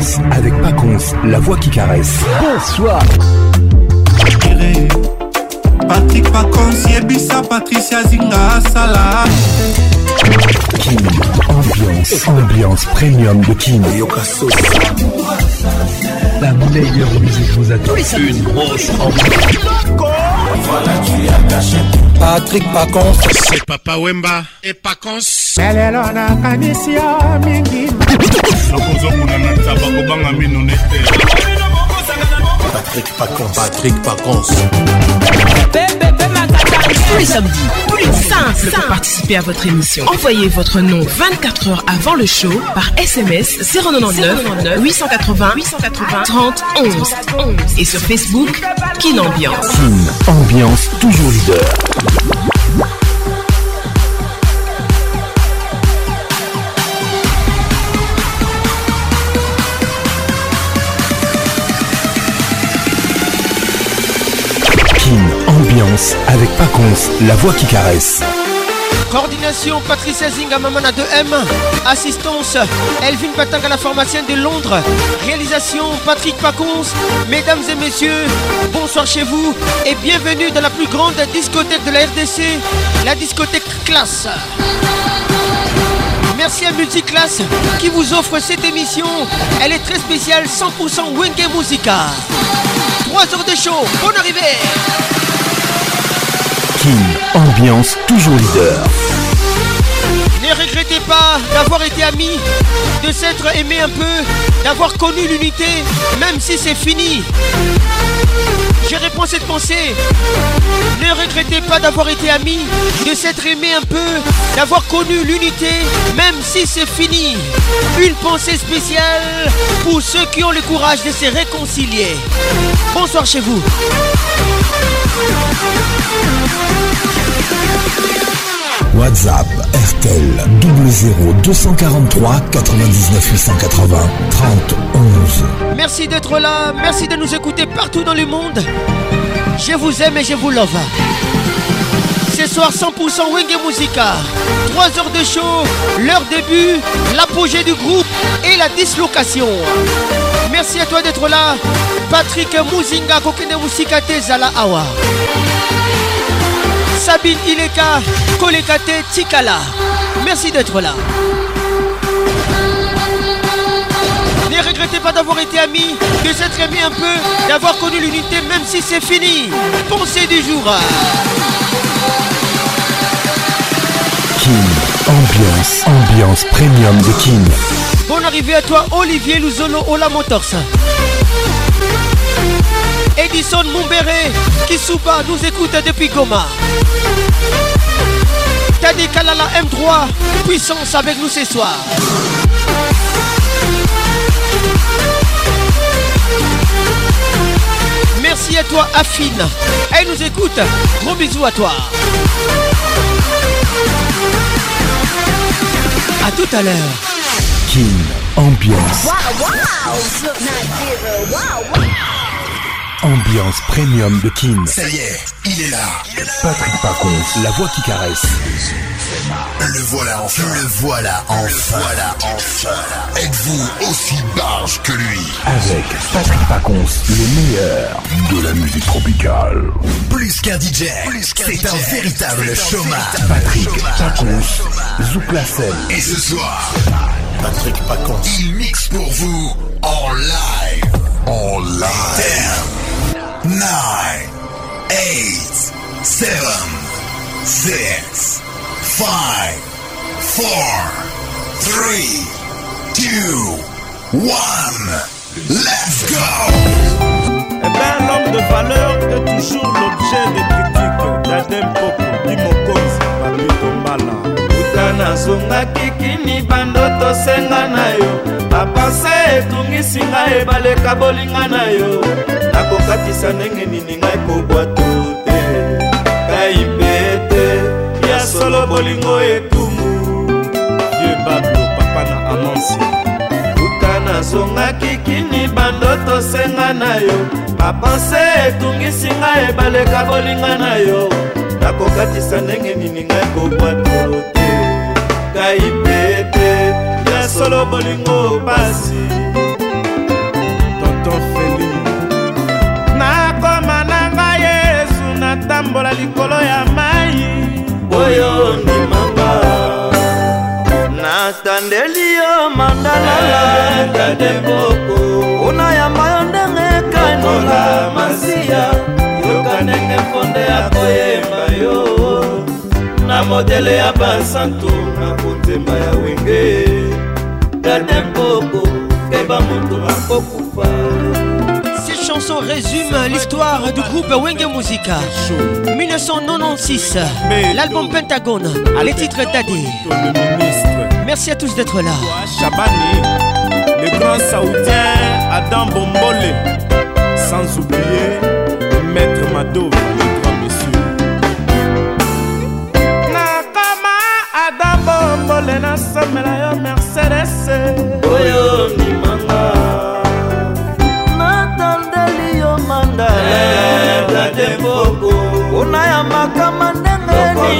Ambiance avec Paconce, la voix qui caresse. Bonsoir. Patrick Paconce, Yebisa, Patricia Zinga, Salah. Kin Ambiance, ambiance premium de Kin. La meilleure musique vous attend. Une grosse ambiance. Patrick Paconce, c'est Papa Wemba et Paconce. Elle est là, la camissia, mingi. Patrick Paconce. Patrick Paconce. Tous les samedis, plus simple pour participer à votre émission. Envoyez votre nom 24 heures avant le show par SMS 099 880 30 11 et sur Facebook Kin Ambiance. Kin Ambiance, toujours leader. Avec Paconce, la voix qui caresse. Coordination Patricia Zinga, Mamana 2M. Assistance Elvin Patanga, la pharmacienne de Londres. Réalisation Patrick Paconce. Mesdames et messieurs, bonsoir chez vous et bienvenue dans la plus grande discothèque de la RDC, la discothèque Classe. Merci à Multiclass qui vous offre cette émission. Elle est très spéciale, 100% Wenge Musica. 3 heures de show, bonne arrivée. Kin Ambiance, toujours leader. Ne regrettez pas d'avoir été ami, de s'être aimé un peu, d'avoir connu l'unité, même si c'est fini. Je réponds cette pensée. Ne regrettez pas d'avoir été ami, de s'être aimé un peu, d'avoir connu l'unité, même si c'est fini. Une pensée spéciale pour ceux qui ont le courage de se réconcilier. Bonsoir chez vous. WhatsApp RTL 00243 99 880 30 11. Merci d'être là, merci de nous écouter partout dans le monde. Je vous aime et je vous love. Ce soir 100% Wenge Musica. 3 heures de show, leur début, l'apogée du groupe et la dislocation. Merci à toi d'être là, Patrick Muzinga, Kokene Musika Tezala Awa. Sabine Ileka, Kolekate Tikala. Merci d'être là. Ne regrettez pas d'avoir été amis, de s'être aimé un peu, d'avoir connu l'unité même si c'est fini. Pensée du jour. Kin Ambiance, ambiance premium de Kin. Bonne arrivée à toi Olivier Luzolo Ola Motors. Edison Mumbere, Kisuba nous écoute depuis Goma. Tadi Kalala M3, puissance avec nous ce soir. Merci à toi Afine, elle nous écoute, gros bisous à toi. A tout à l'heure. Kin Ambiance. Wow, wow. Ambiance premium de Kin. Ça y est, il est là. Patrick Paconce, la voix qui caresse. Le voilà enfin. Le voilà enfin. Le voilà enfin. Êtes-vous aussi barge que lui? Avec Patrick Paconce, le meilleur de la musique tropicale. Plus qu'un DJ, c'est un véritable chômage. Patrick Paconce, Zouklacel. Et ce soir, Patrick Paconce, il mixe pour vous en live. En live. 10, 9, 8, 7, 6, 5, 4, 3, 2, 1. Let's go! Eh bien, l'homme de valeur est toujours l'objet des critiques. D'Adempoko, Dimokozi, Babito Mbala. Utana zonga kikini bandoto senga na yo. Bapanse etungisinga ebaleka bolinga na yo. Nakokatisa ndenge nini ngai kobwato te. Kai pete ya solo bolingo etumu. Dieu Pablo papa na amansi. Utana zonga kikini bandoto senga na yo. Bapanse etungisinga ebaleka bolinga na yo. Nakokatisa ndenge nini ngai kobwato te. Kai pete solo bolingo basi likolo ya mai oyo ni mamba na tandeli yo mandala tande boko una ya mayo ndenge kanola masia yokanenge fonde ya koyemba yo na modele ya basantu na kotemba ya wenge tande boko keba mutu akokufa. Cette chanson résume l'histoire du groupe Wenge Musica. 1996, l'album Pentagone, les titres Daddy. Merci à tous d'être là. Chabani, le grand saoudien Adam Bombole, sans oublier le maître Mado, le grand monsieur. Nakama Adam Bombole, na sommeil Mercedes. Oyo ni manga. Tadeboko una ya makama ndenge ni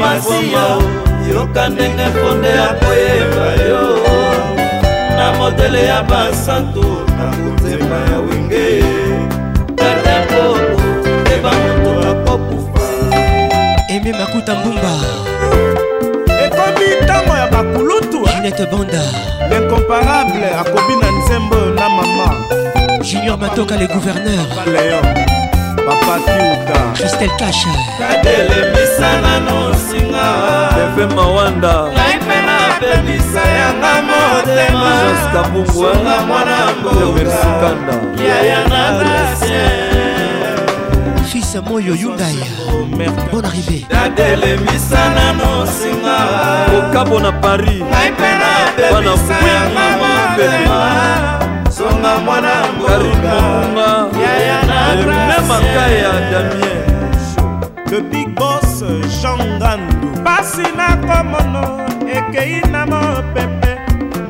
masia yokandenge fonde akoyeba yo na modele ya basantu na kutemba ya wenge tadeboko eba moto akokufa eme makuta mbumba ekobi tango ya bakulutu Ginette Banda l'incomparable akobi na nzembo na mama Junior Matoka les gouverneurs Papa Kiuta Christelle Kacha Kadele misana no singa Pepe Mawanda Naipena pemisa yanga motema Joska Bungwe Songa mwana mbuga Yaya na Brasien Fils Moyo Yundai Bonne arrivée Kadele misana no singa Okabo na Paris Naipena pemisa yanga motema Songa mwana mbuga Yaya na Brasien Makaya Damien le big boss Jean Gandou Basina Komono Ekeina Mopepe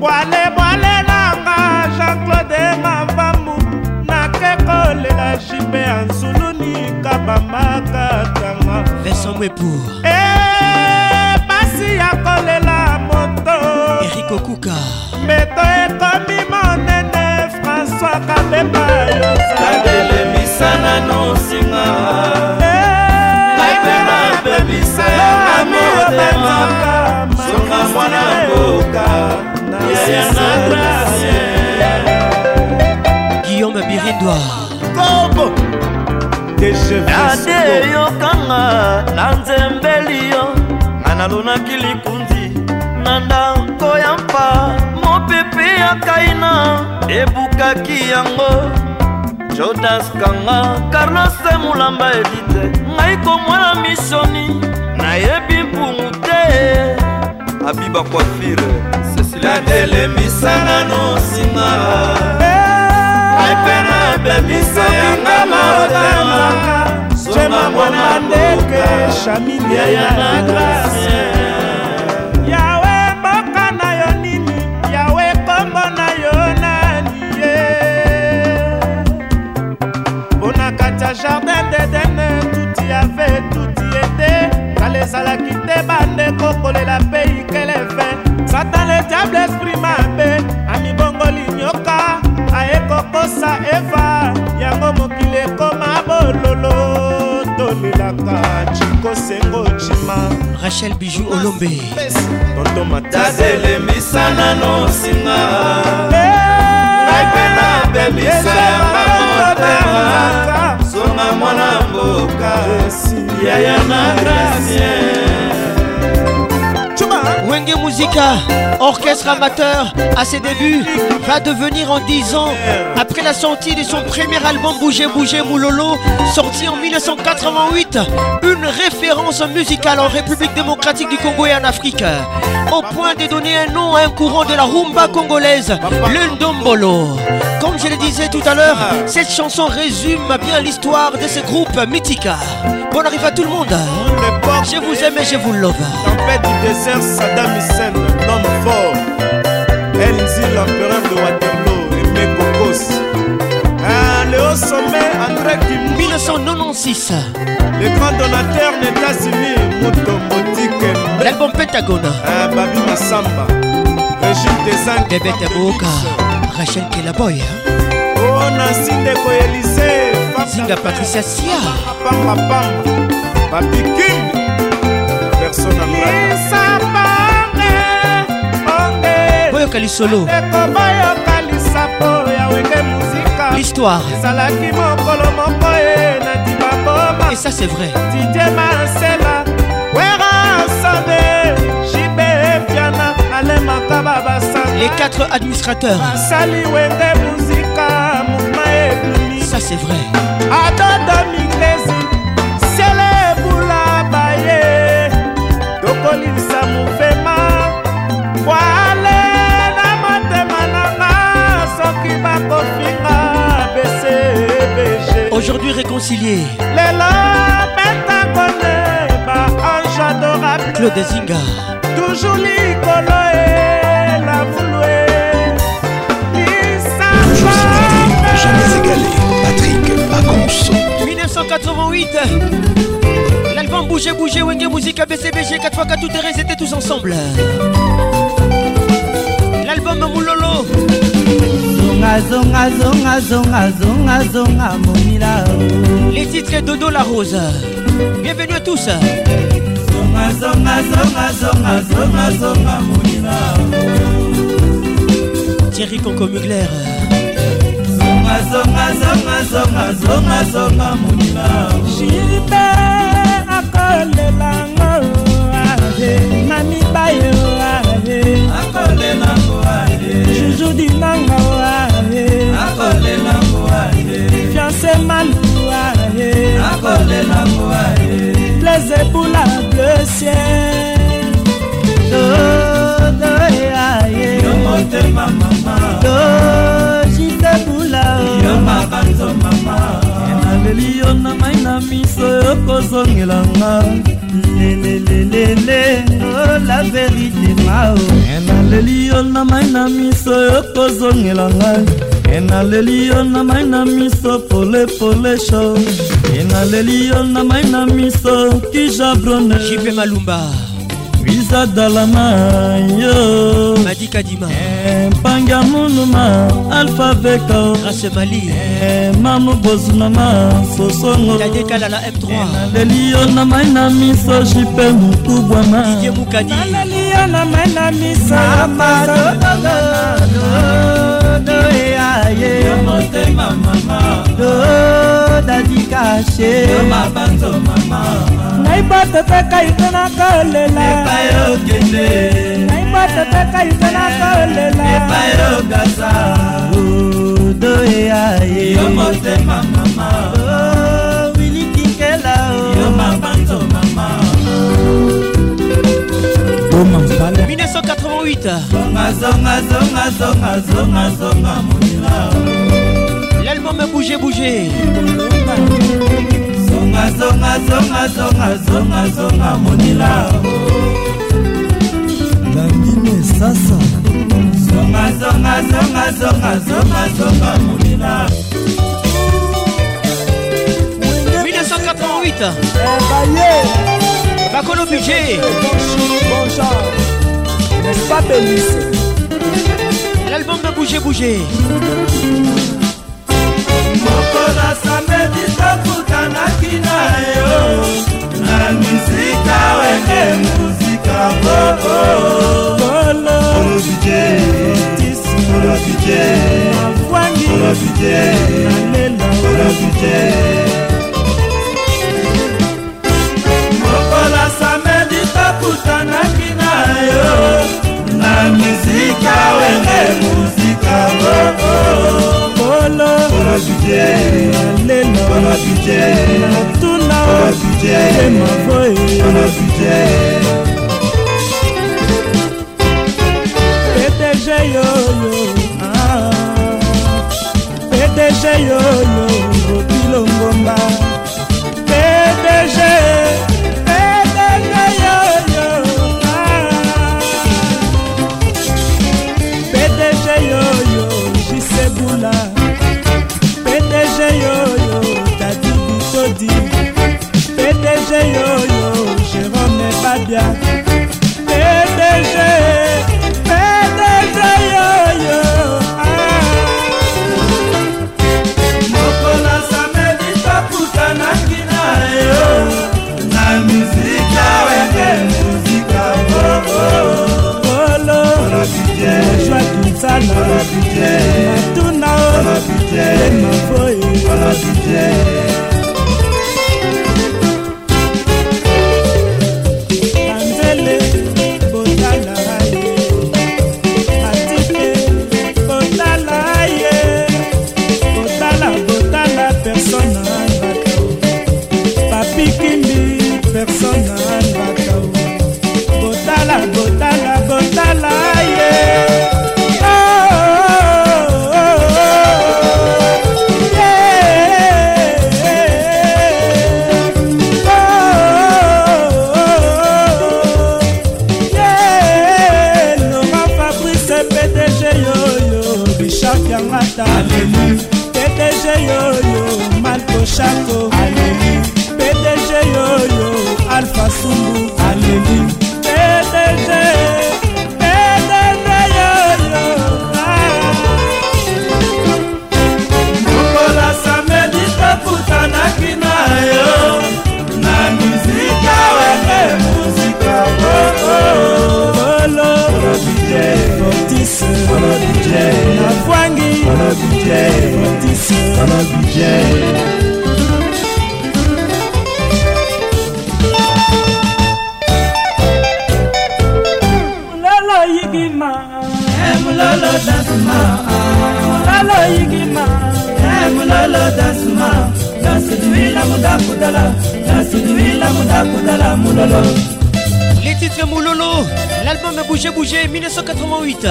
Boale Boale Nanga Jean-Claude Mavamu Nakekole la Jipe Anzuluni Kabamaka Tanga Vincent Wepou Basi Akole la Moto Eric Okuka Meto Ekomi Monene François Kabeba Yosade Sana no singa Naipena bebisa ya motema Songa mwana mboka Yaya na gracie Guillaume Biridwa Kobo Ade yo kanga na nzembeli yo Nanaluna kilikundi Nanda nko ya mpa Mopepe ya kaina Ebuka kiyango Jodas Kanga, Carlos Moulamba Edite Naiko mwana misioni, na yebi mpunute Habiba kwa fire, Cecilia Tele misana no singa Naipena bebisa yanga maotema Soma mwana ndeke, Shamini ya na gracie Yawe boka na yonini, Yawe kombo na yonani Jardin d'Eden, tout y avait, tout y était. Allez, ça la quitte, bande, cocoler la pays, qu'elle est faite. Satan, le diable, esprit, ma paix. Ami Bongoli, Nyoka, Ae Kokosa, Eva. Yango Mokile, Koma, Bololo. Dolilaka, Chico, Sengo, Chima. Rachel Bijou, Olombe. Tonton Matas. Tadele, Misana, no, Sina. Naipena, Bébé, Sama, Motema. Songa mwana mboka Yaya na gracie Chuma Wenge Musica, orchestre amateur à ses débuts, va devenir en 10 ans, après la sortie de son premier album Bougez Bougez Moulolo, sorti en 1988, une référence musicale en République démocratique du Congo et en Afrique, au point de donner un nom à un courant de la rumba congolaise, le Ndombolo. Comme je le disais tout à l'heure, cette chanson résume bien l'histoire de ce groupe mythique. Bonne arrivée à tout le monde. Je vous aime et je vous love. Tempête du désert, Saddam Hussein, l'homme fort. Elzi, l'empereur de Waterloo et Mekokos. Le haut sommet, André Kimou. 1996. Le grand donateur des États-Unis, Moutomotike. L'album Pentagone. Babi Massamba. Régime des Anglais. Bébé Taboka. Rachel Kelaboy Oh Nancy Deko Elise Zinga Patricia Sia Pam Pam Papi King, personne à l'âme. Boyo Kalisolo. L'histoire. Et ça c'est vrai. Les 4 administrateurs. Ça c'est vrai. Aujourd'hui réconcilié. Claude Zinga. Toujours la vouloir. Jamais égalé, Patrick Paconce. 1988. L'album Bougez, Bougez, Wenge Musica BCBG, 4x4 tout terrain, c'était tous ensemble. L'album Moulolo. Les titres Dodo la Rose. Bienvenue à tous. Thierry Concomugler. Plaisez pour la bleu ciel. La vérité mao. J.P. Malumba. Visa Dalama yo. Madi Kadima. Pangamunuma Alpha Beka. Rasemali. Mamu Bozunama Sosongo. Tadekala la M3. Lelio na maina miso J.P. Mukubwama. Didier Mukadi. Lelio na maina miso Amado do eaye. Yomote mama. Do dadi kache. Yomabanzo mama. L'album Bougez, Bougez. Zonga zonga zonga zonga zonga monila. La mine sasa. Zonga zonga zonga zonga zonga zonga monila. 1988. Bakolo budget. N'est-ce pas Belice? L'album de Bougez Bougez. Mokola samedi tapu. Na kina yo, na muzika wenge muzika bobo. Bolo bije, bolo bije, bolo bije, bolo bije. Mokola samedi taputa na kina yo, na muzika wenge muzika bobo. Bolo budget, bolo budget, bolo budget, bolo budget. PDG yo yo, PDG yo yo, Bilongomba. PDG, PDG yo yo, PDG yo yo, Jisebula. PDG yo yo, Jérôme n'est pas bien. PDG, PDG yo yo, ah. Les titres Moulolo, l'album a bougé, 1988.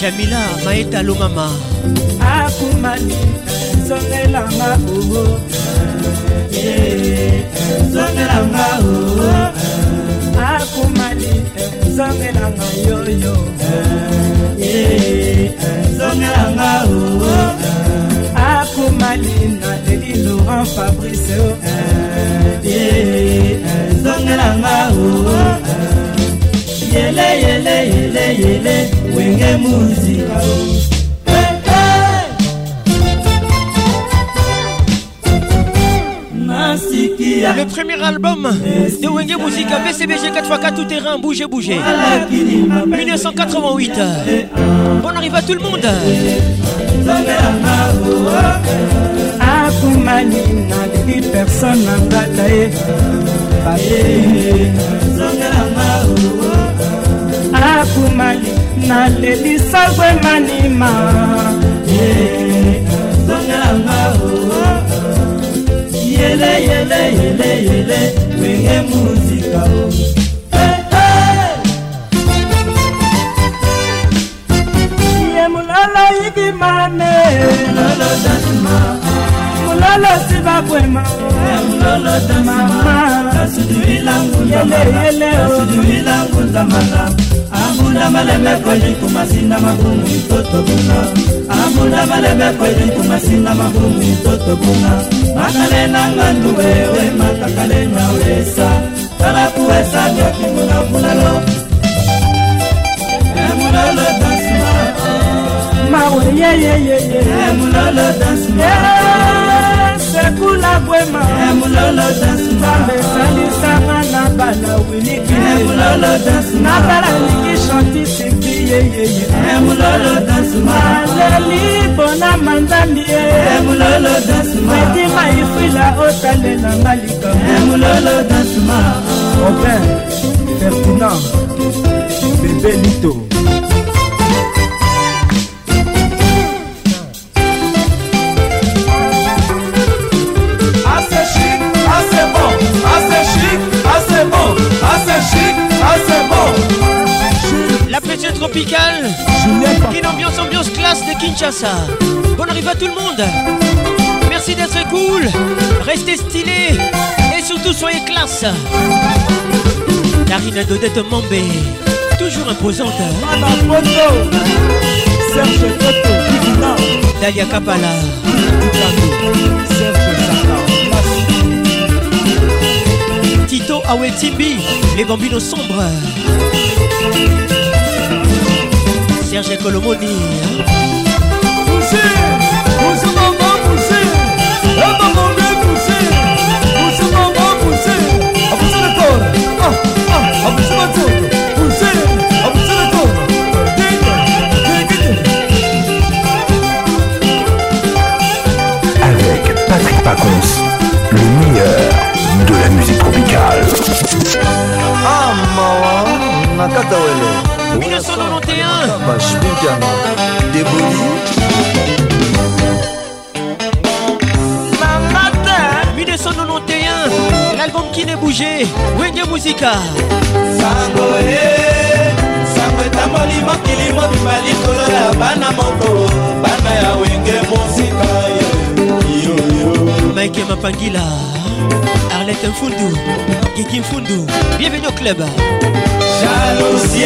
Jamila Maeta Lomama Akumani Zonela Mabou Zonela Mabou Akumani, zongela nga yoyo, zongela nga o. Akumani na deli Laurent Fabrice, zongela nga o. Yele yele yele yele, Wenge Musica o. Le premier album de Wenge Musica BCBG 4x4 tout terrain, bougez, bougez, 1988. Bon arrive à tout le monde. Akumani n'a dit personne n'a bataillé. Akumani n'a dit ça ouais manima. Yele yele yele yele Wenge Musica o. Hey hey. Ye mulala yiki mane. Mulala dasma. Mulala sibabwema. Mulala dasma. Tasudwila ngundama. Yele yele o. Tasudwila ngundama. Amuna maleme kwenye kumasinda magumu itoto buna. Amuna malebe kwenye kumasinda magumu itoto buna. Makalena ngandu wewe matakalena wesa. Tala kuwesa nyoki muna mulalo. Emulalo dansma. Mawe ye ye ye ye. Emulalo dansma. Sekula bwema. Emulalo dansma. Mbesali sama na bala winiki. Emulalo dansma. Na bala winiki chanti siki. Emulolo dansma, leli bona mandali. Emulolo dansma, meti maifila otale na malika. Emulolo dansma, Robin, Ferdinand, Bébé Lito. Assez chic, assez bon, assez chic, assez bon, assez chic, assez bon. La pétienne tropicale, Kin Ambiance, ambiance classe de Kinshasa. Bonne arrivée à tout le monde. Merci d'être cool, restez stylés et surtout soyez classe. Karine Dodette Mambé, toujours imposante. Serge Toto, Dalia Kapala, Tito Awetibi, les bambinos sombres. Serge Colomoni. Paconce, le meilleur de la musique tropicale. Ah, maman, on a quatre à 1991. Déboli. 1991, l'album qui n'est bougé, Wenge Musica. Sangoé, Sangoé Tamboli, Mokili, Mokimali, Kolola, Banamoko, Banaya Wenge Musica. Yo yo. Mike Mapangila, Arlette Mfundu, Kiki Mfundu, bienvenue au club. Jalousie,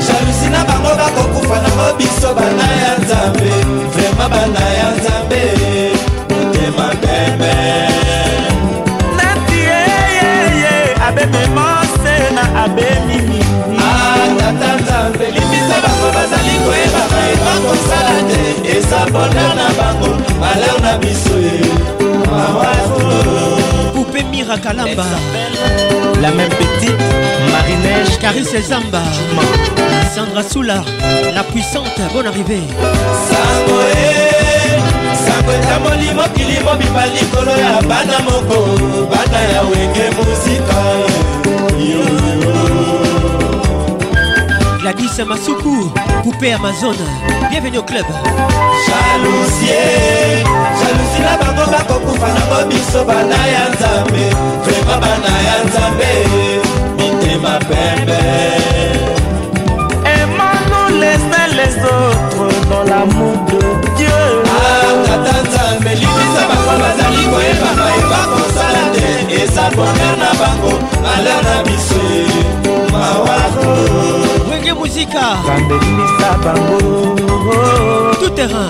jalousie na bango bakokufa na mobiso banaya nzambe, vraiment banaya nzambe. Ma bébé Nati abebe mose na abemi mimi tata limisa bango bazali koyeba mayeba kosala te eza bonheur na bango malheur na biso Poupée Mira Kalamba, la même petite Marie-Neige Caris Zamba, Sandra Soula, la puissante, bonne arrivée Sangoé. Gladys Masuku, poupée Amazon, bienvenue au club. Jalousie, jalousie la bango bako kufana bobiso banaya nzambe, vraiment banaya nzambe, mite ma bébé. Aimons-nous les autres dans l'amour de Dieu. Wenge Musica, tout terrain.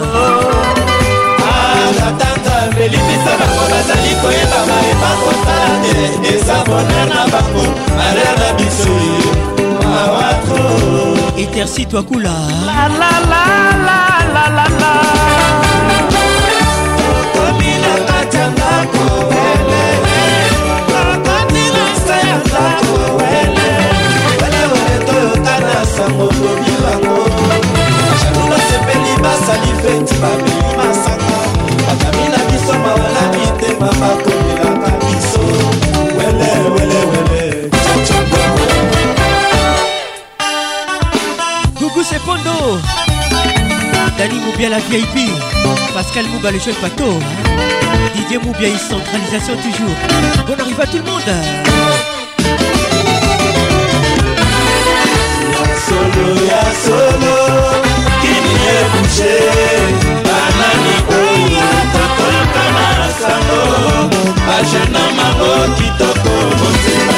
Étercie toi coula. La la la la la la. Coucou c'est Pondo Dani Moubia la VIP Pascal Mouba le chef Pato Didier Moubia il centralisation toujours. Bonne arrivée à tout le monde. Ya solo, kini ebuche, banani oya, takolka na sano, bajena mango kitoko motema.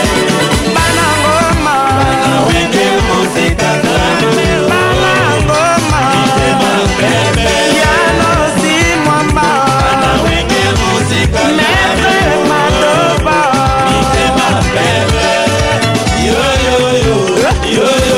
Bana ngoma, bana Wenge Musica bana ngoma, kitema bebe. Ya losi mama, bana Wenge Musica mebe matoba, kitema bebe. Yo yo yo, yo yo yo.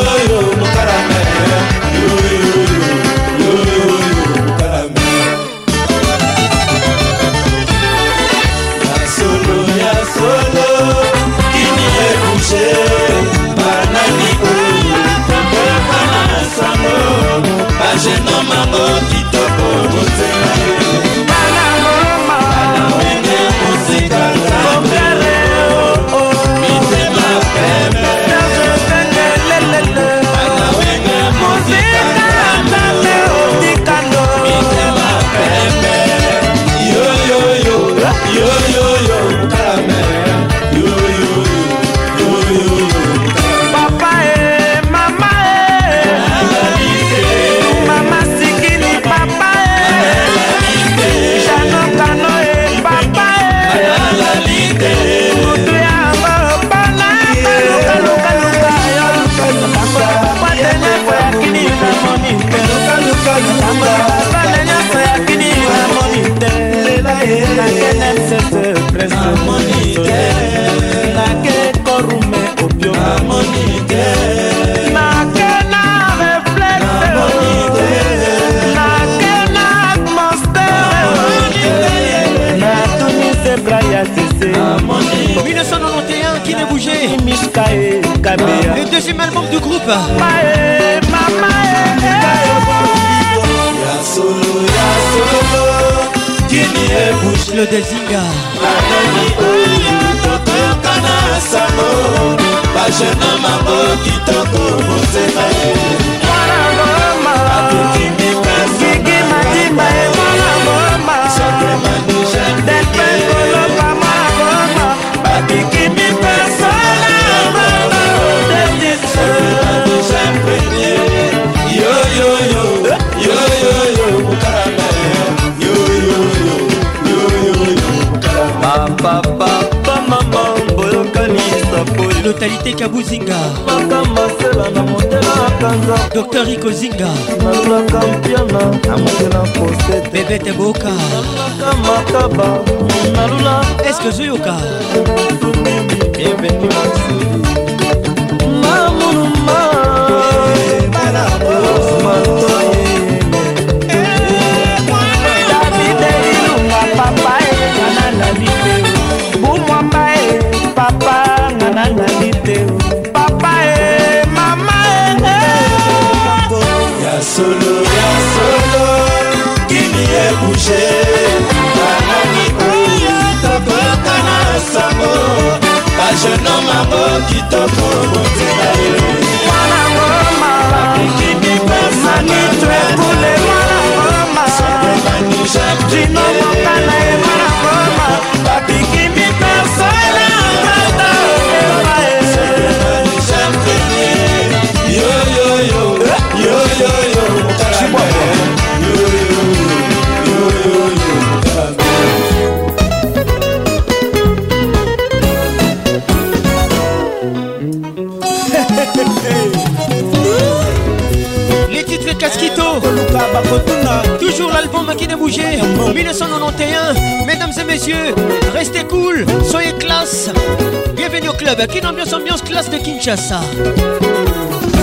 Le deuxième album du groupe. Maé, maé, Serge le Désinga. Totalité Kabuzinga, Docteur Rico Zinga, Bébé Teboka, est-ce que Zoyoka? Toujours l'album qui ne bougeait 1991. Mesdames et messieurs, restez cool, soyez classe. Bienvenue au club Kin Ambiance, ambiance classe de Kinshasa.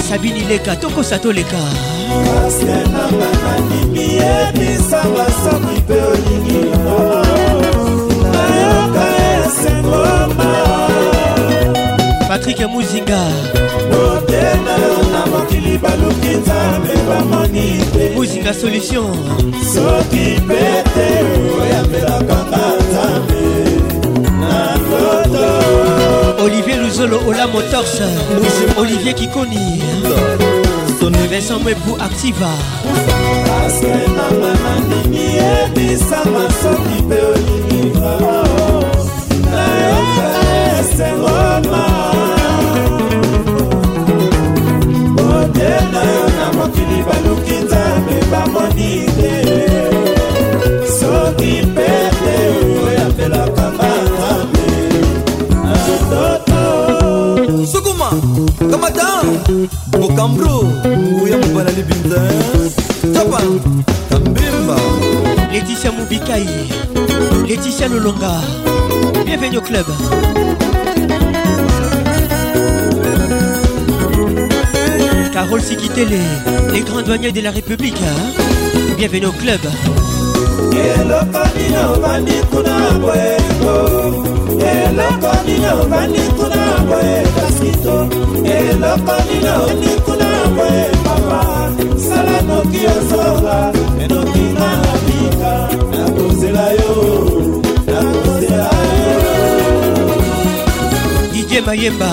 Sabine Ileka, Toko Sato Leka. Patrick Muzinga. Muzinga Solution. Olivier Luzolo, Ola Motors. Olivier Kikoni. Vincent Mebou Activa. Sukuma, Kamata, Bokambro, Mouya Moubala Libinda, Tapa, Tambimba, Laetitia Moubikaï, Laetitia Lolonga, bienvenue au club. Carole Sikitele, les grands douaniers de la République, bienvenue au club. Didier Mayemba.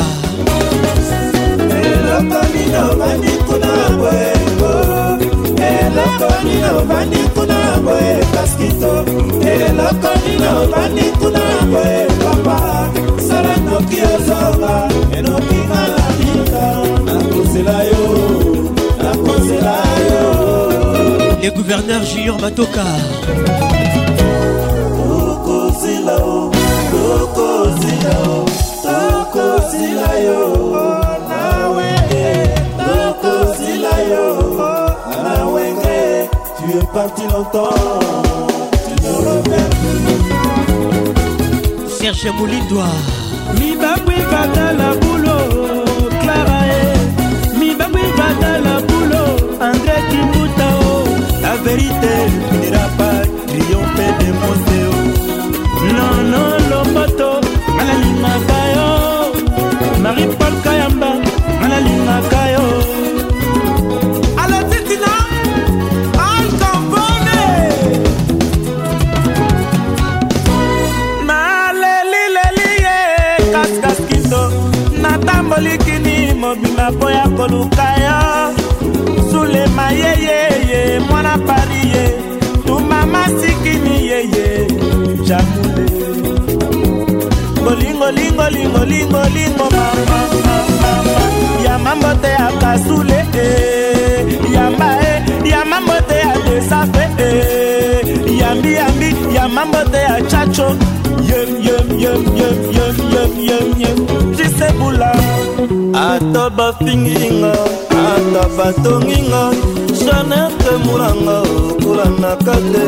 Les gouverneurs Junior Matoka. Tu es parti longtemps, tu ne reviens plus. Serge Moulindoua. Mi baboué gata la boulot, Clarae. Mi baboué gata la boulot, André Kimbutao. La vérité n'ira pas triompher de Montéo. Non, non, l'opato, Malalima Kayo. Marie-Paul Kayamba, Malalima Kayo. jamule Golingo lingo lingo lingo lingo Ya mambo te akasule Yamba ya mambo te adesafe Yambi yambi ya mambo te achacho Yum yum yum yum yum yum yum yum Jise bula Atoba fingingo Atoba tongingo Shana temurango Kurana kate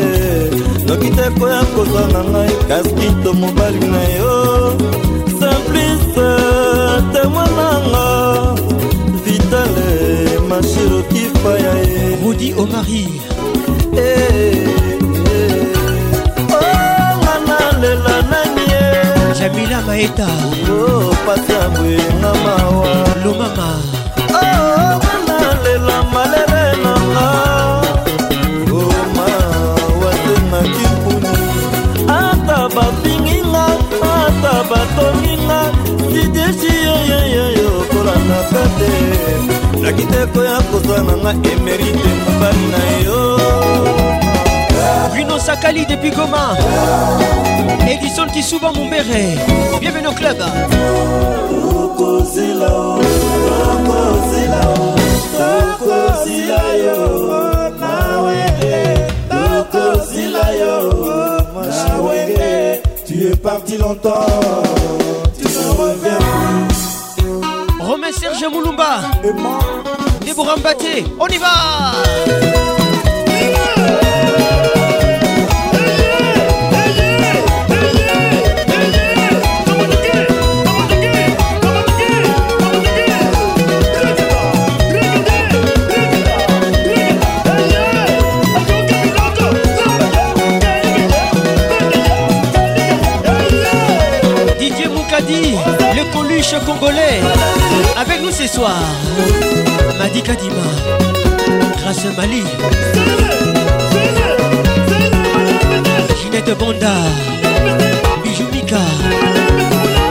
Nokite koya kosa nangai Kaskito mobali na yo Simplice Temurango Vitale Mashiro kifaya Rudy Omari Jamila Maeta Oh, Pasiabwe Namawa Lumama Oh, Nalela Malere Nama Oh, Mawa Tema Kipuni Ataba Pingina Ataba Tomina Sideshi Yoyoyoyo Korana Kate Nakiteko ya Kosana Na Emerite Mbarina Yo Bruno Sakali depuis Goma Edison qui souvent mon béret Bienvenue au club Tu es parti longtemps Tu ne reviens plus Romain Serge Moulumba Déborah Mbaté On y va Le coluche congolais avec nous ce soir Madi Kadima Grâce Mali Ginette Banda Bijou Mika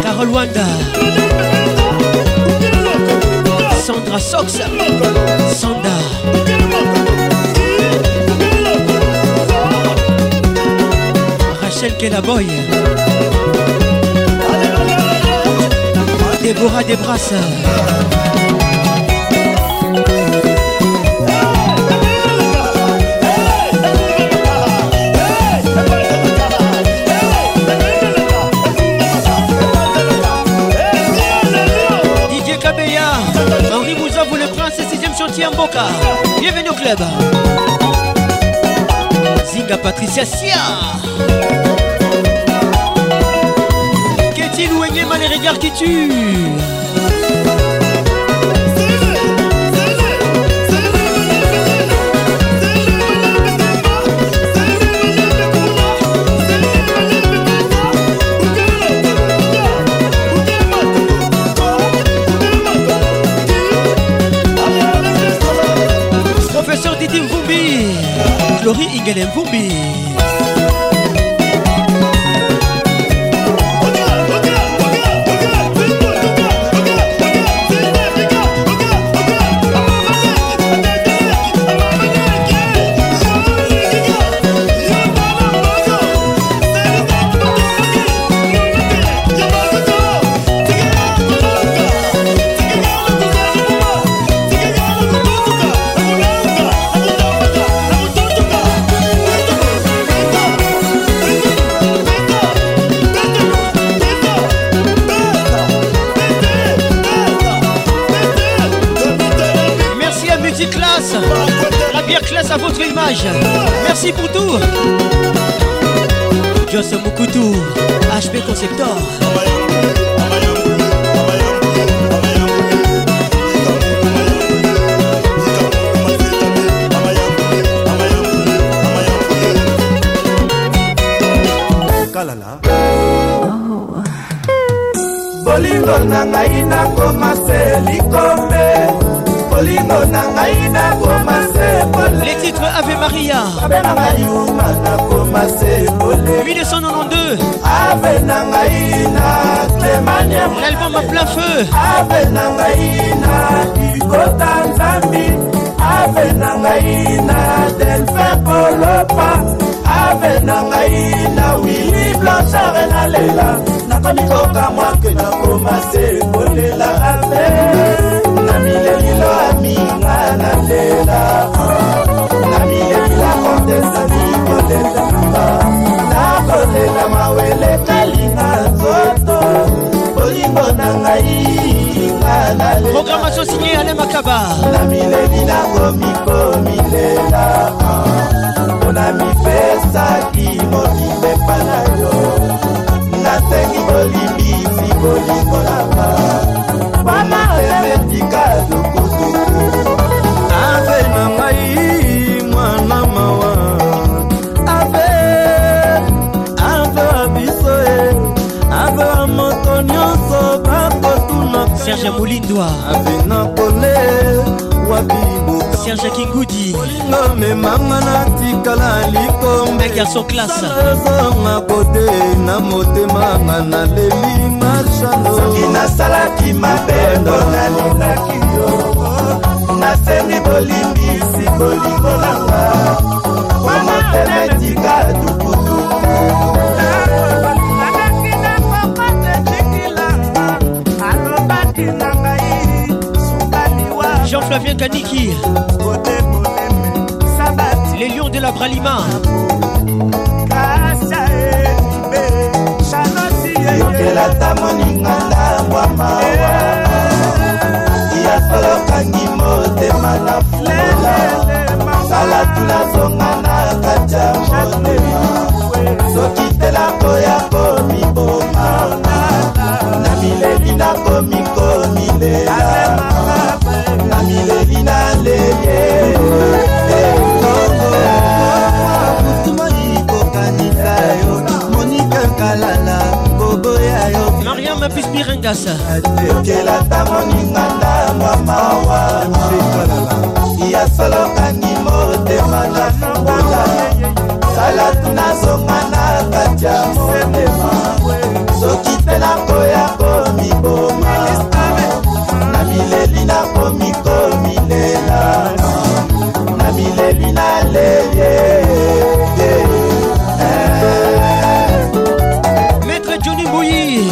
Carole Wanda Sandra Sox Sanda Rachel Kelaboy Déborah Desbrasses Didier Kabeya Henri Moussa vous le prince 6e chantier en Boca Bienvenue au club Zinga Patricia Sia Les regards qui tuent Professeur Didi Mvumbi Glory Igel Mvumbi Classe à votre image, merci pour tout. Joss Moukoutou, HP Conceptor. Kalala. Oh. Bolingo na ngaina koma selikombe. Les titres Ave Maria 1992 L'album à plein feu Programmation signée Alain Makaba. Serge Moulindoa, Serge Kingoudi, un garçon classe. Jean-Flavien Kaniki, les lions de la Pralima. Mariam Pispiringas. Maître Johnny Bouilly,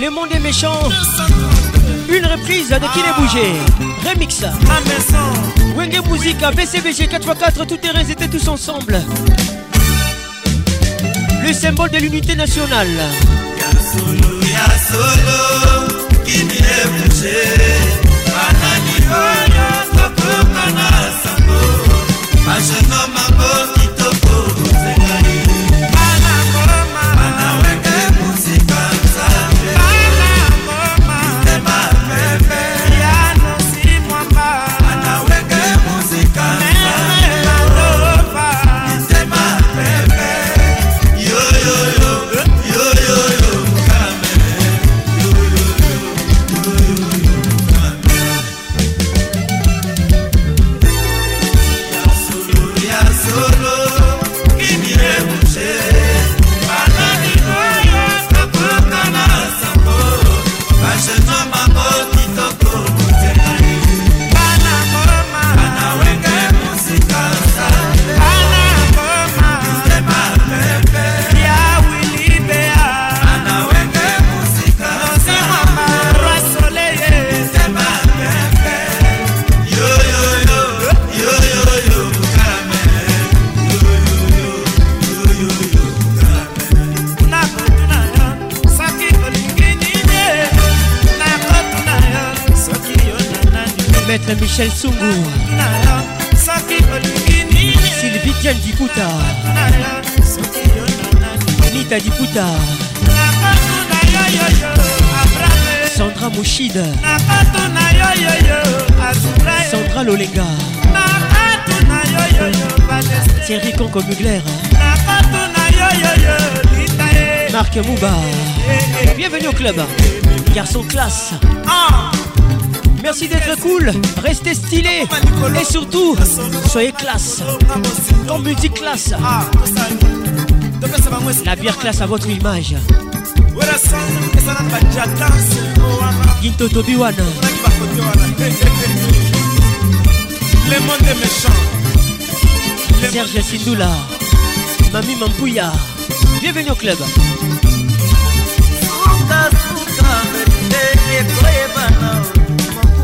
Le monde est méchant. Une reprise de Kin Ambiance. Remix. Wenge Musica, BCBG 4x4, tout terrain, étaient tous ensemble. Le symbole de l'unité nationale. Michel Sungu, Sylvie Dial Dikuta, Rita Diputa, Sandra Mouchida, Sandra Lolenga, Thierry Conco Mugler, Marc Mouba. Bienvenue au club, garçon classe. Merci d'être cool, restez stylé et surtout soyez classe. Comme multiclass. La bière classe à votre image. Ginto Tobiwana. Le monde est méchant. Serge Sindoula, Mami Mampouya. Bienvenue au club. Le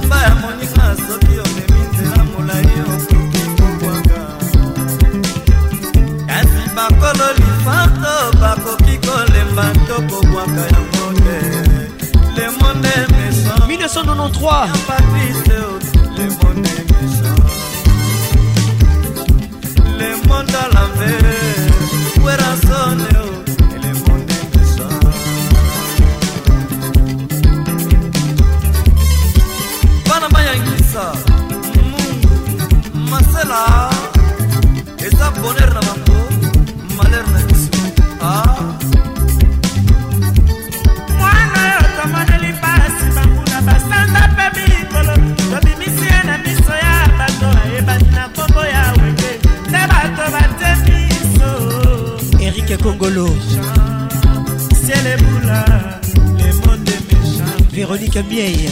monde est méchant. 1993. Le monde est méchant. Le monde à l'envers. Werrason. Le monde est méchant. Panama Yangisa. Marcela. Et ça, bonheur dans ma peau. Malheur dans ma peau. Ah. Eric Congolo, c'est les boula, les mondes méchants. Véronique Mieille,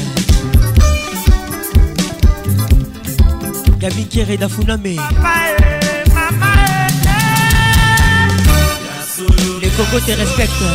Gabi Kéré d'Afuname, les cocos te respectent.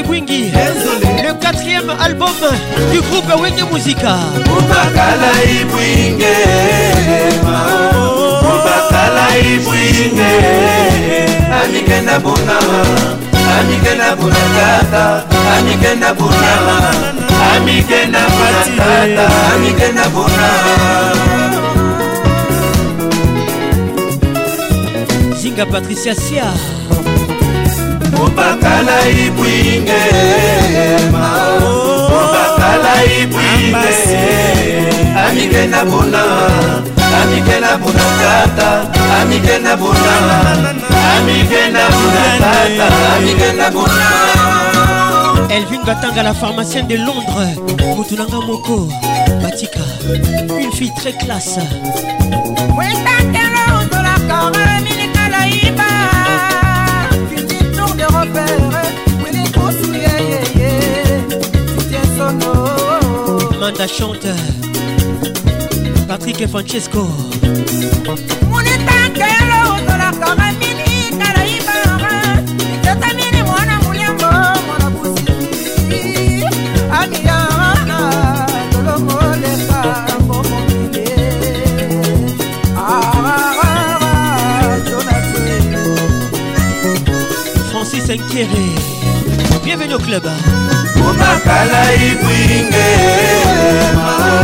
Le quatrième album du groupe Wenge Musica. Zinga Patricia Sia. Obakala ibwinge mao, obakala ibwinge. Amike na bona tata, amike na bona tata, amike na bona. Elvin Batanga, la pharmacienne de Londres, Moutoulanga Moko, Batika, une fille très classe. Manda chante Patrick et Francesco. Francis Nkéré, bienvenue au club. Obakala ibwinge mao,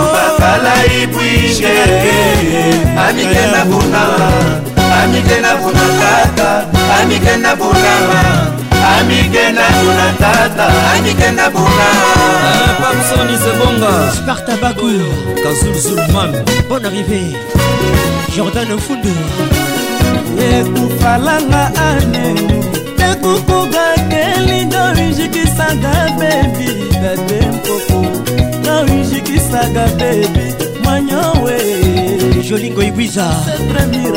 obakala ibwinge. Amike na bona tata, amike na bona tata, amike na bona. Pamson Isebonga, Sparta Bakou, Kazul Zulman, bonne arrivée. Jordan Fundo, ekufalanga ane. Kukuga kelindo injikisaga baby, dade mpopo na injikisaga baby. Jolie Goy bizarre,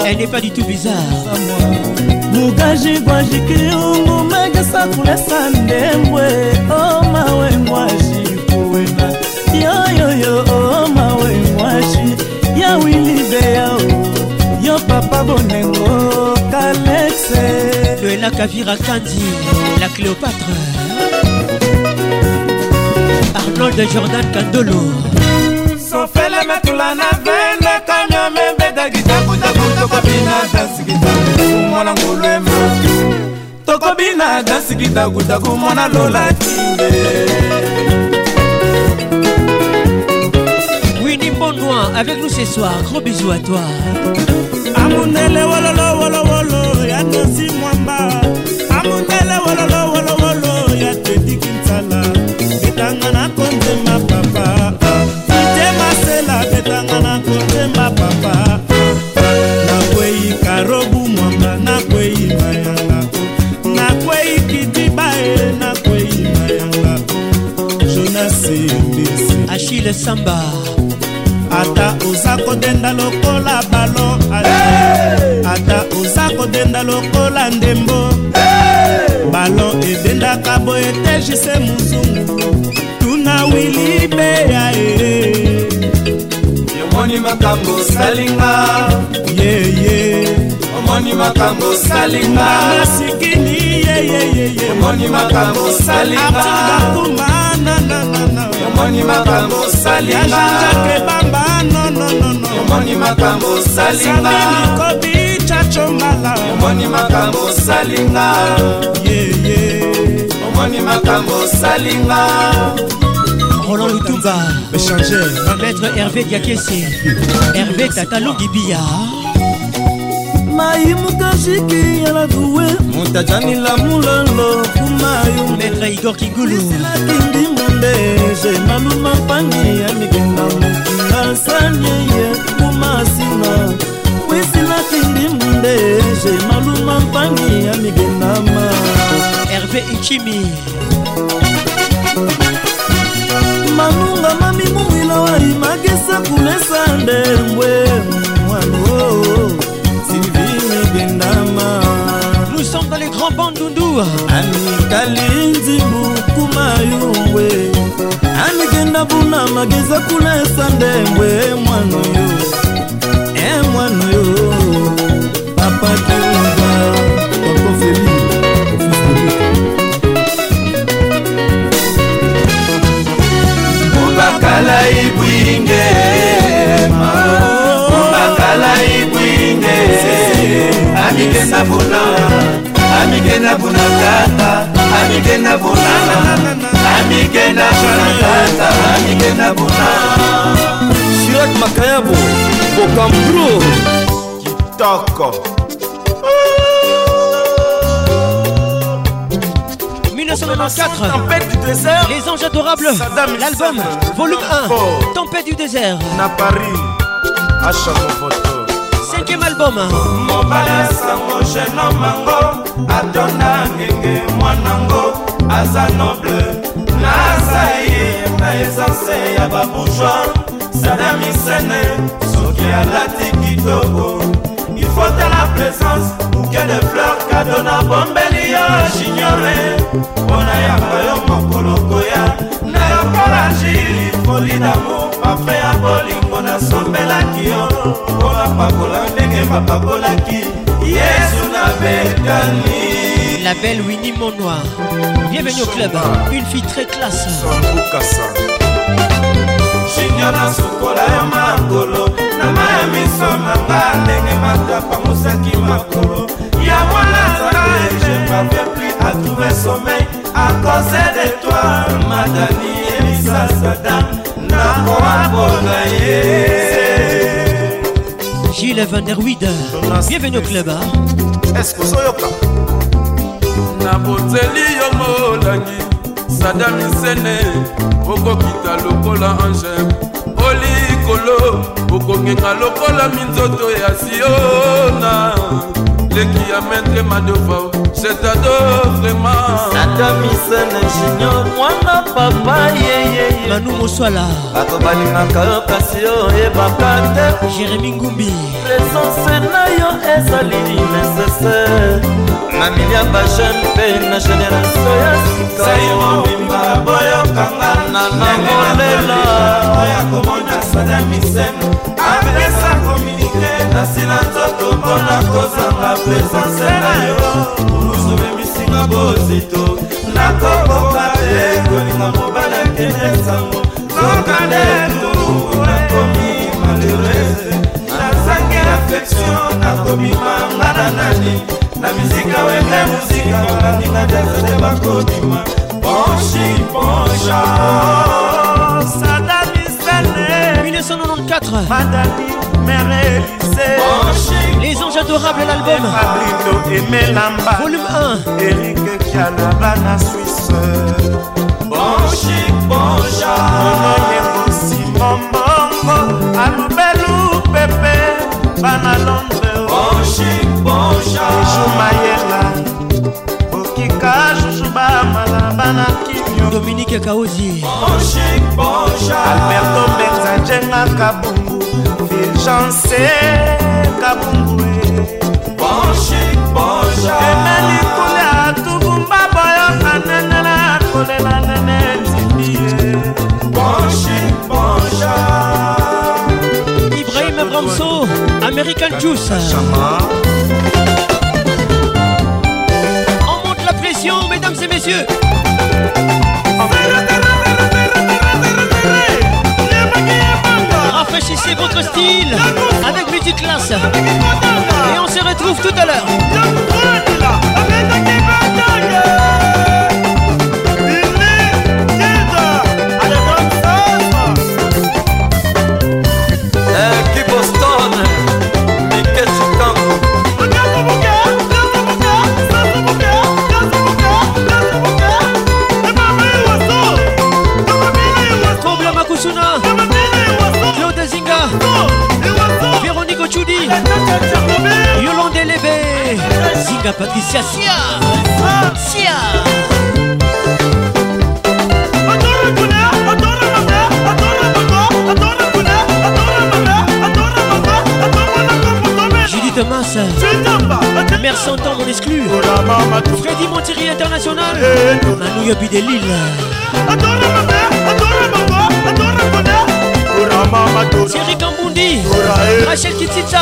elle n'est pas du tout bizarre. Mugaji Gwaji Kiungu Megasa Kule Sandemwe Oh mawe mwashi kuwena Yo yo yo oh mawe mwashi Ya wili beya o Yo papa bonengo Kalexe Luela Kavira Kandi La Cléopâtre Arnold de Jordan Kandolo Sofele Metulana Vene Winnie Bonnois avec nous ce soir, gros bisous à toi. Amunele walolo walolo ya nosi mwamba. Amunele walolo walolo ya tedi kinsala. Bitangana konde ma papa. Bitema sela bitangana konde ma papa. Robu mwamba na kwei mayanga na kwei kitibae na kwei mayanga Jonas Ndisi Achille Samba ata uzako denda lokola balo hey! Ata uzako denda lokola ndembo hey! Balo edenda kabo etejise muzungu tuna wili beya e yemoni makambo salinga yeah yeah Moni makambo salinga Sikini ye Moni makambo salinga Abdulakumana na Moni makambo salinga Yajake bamba no Moni makambo salinga Samini kobicha chomala Moni makambo salinga ye Moni makambo salinga Roland Lutumba Échanger Maître Hervé Diakessé Hervé Tatalo Gibia Maître Igor Kigulu Hervé Ichimi Mamunga mami mumila wari magesa kulesa ndemwe mwano Nous sommes dans les grands bandes d'Oundou Amikalinzi Bukuma Yungwe Amikenda Buna Mageza Kule Sandemwe Mwano yo Papa Kiunga Papa Feli Mbakala Ibwinge Mbakala Ibwinge Amikena buna tata, amikena buna, amikena buna tata, amikena buna. Shirak Makayabo, Bokambro, Kitoko. 1994, Tempête du désert, Les Anges Adorables, l'album, volume 1, Tempête du désert. Na Paris, à Chamonix. Cinquième album Mobala sango jeune mango Adona ngenge mwanango Aza noble Nazaye na essence ya babourgeois Sadami sene Soki alati kitoko Il faut à la présence Bouquet de fleurs Kadona bombeli ya j'ignore Bona ya bayo mokoloko ya Nayo paragili Foli d'amour Pafé ya bolingo na sombelaki yo La belle Winnie Monoir, bienvenue au club, une fille très classe. Gilles Van Der Wied, bienvenue au club. Est-ce que soyoka? Naboteli yomolangi, Sadami Sene, Oko kita lokola Angem, Oli Kolo, Oko ngenga lokola Minzoto ya Siona, Leki ya Maître Madovao. je t'adore vraiment. Tata Misen Junior, mwana papa yeye. Banou Moswala, bato balingaka passion e bakate. Jérémy Ngumbi, présence na yo ezali nécessaire. Na milia ba jeune pe na génération ya sika. Sayo mimba boyo kanga na ngolela. Oya komona sada Misen, adresse na silanzoto mpona kozanga presanse na yo musube misinga bozito nakokoka te kolinga mobala kende sango tokande tu nakomi malheureux nazangi affection nakomima ngana nani na mizika Wenge muzika baninga jazete bakobima ponshi ponsha sadamisane 1994 madani Les anges adorables, l'album Volume 1 Eric Canabana Suisse Bonchic, bonja Aussi bonbongo Aloubelou, pépé Banalombe Bonchic, bonja Joumayela Okika, Joujuba, Malabana Kinyo Dominique Kaozi Bonchic, bonja Alberto Benza, Djenga Kabungu Chancé Kaboumboué Bonchik Bonja Emeli Koulé Atoubumba Boyo Ananana Koulé Nanane Tibié Bonchik Bonja Ibrahim Abramso American Juice On monte la pression, mesdames et messieurs Rafraîchissez votre style avec Multiclass et on se retrouve tout à l'heure. Choudi, Yolande Lébé, Zinga Patricia Sia, Sia. Judith Massa, Mère Santan, mon exclu. Freddy Montieri International, Manu Yabi de Lille. Thierry Kamboundi, Rachel Kitsitsa.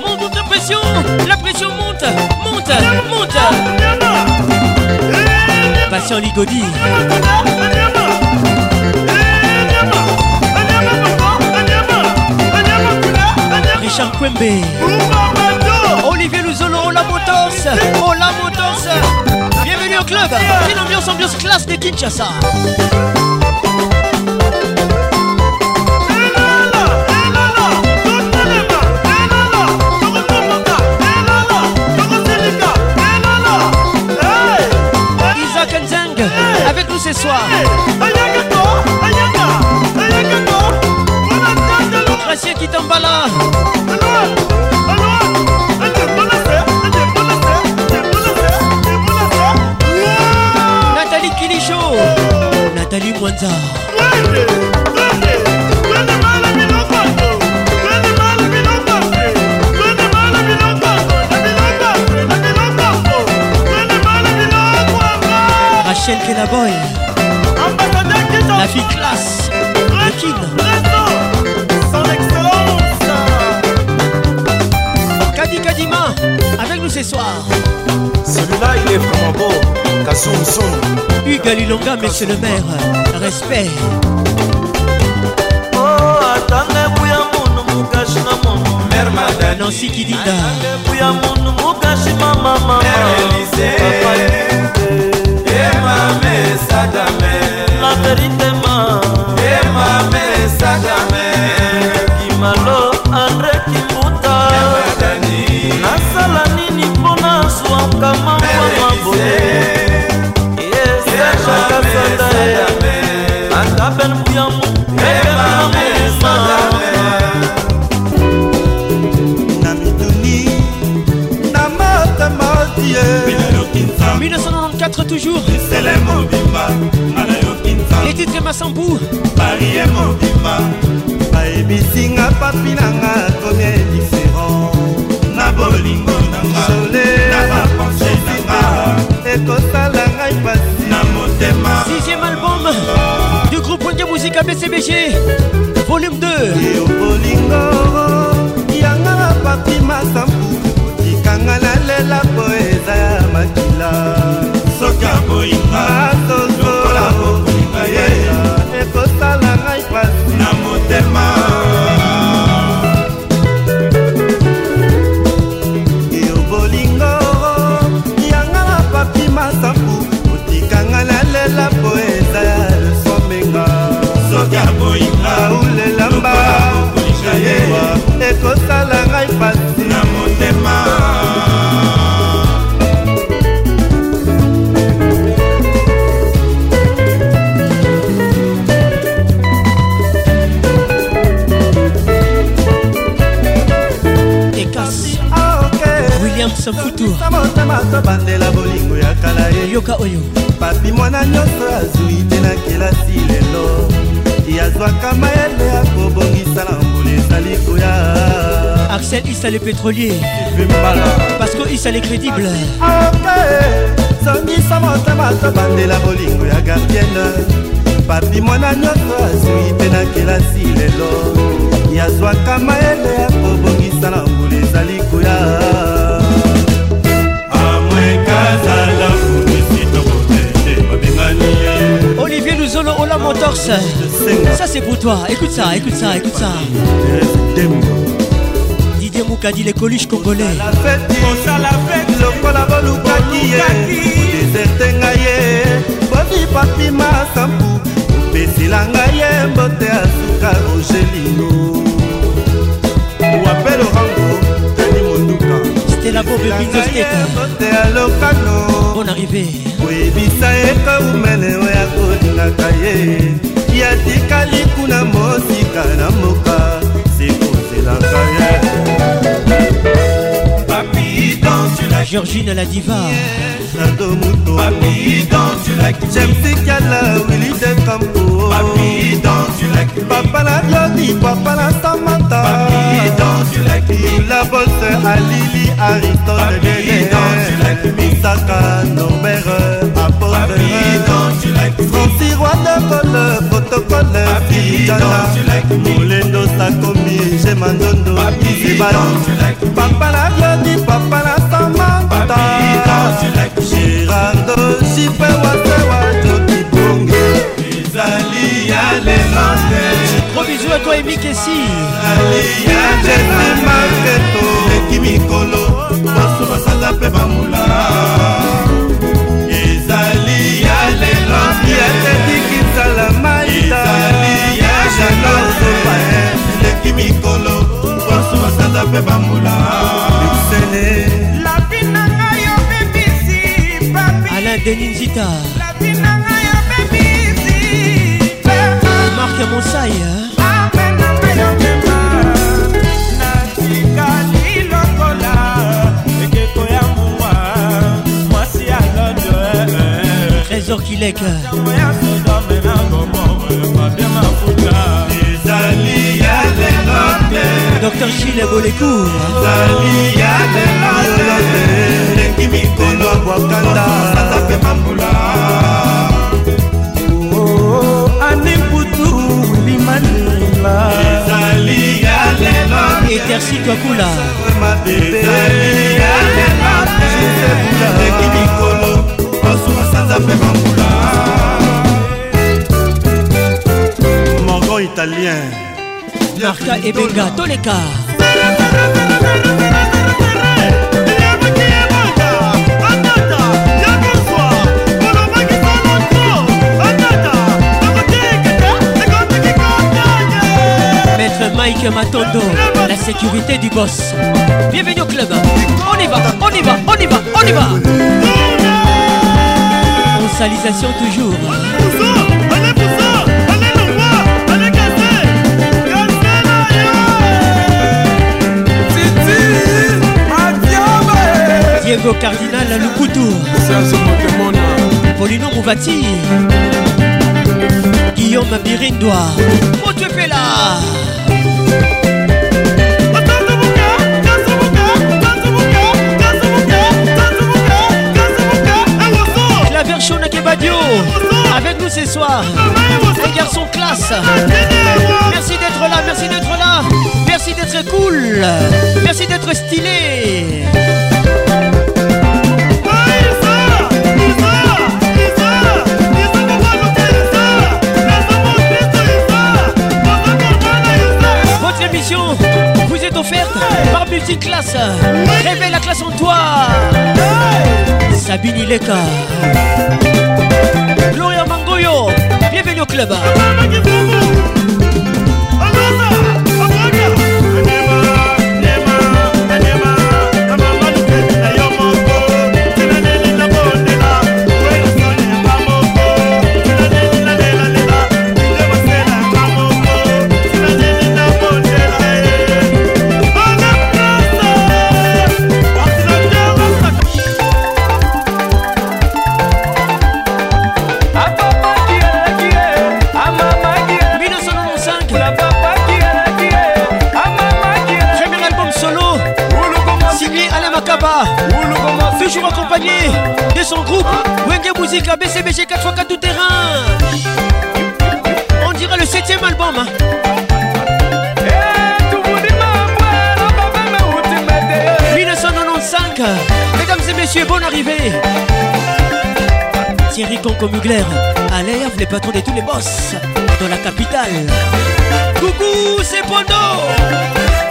Monte toute la pression monte, monte, monte. Patient Ligodi. Richard Kwembe. Olivier Luzolo, la Motors, oh la Motors. Bienvenue au club, Kin Ambiance, ambiance classe de Kinshasa. Avec nous ce soir Gracien qui t'emballa Nathalie Kilicho Nathalie Mwanza Michel Kenaboy, la fille classe, la Kin, son excellence. Kadi Kadima, avec nous ce soir. Celui-là, il est vraiment beau. Kassoumson. Hugues Alilonga, monsieur le maire, respect. Oh, attendez, Bouyamon, Moukash, Namon, Mère Madame, Nancy Kidida. Attendez, Bouyamon, Moukash, Maman, Maman, Élysée. La vérité m'a et ma mère sagame qui m'a l'eau André qui mouta la salani ni pona soit comme un bon et c'est la vérité à la peine pour yamou et ma mère sagame Namitouni Namata Mardi 1994 toujours. Les titres Massambou. Paris et Mobimba. Baebisinga papinanga tonné différent. Na bolingo nanga. Na pensée nanga. Ekosalanga ipasi. Na motema. Sixième album du groupe Wenge Musica BCBG. Volume 2. Et au bolingo. Yanga na papi Massambou. Kanga la lela poeza ya makila. Soka boinga. Sokola boinga ye. Eko salanga ipasi. Na motema. Yo bolingo. Yanga la papi masambu. Uti kanga la lela poeza ya somenga. Soka boinga. Ulela mba. Boinga ye. Eko salanga ipasi. Na motema. Samfutu samotama sabandela bolingo ya kala yoka oyo papi mwana nyoso azui tena kelasi lelo yazwa kama ele ya kobongisa na mbule saliko ya Axel Issa le pétrolier parce que Issa est crédible OK songi samotama sabandela bolingo ya gardienne papi mwana nyoso azui tena kelasi lelo yazwa kama ele ya kobongisa na mbule saliko ya Olivier Luzolo, Ola Montorse. Ça c'est pour toi, écoute ça, écoute ça, écoute ça. Didier Moukadi, les coluches congolais. La fête, la fête, le col à Baloukaki. Déserté Ngaye, Boni Papi Massambou. Pesila Ngaye, Mbote Asuka, Rogelino. Wapel Orango, Tani Mondouka. Stella Bobe, Bindos Teta. Mbote Alokano. Bonne arrivée. Ebisa eka umene oya kolingaka ye yatikali kuna mosika na moka sekozelaka ye Papi danse la Georgine la diva Papi danse la Jemsika la Willy de Campo Papi danse la Papa la Violi, Papa la Samantha Papi danse la La Bolse à Lili Ariton de Guéné Misaka Norbert Francis Roy de Colle, Protocole, Filiana Molendo Sakomi, Gemandondo Papa la Violi, Papa la Samantha Gérardo, Chipé, Wasewa, Joti Bonge Isali, Alelande Gros bisous à toi et Mikessi Ali, Alelande, Marketo Eki Mikolo, Basso, Basanda, Peba Moula Alain Denis Zita Marc Monsaï Trésor Kilek Docteur Chile Bolekou et Terci Kakula Morgon italien Marca et Benga, Toleka Maître Mike Matondo, la sécurité du boss. Bienvenue au club. On y va, on y va, on y va, on y va. Consalisation toujours. Diego Cardinal Lukutu Polino Mouvati, Guillaume Birindois, Otepela. La version de Kebadio, avec nous ce soir, un garçon classe. Merci d'être là, merci d'être là, merci d'être cool, merci d'être stylé. Vous êtes offerte par Multiclass. Réveille la classe en toi. Sabine Ileka, Gloria Mangoyo, bienvenue au club. Toujours accompagné de son groupe Wenge Musica BCBG 4x4 tout terrain. On dirait le 7e album. Hein. Hey, 1995. Mesdames et messieurs, bonne arrivée. Thierry Conco-Mugler, à l'air les patrons de tous les boss dans la capitale. Coucou, c'est Pondo.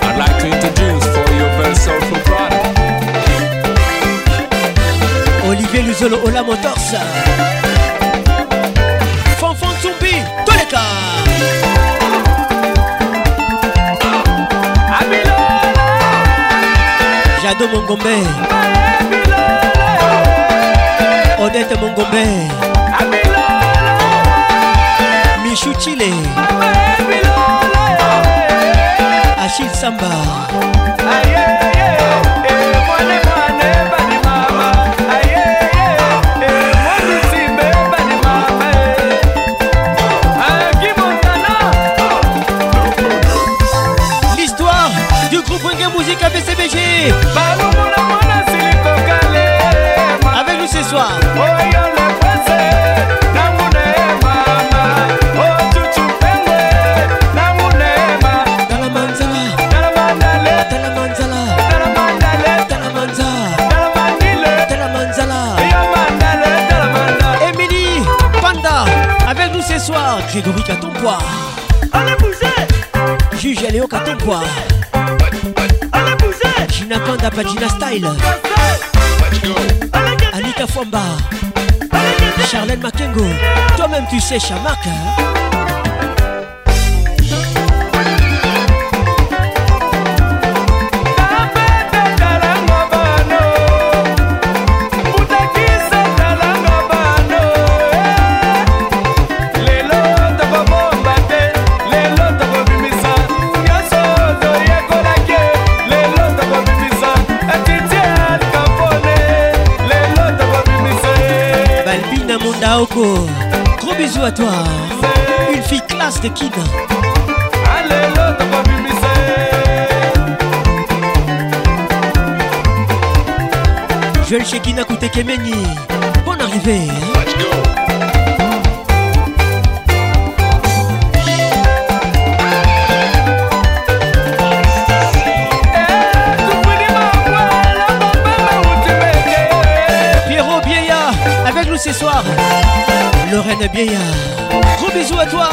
I'd like to introduce for your very soulful product. Olivier Luzolo, Ola Motors, Fanfan Tsumbi, Toleka. Jado Mongombe, Odette Mongombe, Michou Chile, Achille Samba. Avec nous ce soir, Émilie Panda. Avec nous ce soir, Grégory Katompois. Allez bouger. Juge Léo Katompois. Gina Kanda Pagina Style, Anita Fomba, Charlène Makengo, toi-même tu sais Chamak. Daoko, gros bisous à toi. Une fille classe de Kid. Je le Shekina Koute Kemeni. Bonne arrivée. Ce soir, Lorraine Biella, gros bisous à toi.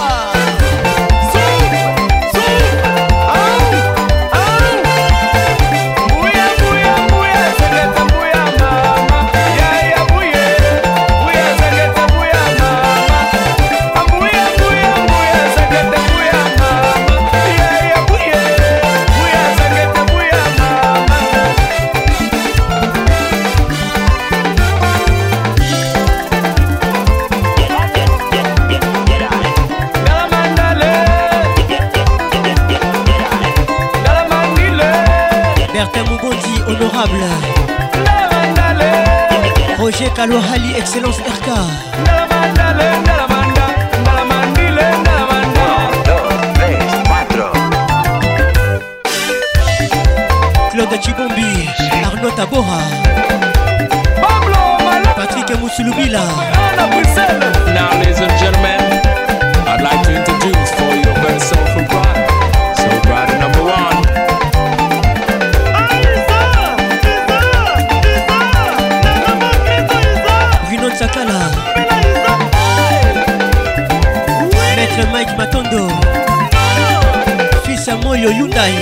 Roger Kalohali, Excellence RK. Claude Chibombi, Arnaud Tabora, Patrick Moussoulubila. Now, ladies and gentlemen, I'd like to introduce for you a very soulful bride. Soul bride number one. Vinod Sakala, Maître Mike Matondo, Fils à Moyo Hyundai,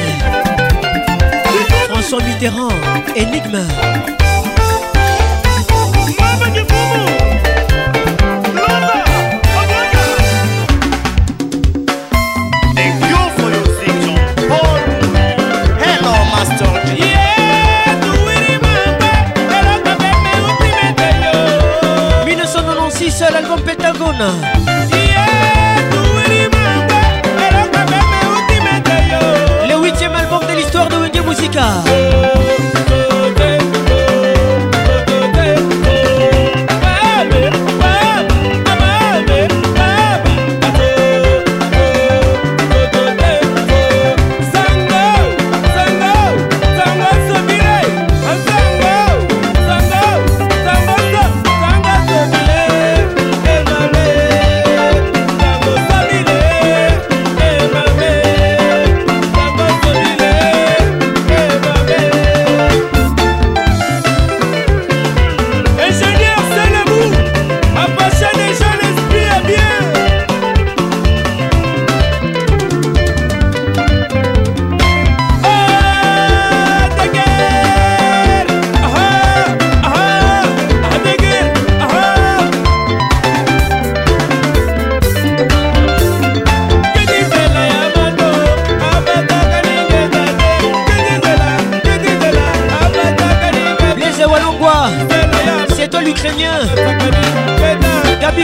François Mitterrand, Enigma. L'album Pentagone. Le 8e album de l'histoire de Wenge Musica.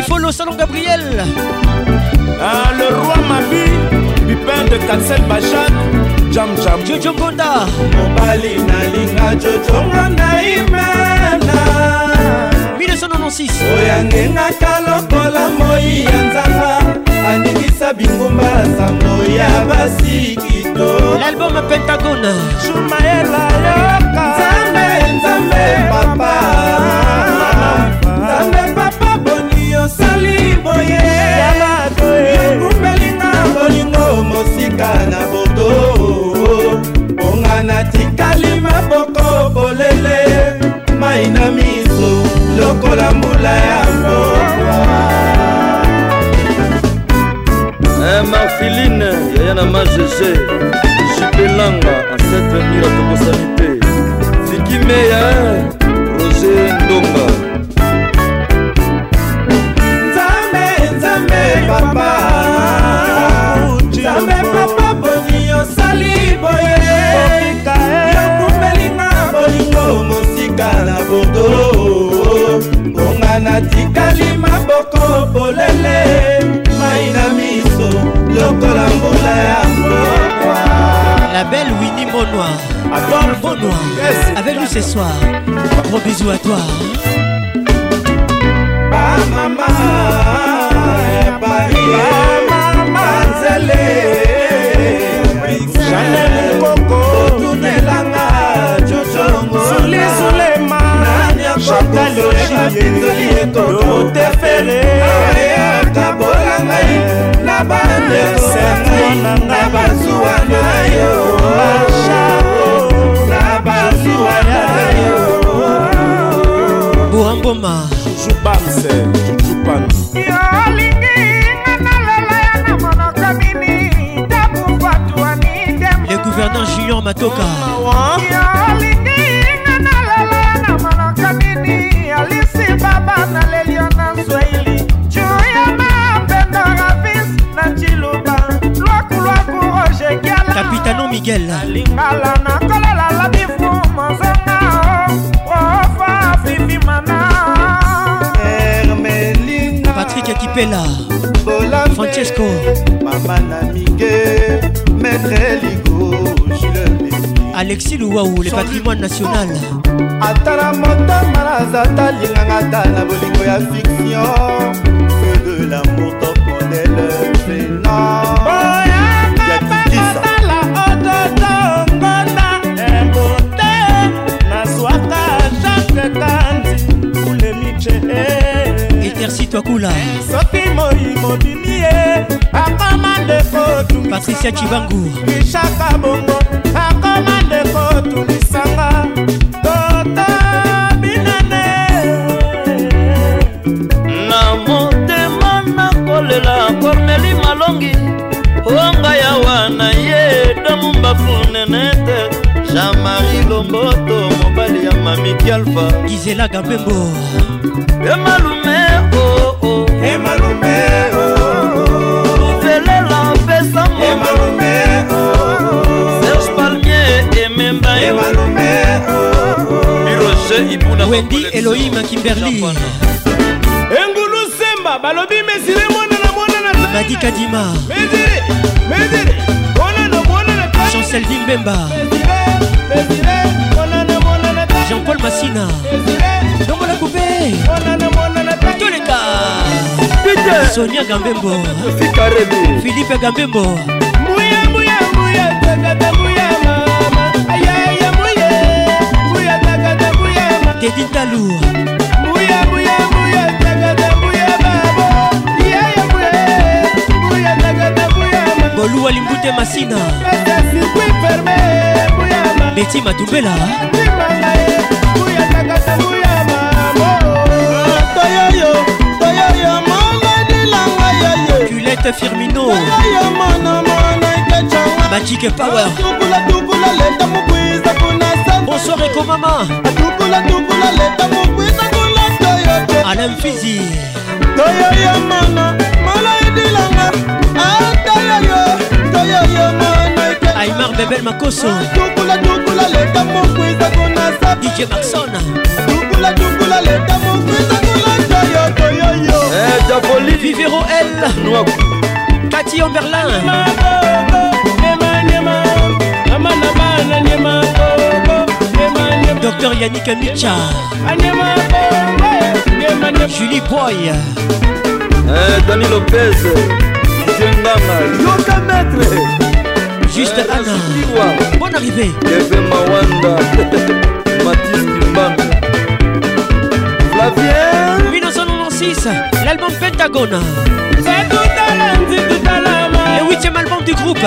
Follow Salon Gabriel. Ah, le roi ma vie, Pipin de Katsel Bachat, Jam Jam, Jojo Gonda, Mobali Nalinga, Jojo Ranaimana, 1996. Oyangenga Kalokola Moi Yanzanga, Anigisa Bingumba, Samoya Basikito. L'album Pentagone. Shumaela Yoka, Zame, Zame, Papa. Zame, Papa. Sali boye yala boye kumbelinga bolingo mosika na bodo ongana tikali maboko bolele maina miso lokola mbula ya mbokwa ma filine yaya na majege jipelanga en cette venir à tokosalité zikimeya Roger Ndomba Papa, jamais papa bonio sali boye. Yo kumelinga bolingo mosika na bodo. Ngana tikali maboko bolele. Maina miso lokola mbola yango. La belle Winnie Bonoir, Adolphe Bonoir, avec nous ce soir. Gros bisous à toi. Ba mama. Bouhamboma Jubamse Jujupan Gouverneur Julien Matoka. Capitano Miguel. Patrick Kipela. Francesco. Maman Miguel. Maître Eligo, je le mets. Alexis Louaou, le patrimoine national. Atala motama zata lingata la bolingo ya fiction. Feu de l'amour top modèle Sénat. Boya papa la ododo ngona embote na swaka chaque tanti kule miche. Éterci toi kula. Soti moi modinié. Patricia Chibangu na motema nakolela Corneli Malongi onga ya wana ye domumba funenete Jean-Marie Lomboto mobali ya mami Kialfa Isela Gabembo emalume oh oh emalume oh Wendy Elohim Kimberly Ngulu Semba balobi mesire mwana na Madi Kadima mesire mwana na Chancel Dimbemba mesire mwana na Jean-Paul Massina Ndombolo la coupé tous les gars Sonia Gambembo Philippe Gambembo Edith Talou Bolou Alimboute Massina Betty Matoubela Culette Firmino Magic Power bonsoir et comme maman Alain Fizi Aymar Bebel Makoso DJ Maxon Vivero L Cathy Amberlin Docteur Yannick Micha Julie Boy Dani Lopez Yoka Maître Juste Anna bonne arrivée Kevin Mawanda Mathis Kimba Flavien 1996 l'album Pentagone c'est tout à l'heure le 8e album du groupe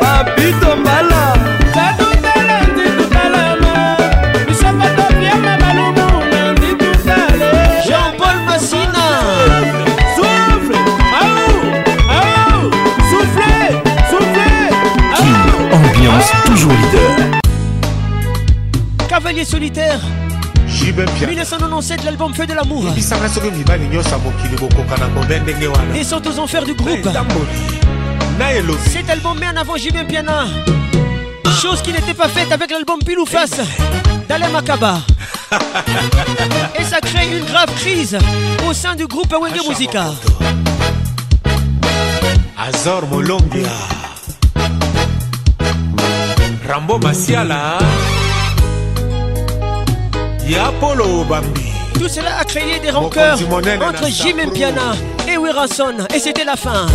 Papi Tombala toujours leader. Cavalier solitaire. JB Mpiana. 1997 l'album Feu de l'amour. Descente aux enfers du groupe. Cet album met en avant JB Mpiana. Chose qui n'était pas faite avec l'album Pile ou Face d'Alain Makaba. Et ça crée une grave crise au sein du groupe Wenge Musica. Azor Molongia. Rambo Massiala Yapolo Bambi. Tout cela a créé des rancœurs entre JB Mpiana et Werrason. Et c'était la fin.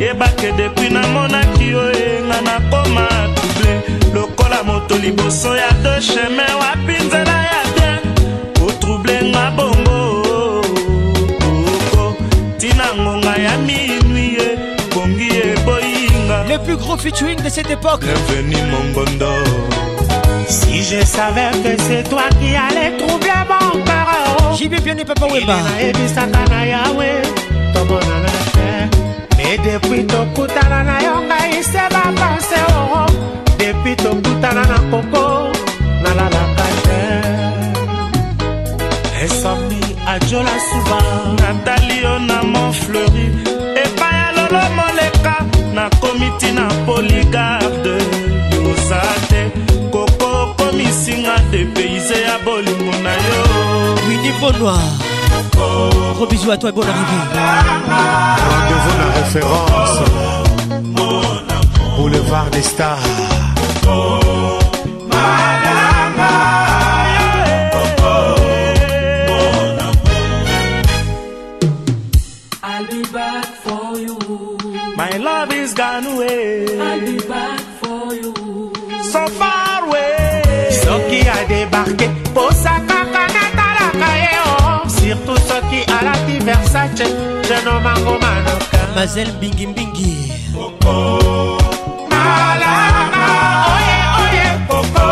Ebake depuis na monaki oyenga na koma tuble lokola moto liboso ya deux chemins wapinzela ya te o trouble nga bongo tina ngonga ya minuit kongi eboyinga le plus gros featuring de cette époque Bienvenue mon bondo si je savais que c'est toi qui allais troubler mon cœur JB Mpiana et Papa Wemba ebisaka na yawe tobona na te Et depuis ton koutana na yonga isse va penser oh Depuis ton koutana na koko na la la kate Insomnie adjola souvent Nathalie fleurie et pas lolo moleka na komiti na poligarde yosate koko komisinga de payse ya bolingo na yo Winnie Bonoir. Gros bisous à toi et bonne arrivée. Rendez-vous la référence Boulevard des Stars. My love is gone away. I'll be back for you. So far away. Ceux qui a débarqué pour sa cacanata la caillon. Surtout ceux qui a la diversace. Je nomme un romano. Mazel Bingi Bingi. Coco. Malama. Oye, oye, Coco.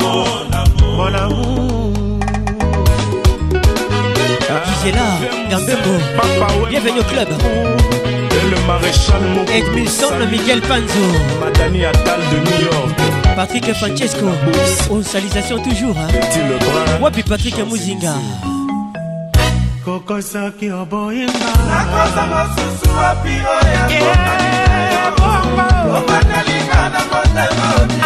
Mon amour. Gisela, Gambembo. Bienvenue au club. Le maréchal Mokou, Edmilson, Miguel Panzo, Madani Attal de New York, Patrick Francesco, on salutation toujours. Moi puis Patrick Muzinga. Coco Saki Oboinga, la cosa mosusu apiro ya bomba, obanalika na motema.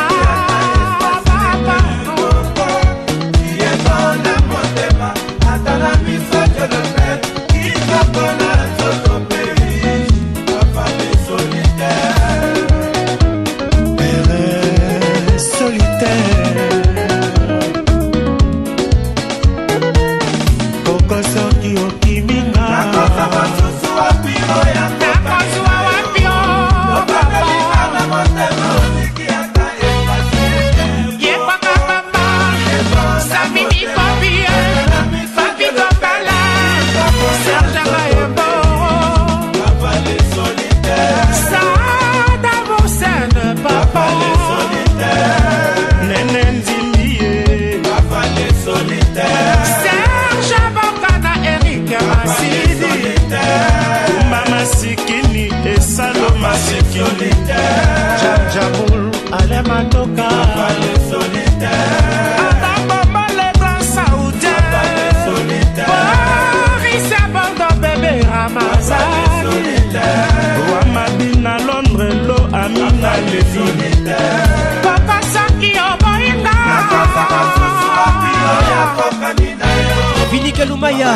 Kalumaya,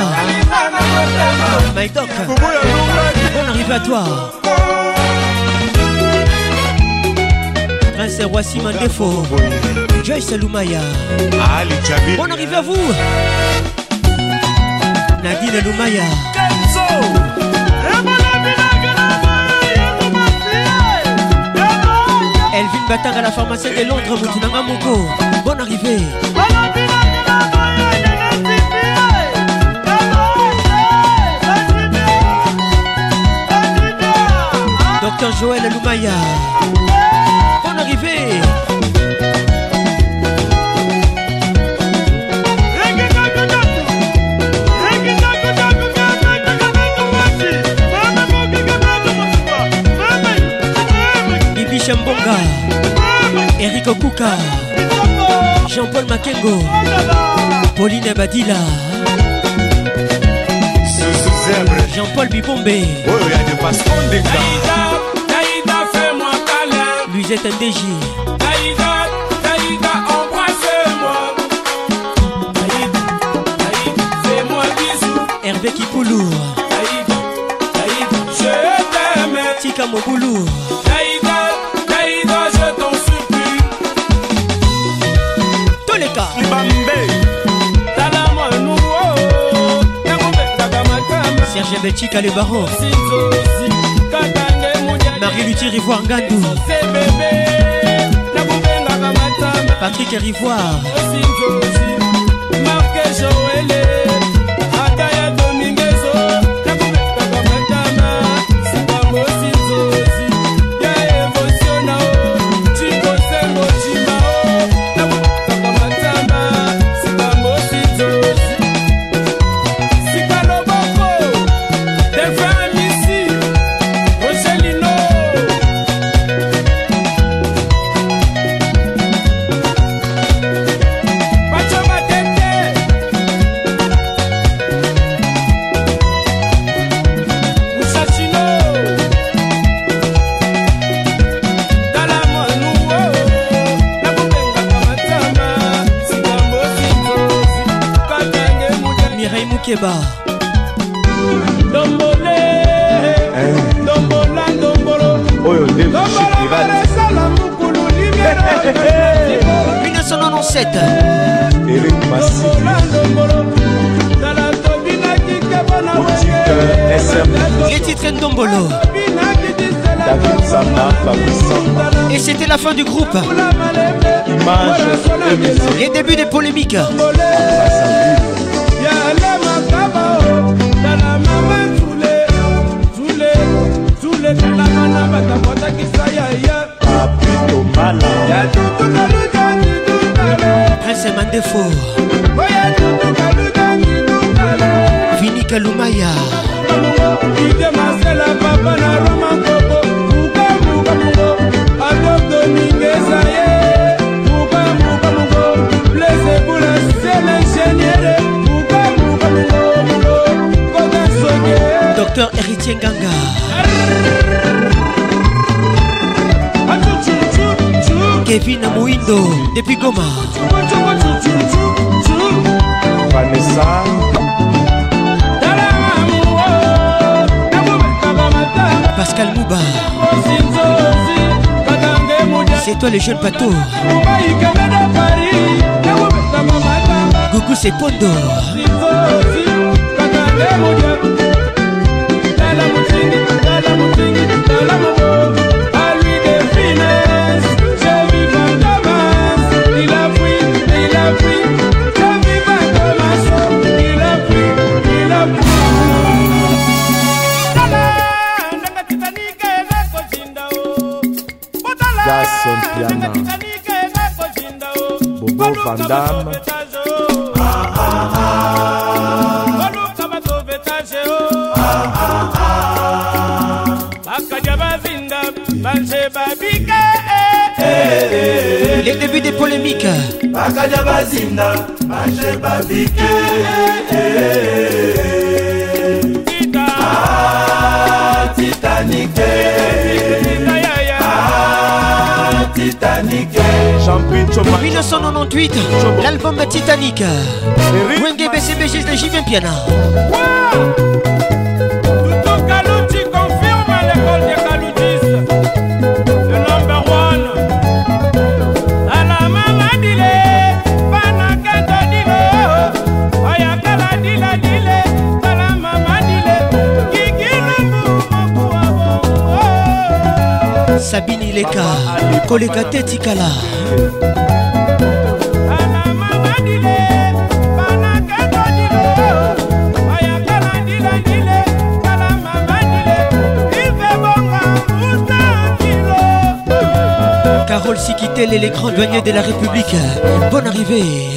My Doc, bonne arrivée à toi. Prince Roissy Mandefo, Joyce Lumaya, bonne arrivée à vous. Nadine Lumaya, Elvin Batard à la pharmacie de Londres, Moutinanga Moko, bonne arrivée. Docteur Joël Lumaya, bonne arrivée. Bibi Chambonga, Eric Okuka, Jean-Paul Makengo, Pauline Badila, Jean-Paul Bibombé. Oui, il y a des passons des gars. Lusette NDJ, Taïda, Taïda, embrasse-moi. Taïda, Taïda, fais-moi bisous. Hervé Kipoulou, Taïda, Taïda, je t'aime. Tika Moboulou, Taïda, Taïda, je t'en supplie. Tous les cas, Bambé, Tadama, nous, oh, Tadama, Serge Belchika, le baron. Marie-Luthier Rivoire Ngandou, Patrick Rivoire, Wemba. Ndombolo, les titres Ndombolo. Et c'était la fin du groupe. Les débuts des polémiques. Prince Mandefo, Vini Kalumaya, Docteur Héritier Ganga, Kevin Mouindo, depuis Goma. Vanessa. Pascal Mouba. C'est toi le jeune bateau. Gougou c'est Pondo. Vandam, les débuts des polémiques. Titanic, 1998, l'album Titanic. Wenge BCBG de JB Mpiana. Tout au Kalouti confirme à l'école des Kaloutis. Le number one. À la maman dile, Panakata dile, Ayakala dile dile, à la maman dile, Kiki Nambu, Sabine Ileka. Kolega Tetikala Carole Sikitele, les grands douaniers de la République. Bonne arrivée.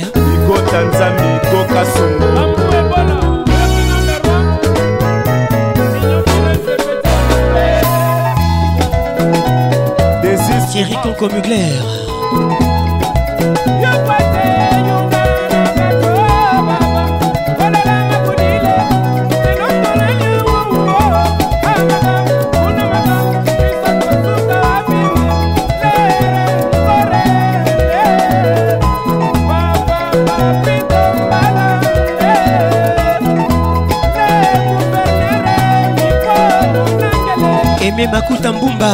Thierry Conco-Mugler, Aimé Makuta Mbumba,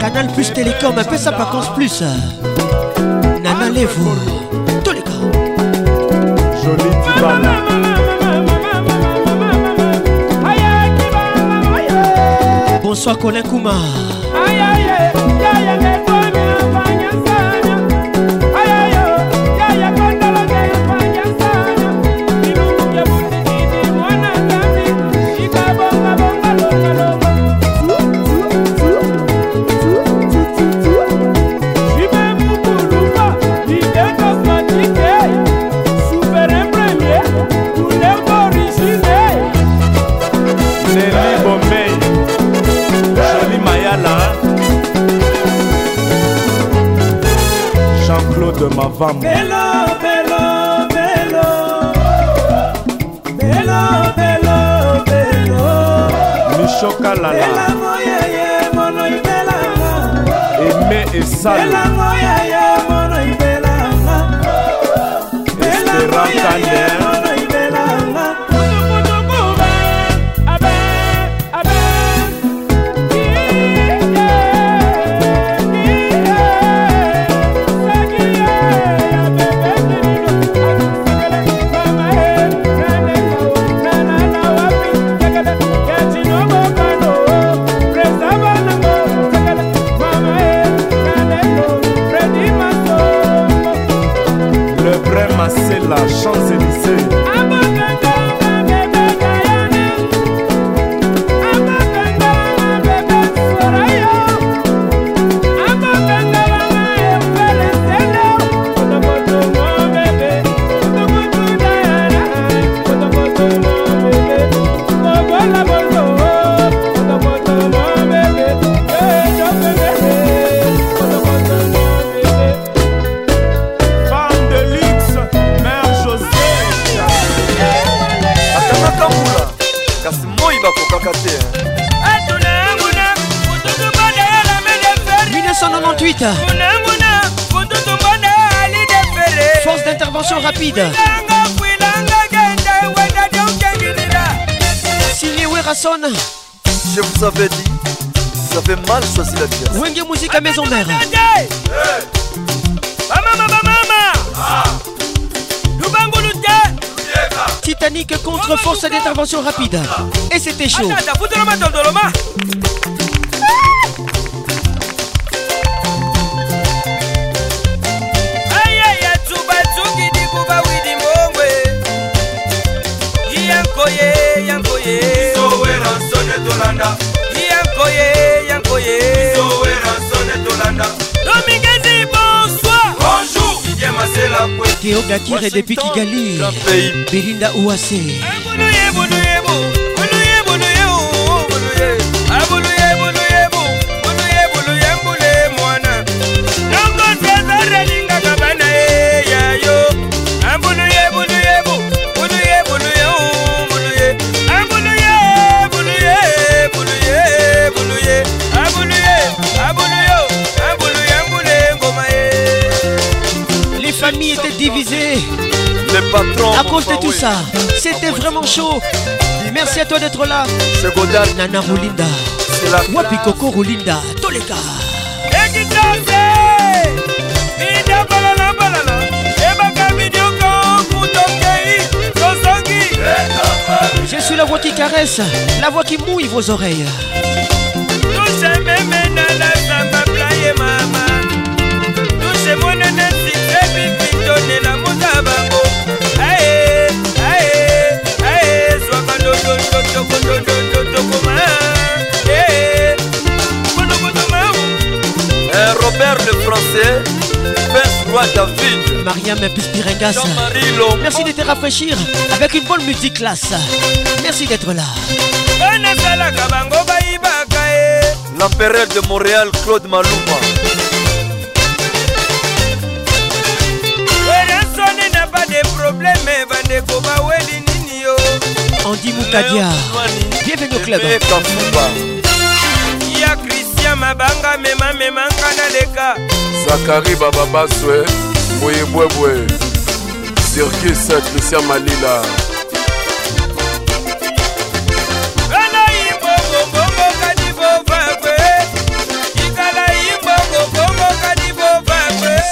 Canal Plus Télécom, appelle ça Paconce Plus. Nana Levo, tous les gars. Jolie Tibana. Bonsoir Colin Kouma. Hello, hello, hello, hello, hello, hello. Le chocolat. Aimé et sale. Espérant Candel. 1998. Force d'intervention rapide. Signé Werrason. Je vous avais dit, vous avez mal choisi la pièce. Wenge Musica Maison Mère. Titanic contre force d'intervention rapide. Et c'était chaud. Théo Dakir et depuis Kigali, Belinda Ouassé. La famille était divisée à cause de tout ça. C'était vraiment chaud. Merci à toi d'être là. Nana Roulinda. Wapi Coco Roulinda. Toleka. Je suis la voix qui caresse, la voix qui mouille vos oreilles. Robert le Français, François David, Mariam Pispirengas, merci de te rafraîchir avec une bonne Multiclass. Merci d'être là. L'empereur de Montréal, Claude Maluma. Andy Moukadia, bienvenue au club. Ya Christian Mabanga, Mema Kanaleka. Zakari Bababaswe, Boye Bouéboué. Circuit 7, Christian Malila.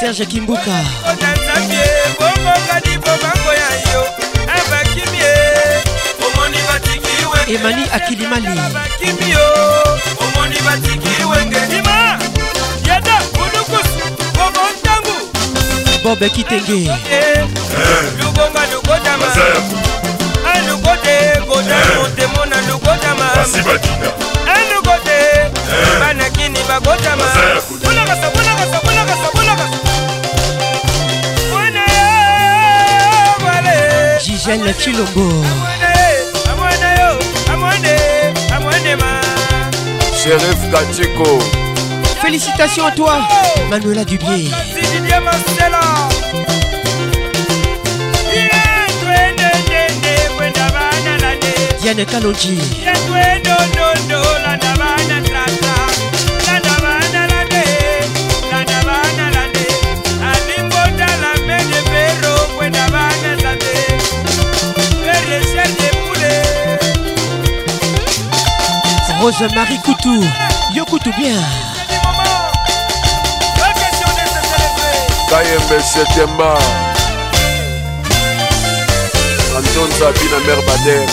Serge Kimbuka. Emani Akilimali. Bob Kitenge. Gisèle Chilombo. Chérif Katiko. Félicitations à toi, Manuela Dubier. Diane Kalonji. Rose-Marie Koutou, Yokoutou bien. Kayembe Setemba, Anton Sabine Merbader.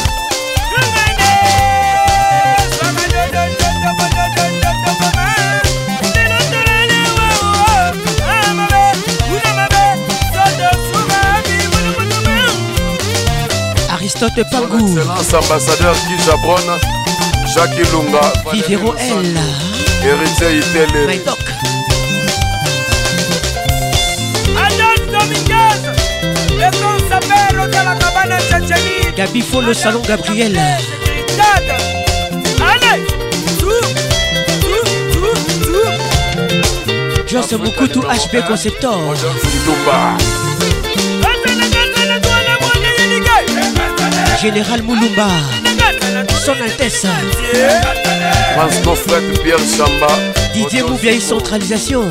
Aristote Pangou. Excellence ambassadeur Guy Jabron. Jacques Lunga, Vivero L, Héritier Itélé, Maïtok, Adolphe Dominguez, le son s'appelle l'hôtel à cabane Tchétchénie, Gabi Faux, le salon Gabriel, allez, Joseph Moukoutou, HB Conceptor, Général Moulumba. Son Altesse François Fred Pierre Chamba Didier Moubia et centralisation.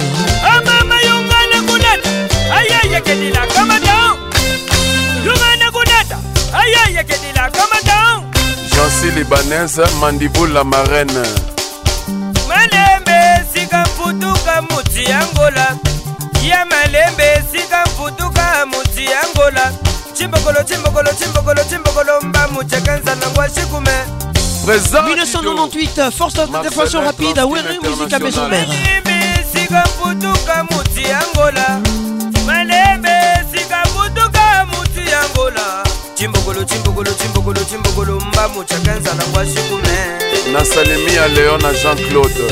Jancy Libanaise, Mandibou la marraine. Malembe sika mfutuka muti Angola. Ya malembe sika mfutuka muti Angola. Chimbokolo, chimbokolo, chimbokolo, chimbokolo, mba muchakanza nangwa shikume. 1998, force d'intervention rapide à Wenge Musica Maison Mère. Malembe sika mfutuka muti Angola. Malembe sika mfutuka muti Angola. Chimbokolo, chimbokolo, chimbokolo, chimbokolo, mba muchakanza nangwa shikume. Nasalemi à Léona Jean-Claude.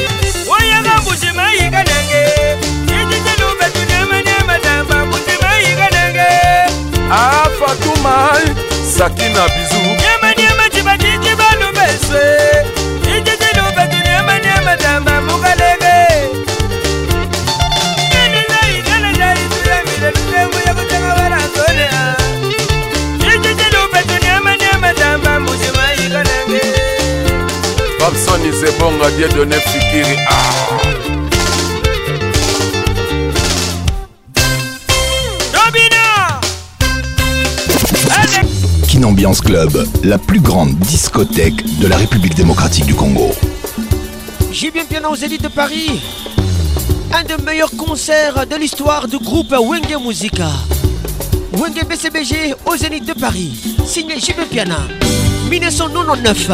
Oyanga mbushima yikanenge. Yidite lubetu nemene matamba mbushima yikanenge. Ah Fatouma, Sakina bisou. Nyama nyama chibatiti balubeswe. Ijiti lubetu nyama nyama damba mukalege. Nini zai gana jari tulemile tutemu ya kutanga wala kolea. Ijiti lubetu nyama nyama damba mujima ikanenge. Babson Izebonga die donne fikiri. Ah Kin Ambiance Club, la plus grande discothèque de la République démocratique du Congo. JB Mpiana aux Zénith de Paris. Un des meilleurs concerts de l'histoire du groupe Wenge Musica. Wenge BCBG aux Zénith de Paris. Signé JB Mpiana. 1999.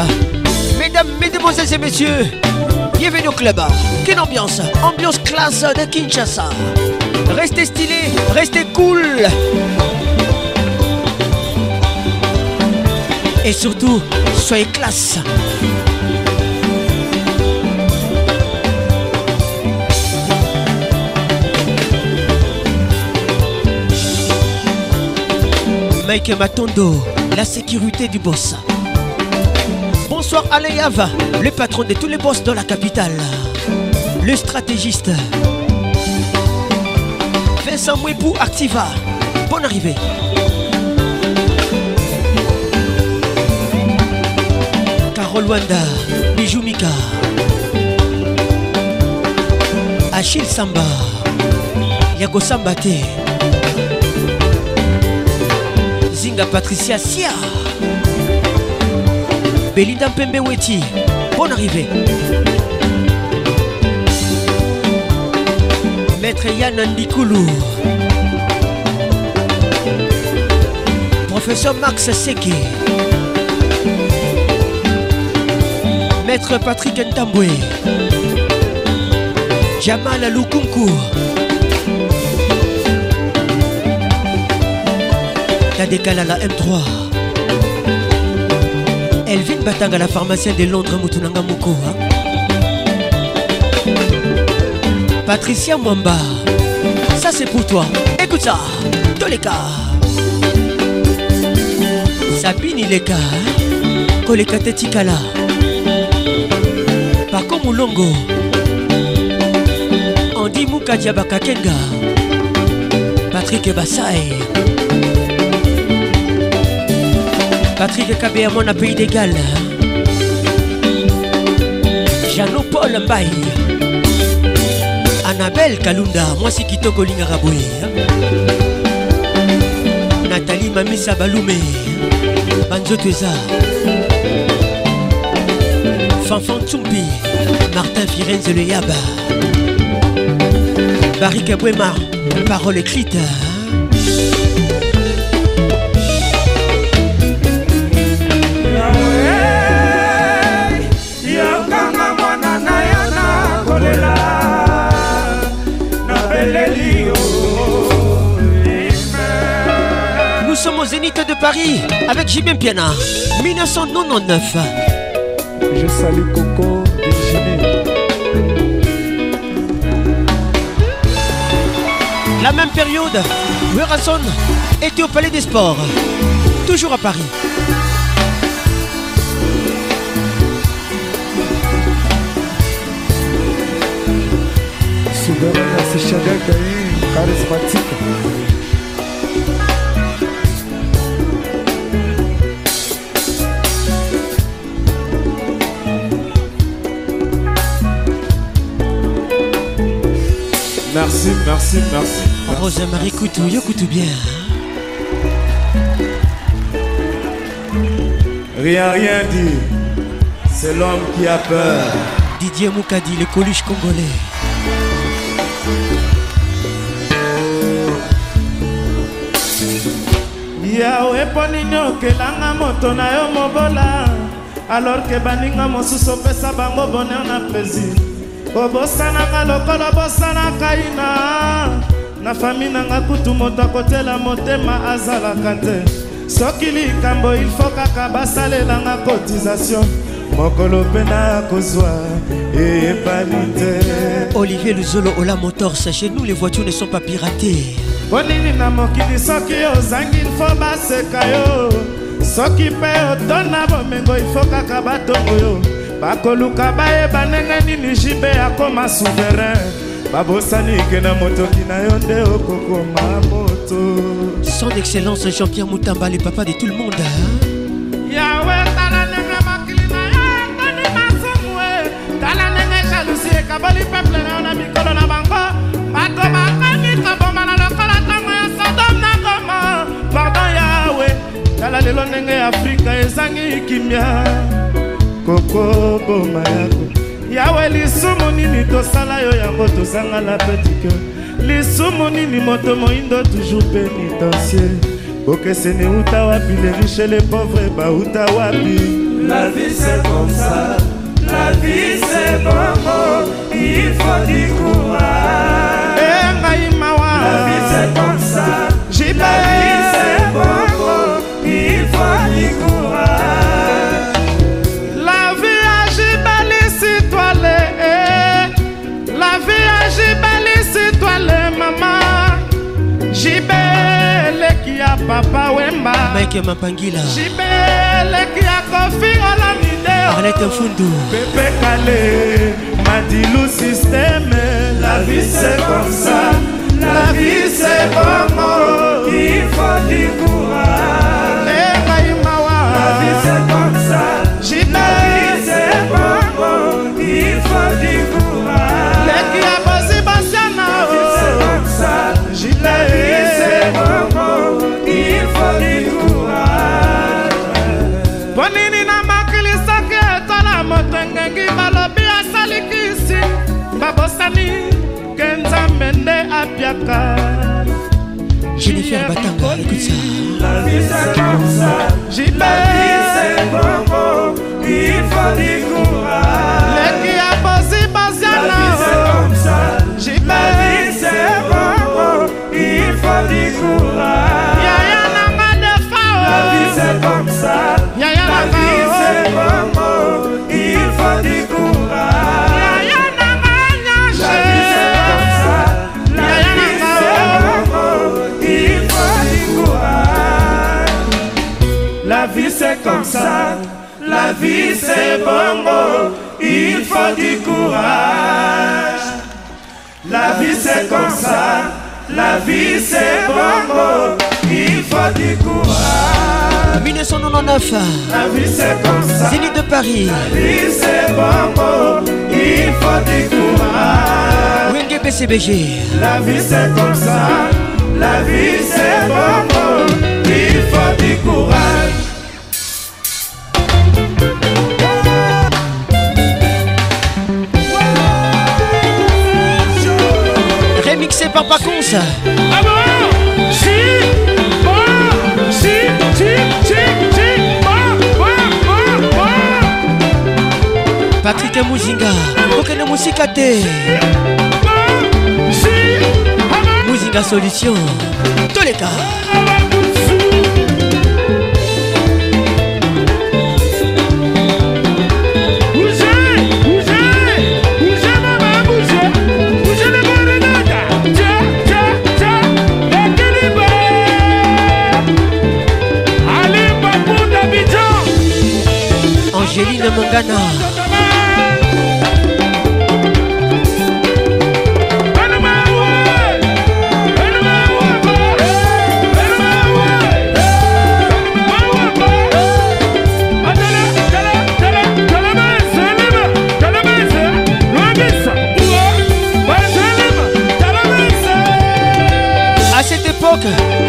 Mesdames, mesdemoiselles et messieurs, bienvenue au club. Kin Ambiance, ambiance classe de Kinshasa. Restez stylés, restez cool. Et surtout, soyez classe. Mike Matondo, la sécurité du boss. Bonsoir Alain Yava, le patron de tous les boss dans la capitale. Le stratégiste. Vincent Mouebou Activa, bonne arrivée. Rwanda, Bijou Mika, Achille Samba, Yago Sambate, Zinga Patricia Sia, Belinda Mpembe Weti, bonne arrivée. Maître Yann Ndikoulou, Professeur Max Seke, Maître Patrick Ntambwe, Jamal Lukunku, Tadekala la M3, Elvin Batanga la pharmacienne de Londres Moutunanga Moko, Patricia Mwamba, ça c'est pour toi, écoute ça, tous les cas, Sabine Ileka, Koleka Tetikala. Paco Moulongo, Andy Moukadia Bakakenga, Patrick Bassay, Patrick Kabéamon à Pays d'Égal, Jean-Paul Mbaye, Annabelle Kalunda, moi c'est Kitoko Lingaraboué, Nathalie Mamissa Baloumé, Banzo Teza, Fanfan Tsumpi, Martin Firenze le Yaba, Barry Kabouema, parole écrite. Nous sommes au Zénith de Paris avec JB Mpiana, 1999. Je salue Coco et Jimmy. La même période, Werrason était au Palais des Sports, toujours à Paris. Soudain, c'est Chaga Gaï, charismatique. Merci, merci, merci. Rose-Marie Coutou, yo Coutou bien. Rien, rien dit. C'est l'homme qui a peur. Didier Moukadi, le coluche congolais. Yawe ponino ke langa moto na yo mobola. Alors que baninga mosuso pesa bango bonheur na plaisir. Obosana nga lokolo bosana kaina. Na famille nga Kutu moto akotela motema azala kante. Soki likambo il faut kaka basalela nga cotisation. Mokolo pena kozwa e palite. Olivier Luzolo Ola Motor, sachez nous les voitures ne sont pas piratées. Bonini na mokili soki ozangi il faut baseka yo. Soki pe odona bomengo il faut kaka batongo yo. Bakoluka baye banenge nini jibe akoma souverain. Babosani ke na moto kina yo nde okokoma moto. Son excellence Jean-Pierre Moutamba, le papa de tout le monde. Yawe tala nenge mokili na yo toni masomwe. Tala nenge jalousie kabali peuple na ona mikolo na bango. Bakoma kani kaboma na lokola tango ya Sodom na Goma. Pardon Yahweh. Tala lelo nenge Afrika ezangi kimia. Koko boma yako. Yahweh lisumu nini tosala yo yango tozanga la petite. Lisumu nini moto moindo toujours pénitentiaire. Bokesene uta wapi les riches les pauvres ba uta wapi. La vie c'est comme ça. La vie c'est bon mot. Il faut du courage. La vie c'est comme ça, la vie c'est bon gros, il faut du courage. La vie a jibali si toi les, la vie a jibali si toi les maman. Jibele qui a Papa Wemba, Mike Mapangila, Jibele qui a Kofi Olamide, Arlette Fundu, Pepe Kale, Madilou Système. La vie c'est comme ça. La vie c'est bon mot, il faut du courage. La vie c'est comme ça. La vie c'est bon mot, il faut du courage. Les qui a passé Bassiana, la vie c'est comme ça. La vie c'est bon mot, il faut du courage. Bonini na makili sake tola moto ngengi balobi asalikisi babosani. Jennifer Batanga, écoute ça. La vie c'est comme ça. La vie c'est bon mot. Il faut du courage. Les qui a bossé Baziana. La vie c'est comme ça. La vie c'est bon mot. Il faut du courage. Yaya Nanga de Fao. La vie c'est comme ça. Yaya Nanga. La vie c'est bon mot. Il faut du courage. La vie c'est comme ça, la vie c'est bon mot, il faut du courage. La vie c'est comme ça, la vie c'est bon mot, il faut du courage. 1999, la vie c'est comme ça, Zénith de Paris, la vie c'est bon mot, il faut du courage. Wenge BCBG, la vie c'est comme ça, la vie c'est bon mot, il faut du courage. Remixé par Paconce. Ah bon? Si, bon, si, si, si, si, bon, bon, bon. Patrick Mouzinga, Bokene Mousikate. Bon, si, bon. Mouzinga Solution, tous les cas. Angéline Mangana,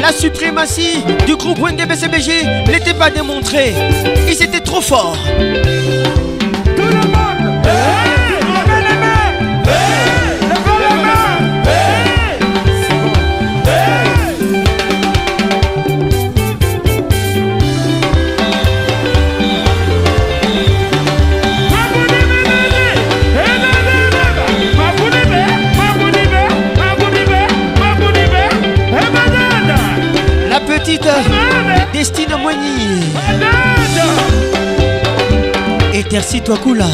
La suprématie du groupe Wenge BCBG n'était pas démontrée. Ils étaient trop forts. Tout le monde, hey, levez les mains, hey, levez les mains, hey, c'est bon, hey. La petite Destine Moigny et Tercito Akula.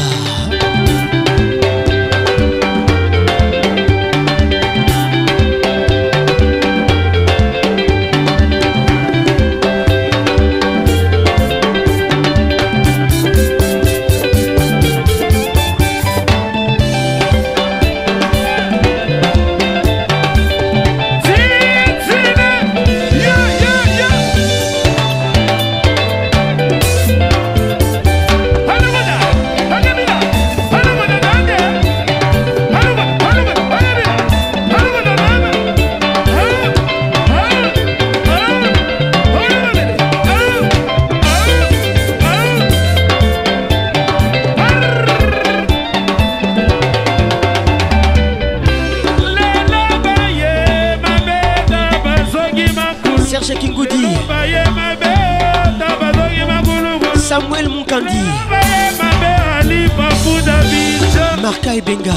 Marca et Benga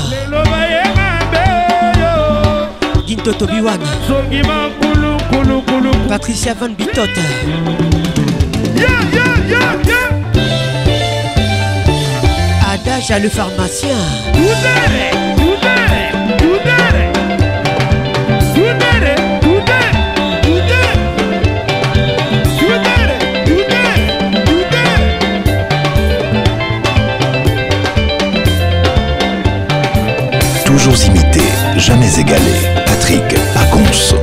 Ginto Tobiwan Patricia Van Bitot. Adage à le pharmacien. Toujours imité, jamais égalé. Patrick Paconce.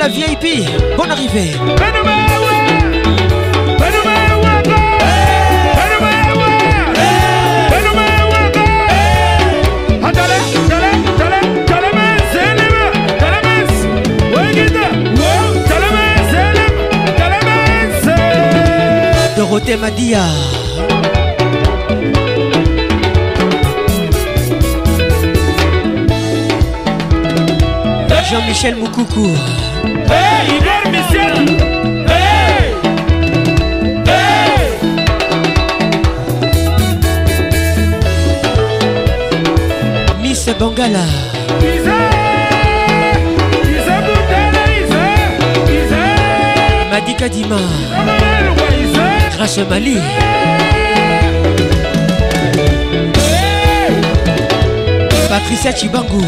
La VIP, bonne arrivée. Dorothée Madia. Jean-Michel Moukoukou. Hey, Igor Michel, hey, hey. Miss Bangala. Madi Kadima. Grace Mali. Patricia Chibangu.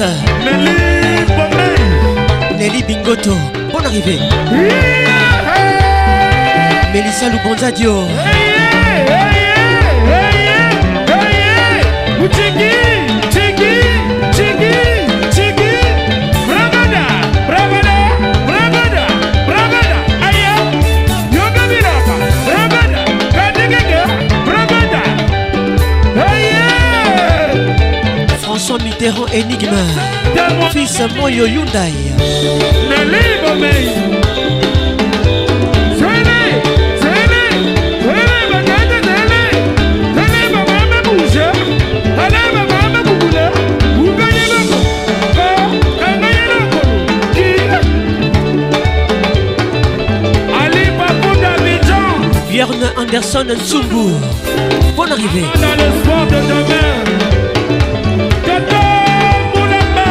Class, Nelly Bomé, Nelly Bingoto, bonne arrivée. Mélissa Lubonzadio, Chiki, Chiki, Chiki, Chiki, Bravada, Bravada, Bravada, Bravada, Aya, Yoga Mirapa, Bravada, Kadegega, Bravada, Aya, François Mitterrand Énigme, fils Moyo Hyundai, Nelly Bomei. Anderson Nsumbu, bonne arrivée. Dans l'espoir de demain, Kato Moulamba.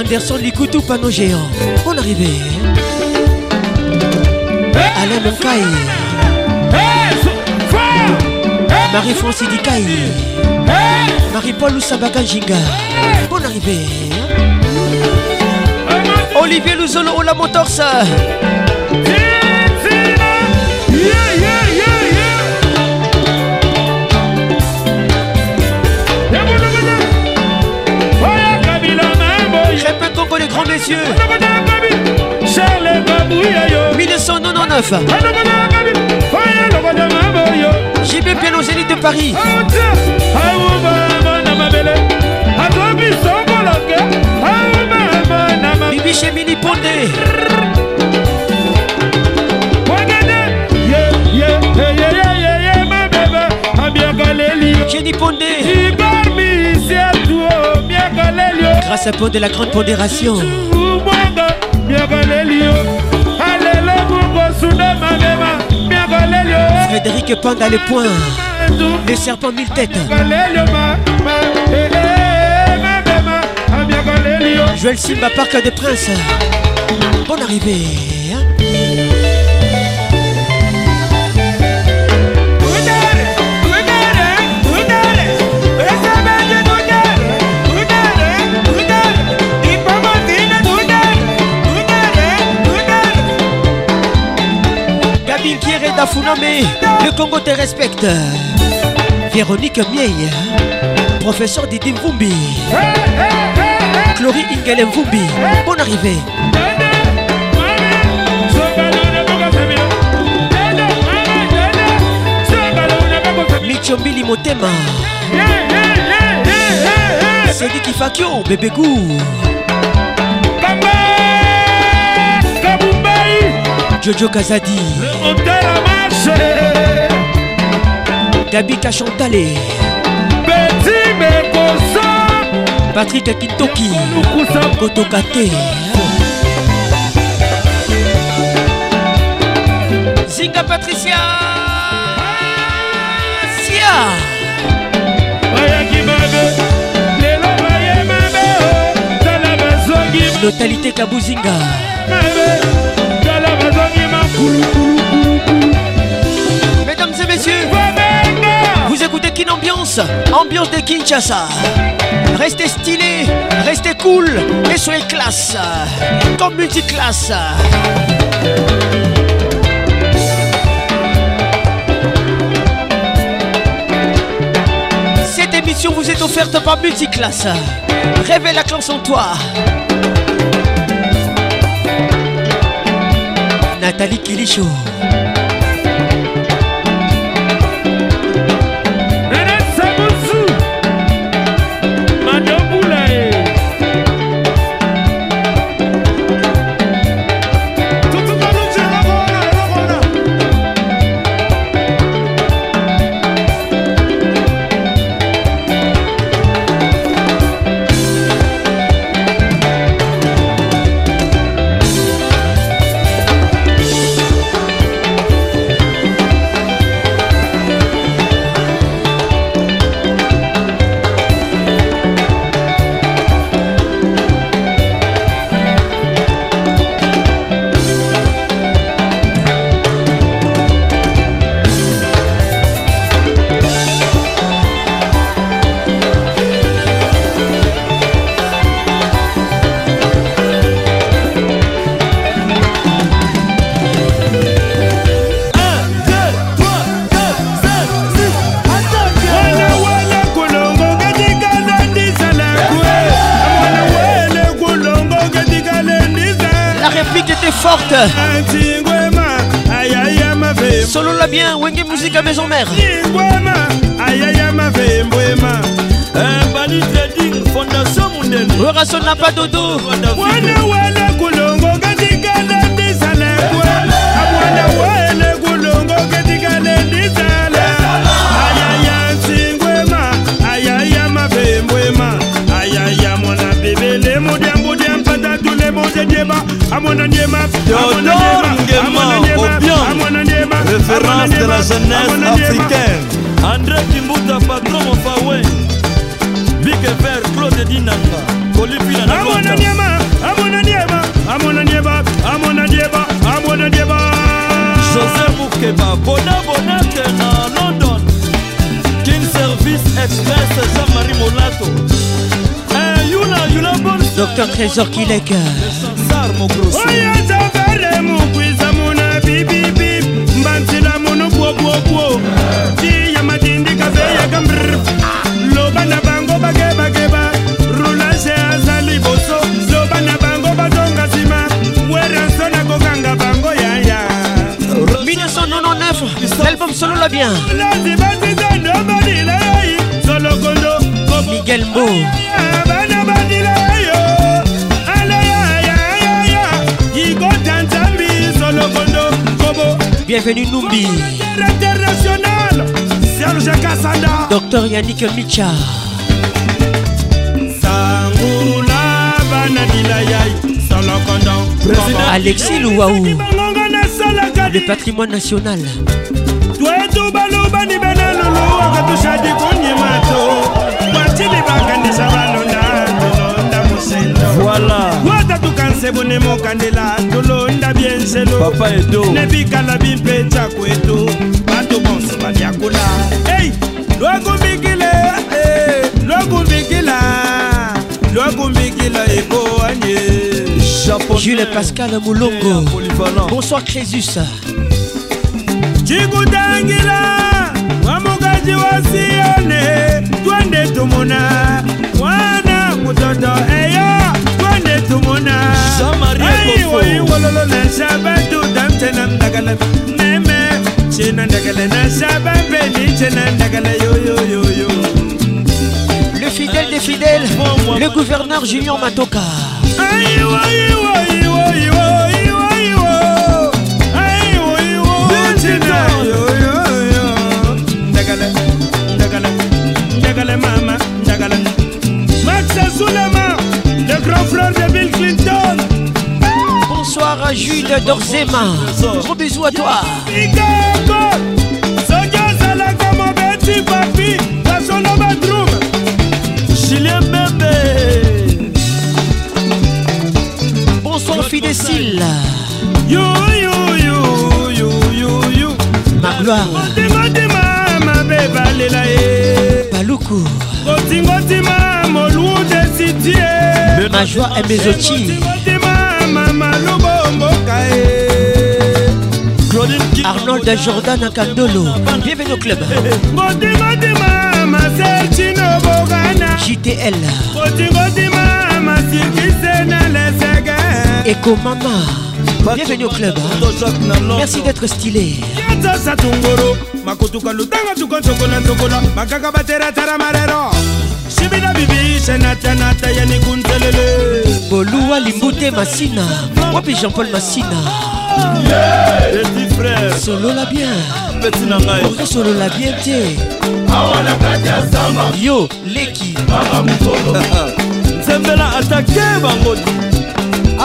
Anderson Likutu Pano Géant, bonne arrivée. Alain Moncaille, Marie-France Idikaï, Marie-Paul Ousabaka Jinga, bonne arrivée. Olivier Luzolo Ola Motors, répète encore les grands messieurs. 1999 JB Mpiana Zénith de Paris. Bibi chez Mini Pondé. Jenny Pondé. Grâce à Pondé, la grande pondération. Frédéric Panda, le point. Les serpents mille têtes. Joël Simba, Parc des Princes, bonne arrivée. Gabi Kieré Dafuname, le Congo te respecte. Véronique Mieille, professeur Didi Mvumbi. Laurie Ingel Mvumbi, bonne arrivée. Michombi Limotema. Cédric Ifakio, bébé goût. Jojo Kazadi. Gabi Kachantale. Petit Bekosa. Patrick Kintoki, Kotokate, Zinga Patricia, Sia, Notalité Kabuzinga, mesdames et messieurs, vous écoutez Kin Ambiance, ambiance de Kinshasa. Restez stylé, restez cool et soyez classe, comme Multiclass. Cette émission vous est offerte par Multiclass. Révèle la classe en toi. Nathalie Kilicho. est forte. Solo la bien, Wenge Musica Maison Mère. Werrason n'a pas dodo. Référence de la jeunesse africaine. André Kimbuta, patron au Fawe. Big Fer, Claude Dinanga. Colipina, Amona Niema. Joseph Boukeba, Bona, à London. King Service Express, Jean-Marie Molato. Yula, bonne. Docteur Trésor Kileka. L'album solo l'a bien. Miguel Mo. Bienvenue Numbi. Docteur Yannick Micha. Alexis Louaou. Le patrimoine national. Voilà. Papa Edo. Hey, Jules Pascal Moulongo. Bonsoir Crésus. Le fidèle des fidèles, le gouverneur Julien Matoka. Bonsoir à Jules Dorzema. Gros bisous à toi. Bonsoir Fidécile. Ma gloire. Paloukou. Ma joie est Bezoti. Arnold Jordan à Candolo. Bienvenue au club. JTL. Eco Mama. Bienvenue au club. Merci d'être stylé. Boloua Limbouté Massina. Moi puis Jean-Paul Massina. Petit frère. Solo la bien. Petit nangaï. Pourquoi solo la bien t'es? Yo, Leki. Zembela attaqué Bangot.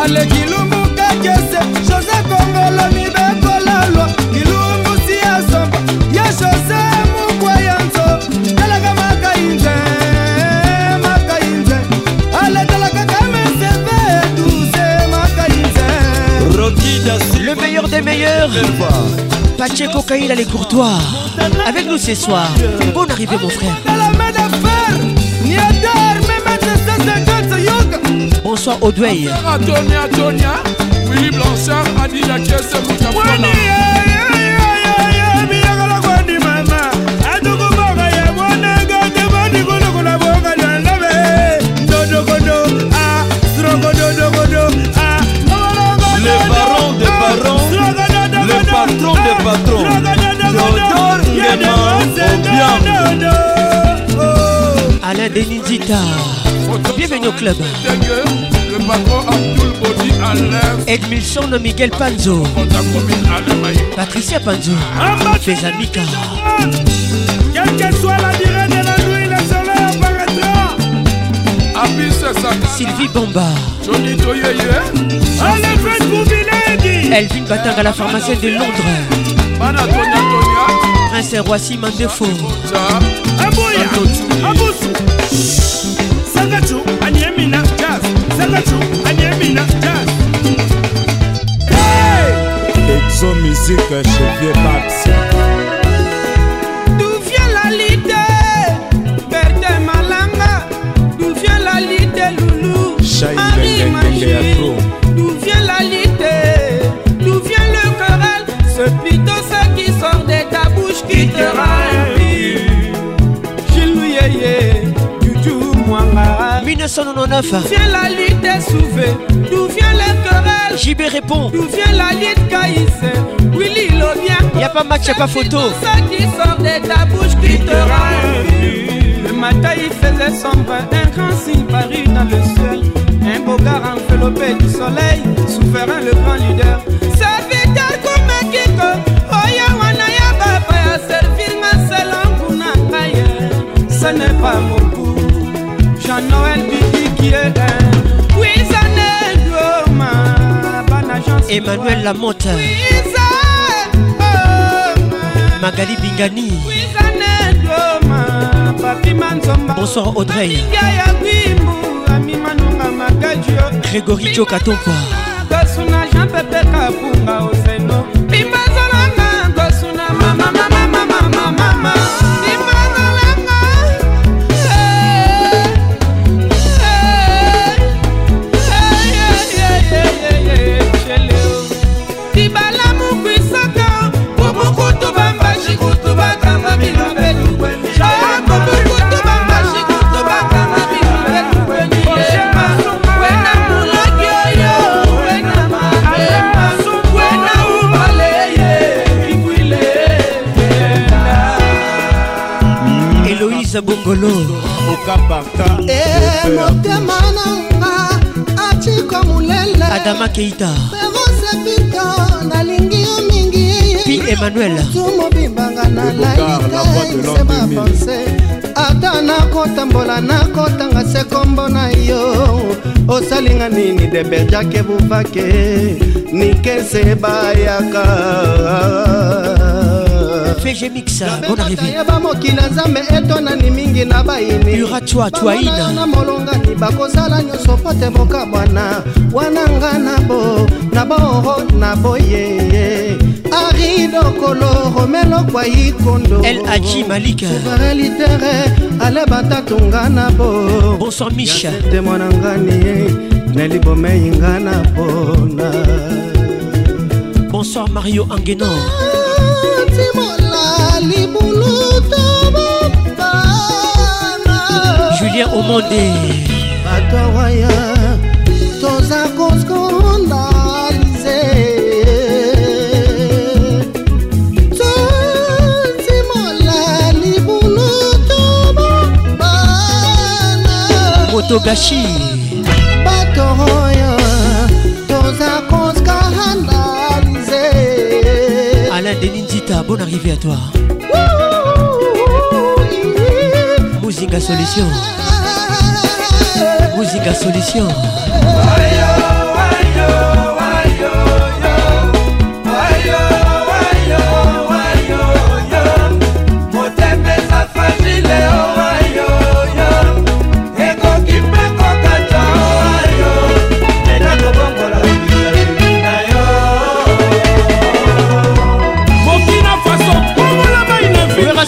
Allez, Kilumbu Kakese. José Congolo Mibeko Lalo. Kilumbu Siasom. Ya José Mukwayanzo. Elagama Kainte. Le meilleur des meilleurs, Pacheco Caïla les courtois. Avec nous ce soir, bonne arrivée mon frère. Bonsoir Audoueil. Le baron Alain Denizita, bienvenue au club. Edmilson de Miguel Panzo, Patricia Panzo, les Amicas. Quelle que soit la durée de la nuit, le soleil apparaîtra. Sylvie Bomba, Elvin Batang à la pharmacie de Londres. Prince Roi Simon Defoe. Exo musique chevier Babs. D'où vient la l'idée Berthe Malanga. D'où vient la l'idée Loulou Henri Magie. D'où vient la l'idée? D'où vient le querelle? Ce pito, ce qui sort de ta bouche qui te remplit. Chilouyeye, du tout moanga. 1999. D'où vient la l'idée souvée? D'où vient le querelle? JB répond. D'où vient la lite Caïs? Willy Lobiaco. Y'a pas match, y'a pas photo. C'est ça qui sort de ta bouche qui te rend. Le matin il faisait son bain. Un grand signe parut dans le ciel. Un beau gars enveloppé du soleil, souverain le grand leader. Servir tel comme Kiko. Oya wanaya papa ya servir ma seule engouna ailleurs. Ce n'est pas mon coup. Jean-Noël Bidi qui est un. Oui, ça n'est pas mal. Emmanuel Lamonte, Magali Bingani, bonsoir Audrey, Grégory Tchokatopa, Bongolo Adama Keita Pi Emmanuel ata nakotambola nakotanga sekombo na yo osalinga nini de bejake buvake nikese bayaka FG Mixa, bonne arrivée. Ura Chua Chuaina. El Hadji Malika. Bonsoir Micha. Bonsoir Mario Anguenon. Julien Omondé Motogashi Alain Denindita, bonne arrivée à toi. Musica Solution, Musica Solution.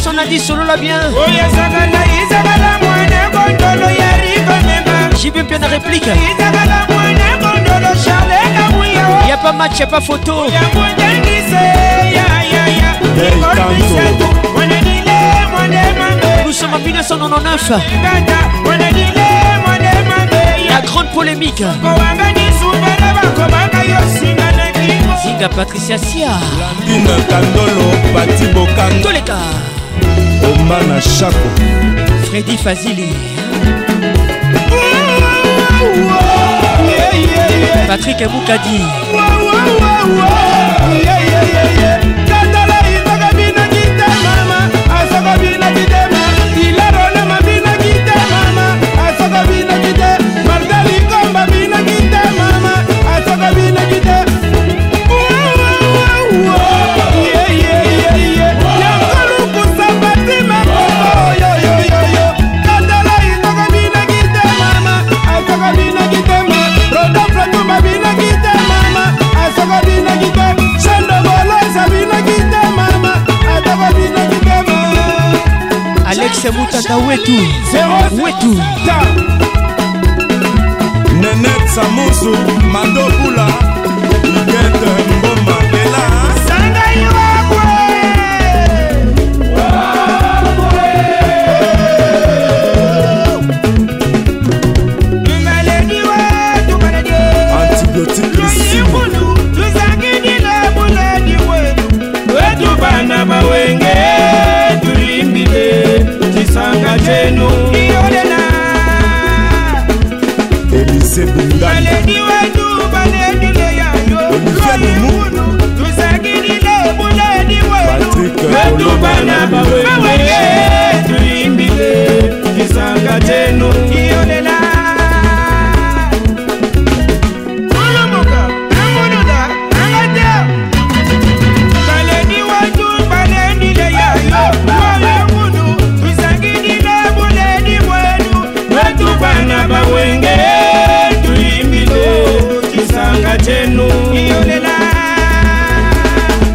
On a dit solo là bien. J'ai bien bien la réplique. Y a pas match, y a pas photo. Nous sommes en 1999. La grande polémique. Zinga Patricia Sia. Tous les gars. Omana Chaco, Freddy Fazili, Patrick Aboukadi, Alex Moutaka Wetu, Wetu Nenet Samoussou, Madopula, Yete Mboma Bela Sanga Iwakwe Wakwe Maledi Wetu Maledi Antibiotique Lissimo Tuzakini Labuledi Wetu Wetu Banaba Wenge Elise Bunda Baledi wetu baledi le yayo Olivier Mounou Tuzagini le buledi wetu Wetu banaba wewe Tulimbile Kisanga jenu Iolela Kolomoka Amonoda Angata Baledi wetu baledi le yayo Banaba wenge tulimile kisanga chenu iolela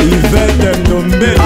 Yvette Ndombolo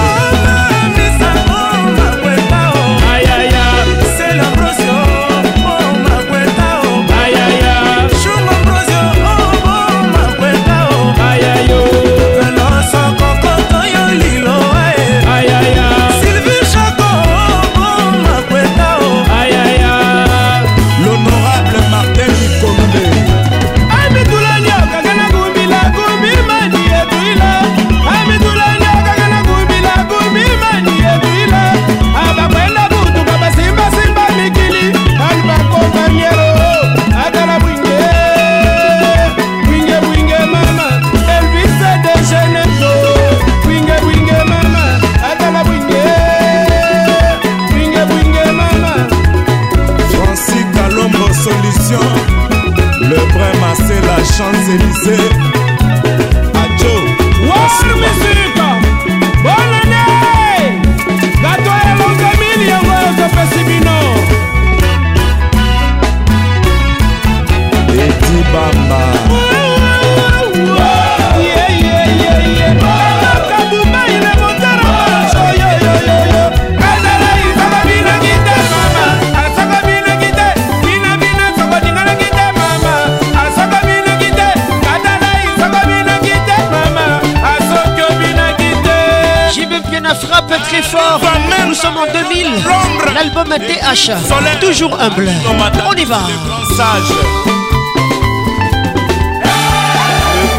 Soleil, toujours humble, on y va.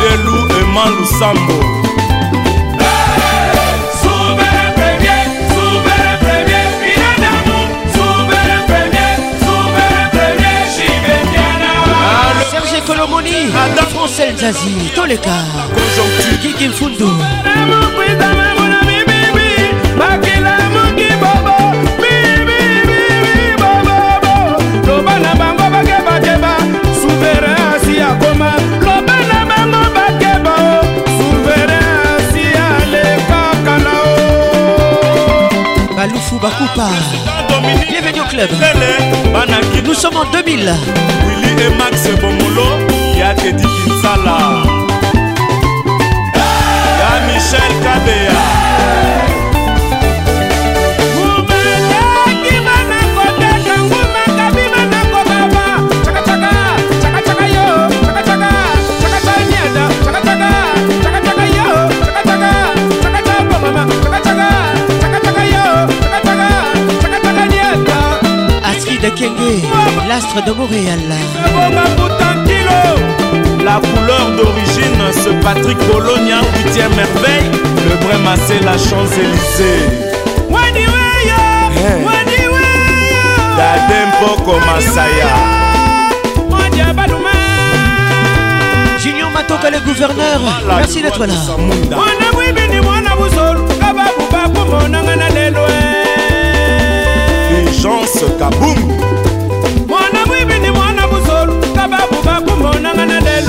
Le loup et Manou Sambo. Souvez le premier, souvez le premier, Piana nous. Souvez le premier, JB Mpiana. Serge Colomoni, France El Zazie, Toleka, Kikim Fundo. Baloufou Bakoupa, bienvenue au club. Nous sommes en 2000. Willy et Max Bomolo, y'a Teddy Kinsala, y'a Michel Kadea. L'astre de Montréal. La couleur d'origine, ce Patrick Bologna, 8e merveille. Le vrai massé, la Champs-Élysées. Boko Masaya. Junior Matoka le gouverneur, merci d'être là. Les gens se kaboum.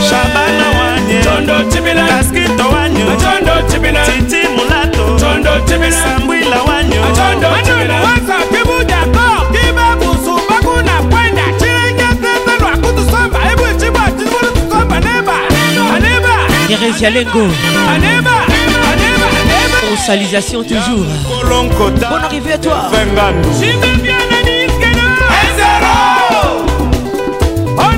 Shabana wanye Tondo Tibila Kaskito wanyo Tondo Tibila Titi Mulato Tondo Tibila Sambwila wanyo Tondo Tibila Wasa kibuja ko Kiba kusu bakuna kwenda Chilenge sese lwa kutusomba Ebu chiba chizuru tusomba Aneba Aneba Terezia Lengo Aneba Aneba Aneba Consalisation toujours. Bonne arrivée à toi Fengando Jimbe Biana Niskeno Ezero Ona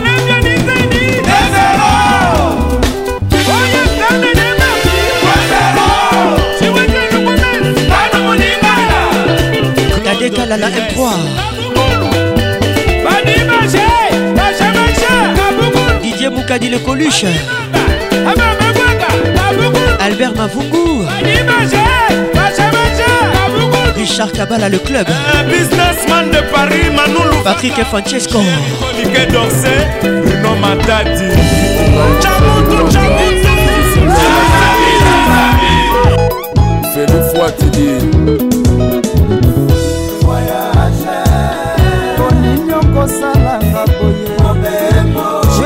décale à la M3. Didier Moukadi le Coluche. Albert Mavungu. Richard Kabala le club. Businessman de Paris, Manoulou. Patrick et Francesco. Fais le foie, tu dis.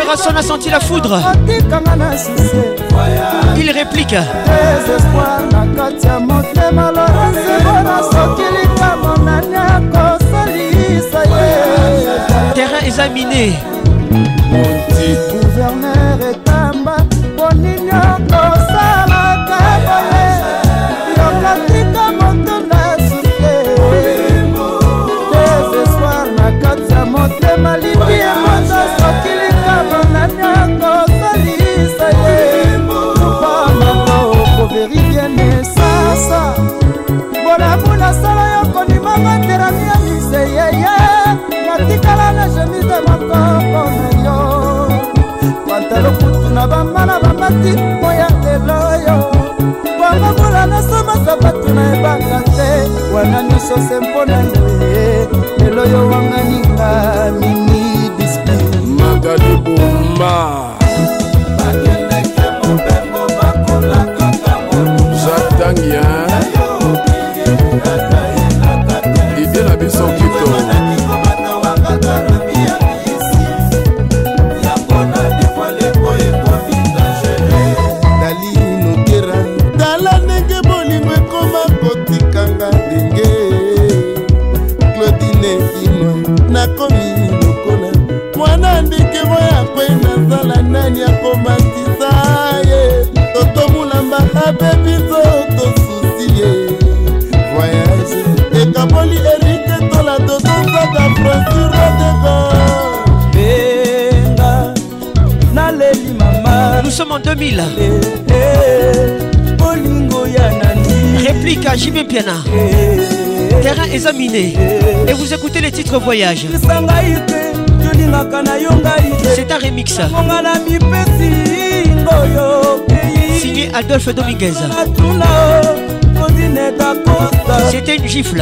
Werrason a senti la foudre. Il réplique. Terrain examiné. JB Mpiana, terrain examiné, et vous écoutez les titres voyage. C'est un remix signé Adolphe Dominguez. C'était une gifle.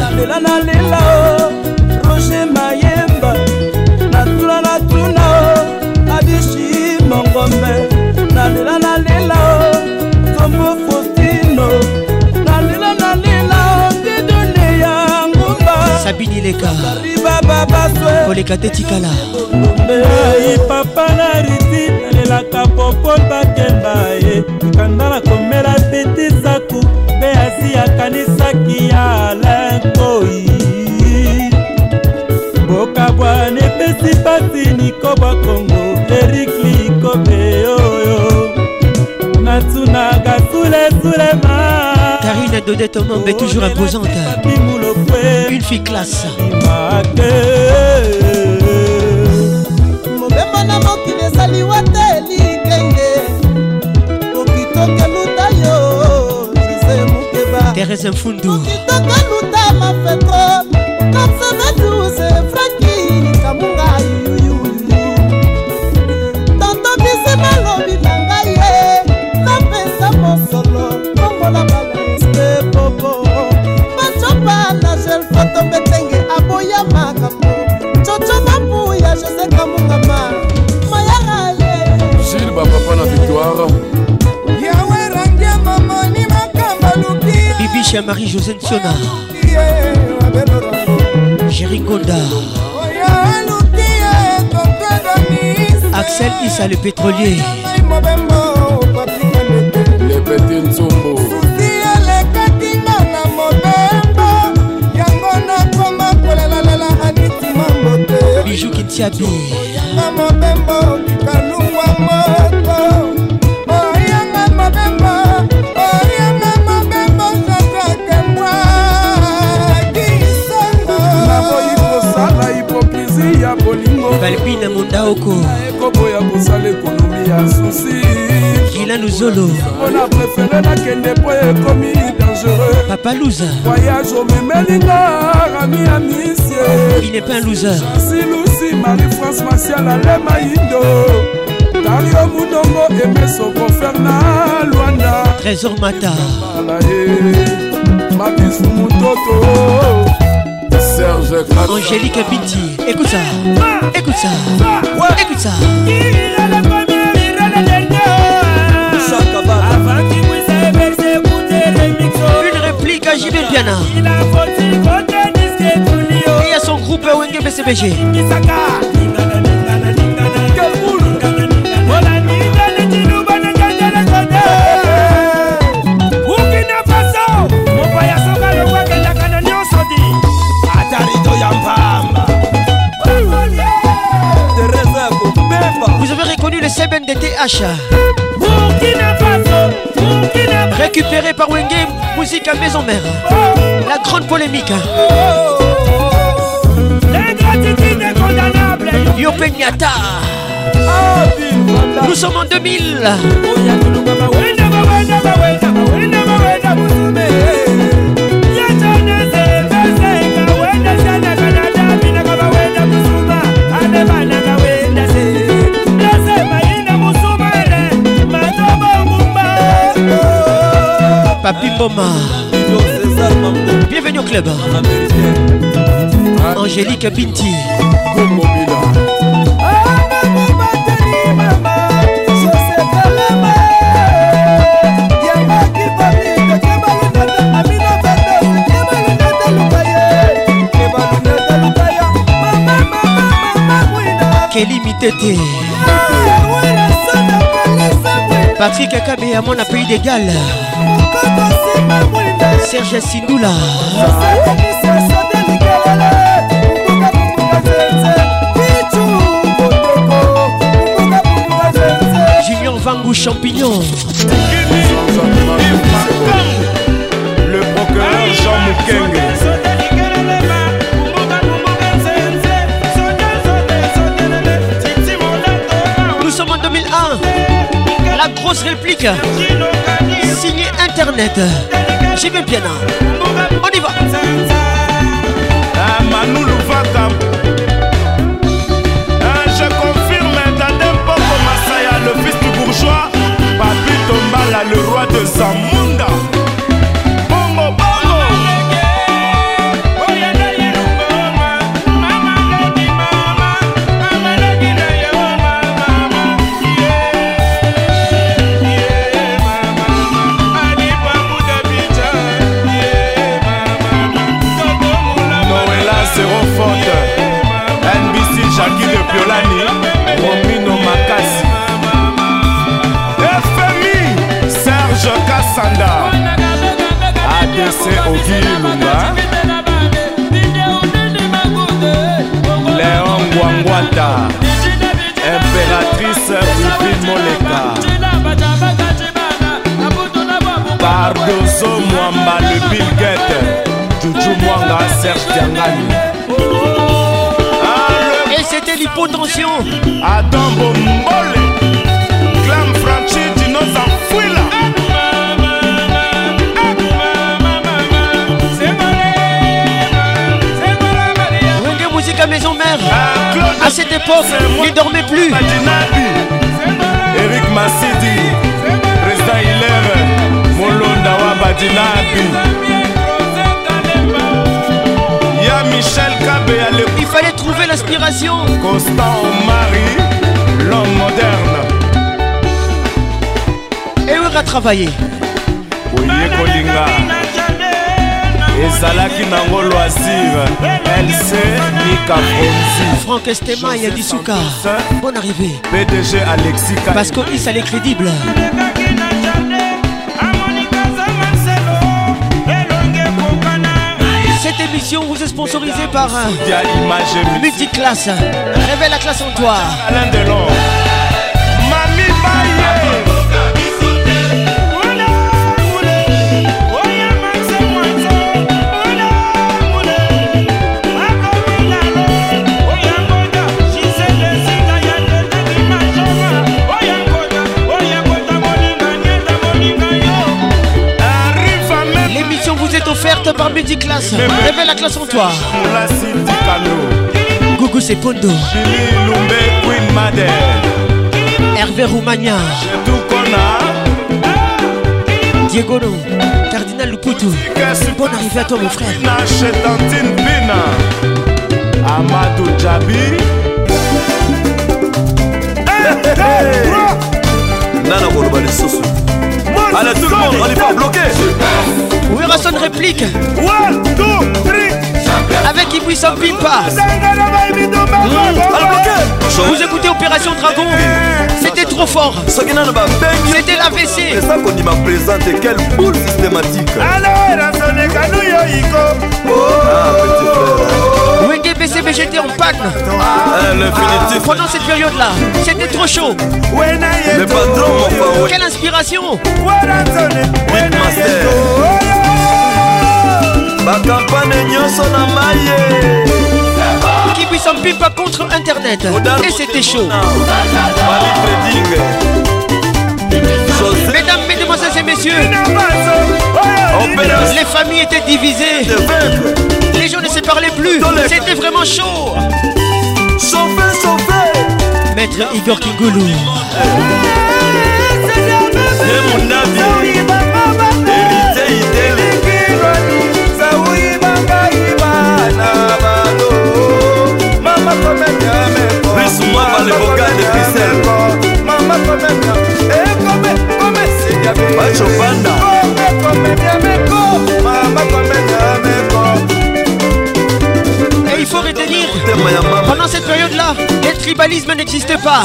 Sabini les gars, Koleka Tetikala. Hey papa na riti, la kapopo bakemba ye. Kanda la komela peti saku, be asi akanisa kia lenkoi. Bokabwa ne pesi pati ni koba Kongo, erikli kobe oyo. Natsuna gasule sulema. Karine Dodé Tomombe est toujours imposante. Une fille classe. Thérèse Mfundu. Chocho Chez Marie-Josée Ntiona, Chéri Konda, Axel Issa le pétrolier, les petits Nzombo, Bijou Kintiabi, Valpina Mondaoko, Gila Nuzolo, Papa Louza, il n'est pas un loser. Marie-France Martial Alema Indo, Dario Moudongo et Messo Conferna Luanda, Trésor Mata, Mabisou Moutoto, Serge Kata, Angélique Abiti. Écoute ça, écoute ça, écoute ça. Il est la première, il est la dernière. Avant qu'il vous ait versé, écoutez les micros. Une réplique à JB Mpiana. Il a voté contre Nisquet Tulio. Il y a son groupe Wenge BCBG. Vous avez reconnu le CBN de TH récupéré par Wenge Musica Maison Mère. La grande polémique. L'ingratitude est condamnable. Yopenyata. Nous sommes en 2000. Papi Boma, bienvenue au club. Angélique Binti, Kelly Mitete, Patrick Kabe à mon pays d'égal. Serge Sindoula, Junior Vangou Champignon, le procureur Jean Moukeng. La grosse réplique signé internet. JB Mpiana, on y va. Manou Louvata, je confirme Tadem Poko Masaya, le fils du bourgeois, Papi Tombala, le roi de Zamunda. Bongo Sanda ADC Ogi Lunga Léon Wangwata, impératrice Ruby Moleka, Bardozo Mwamba, le Bill Gates, Juju Mwanga, Serge Tiangani. Et c'était l'hypotension Adam Bombole, Clam Franchi, Dinos Enfouila. Maison Mère, à cette époque, il dormait plus. Eric Massidi, président Hilaire, Molondawa Badinabi. Il y a Michel Kabé à l'époque. Il fallait trouver l'inspiration. Constant Marie, l'homme moderne. Et où a travaillé? Oye Kolinga. Ezalaki nango loisir LC Nika Fonzi Franck Estema Yadisuka. Bonne arrivée PDG Alexis Kali. Parce qu'on est allé crédible. Cette émission vous est sponsorisée par Multiclass. Révèle la classe en toi. Alain Delon Mami Baye. Offerte par Multiclass. Révèle la classe en toi. Gougou Sekondo Hervé Roumania Diego No Cardinal Luputu. Bonne arrivée à toi mon frère Amadou Djabi Nana Boloba les sauces. Allez tout le monde, on n'est pas bloqué. Werrason réplique. 1, 2, 3. Avec Ibuissant Pimpa. Vous écoutez Opération Dragon. C'était trop fort. C'était l'AVC. C'est ça qu'on m'a présenté. Quelle boule systématique. Wenge BCBG était en panne. Pendant cette période-là, c'était trop chaud. Mais pas trop, enfin, ouais. Quelle inspiration. Qui puisse en pipa contre Internet. Et c'était chaud. Mesdames, mesdemoiselles et messieurs, les familles étaient divisées. Les gens ne se parlaient plus. C'était vraiment chaud. Maître Igor Kingoulou. Et il faut retenir, pendant cette période-là, le tribalisme n'existe pas.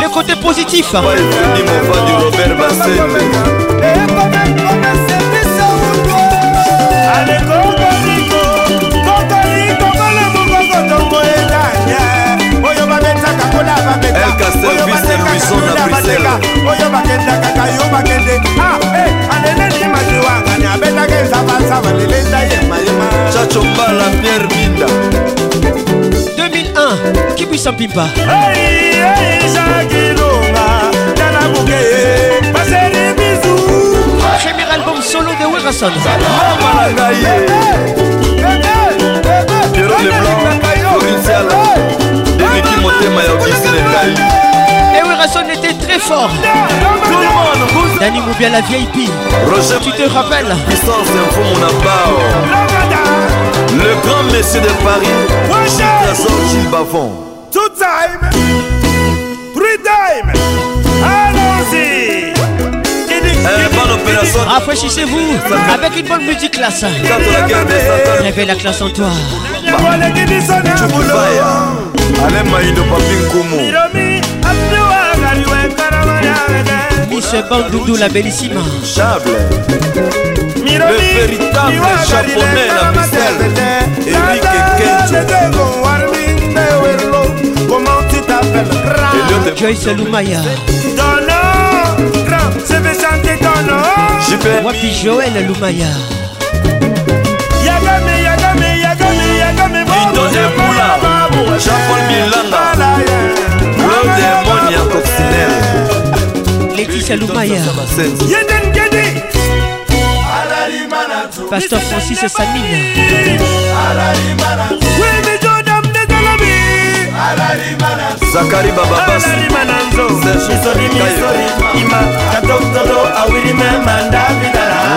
Le côté positif. Premier album solo de Werrason. Et Werrason était très fort. Dani Moubia la VIP. Tu te rappelles le grand monsieur de Paris, Werrason Gilles Bavon. Two time, three time. Allons-y. Rafraîchissez-vous avec une bonne musique classe. Réveille la classe en toi. Miss Bandoudou la bellissima. Le véritable japonais la Michel Eric Kenjo. Comment tu t'appelles? Joyce Lumaya. C'est mes chantiers ton nom. Wapi Joël Lumaya. Yagame, yagame, yagame, yagame. Mito de Moula, Jean-Paul Milanda. L'eau démonia coccinelle. Laetitia Lumaya. Yeden Gedi. Pasteur Francis et Samine. Oui, mais Jodam de Zalami. Zakari Bababas.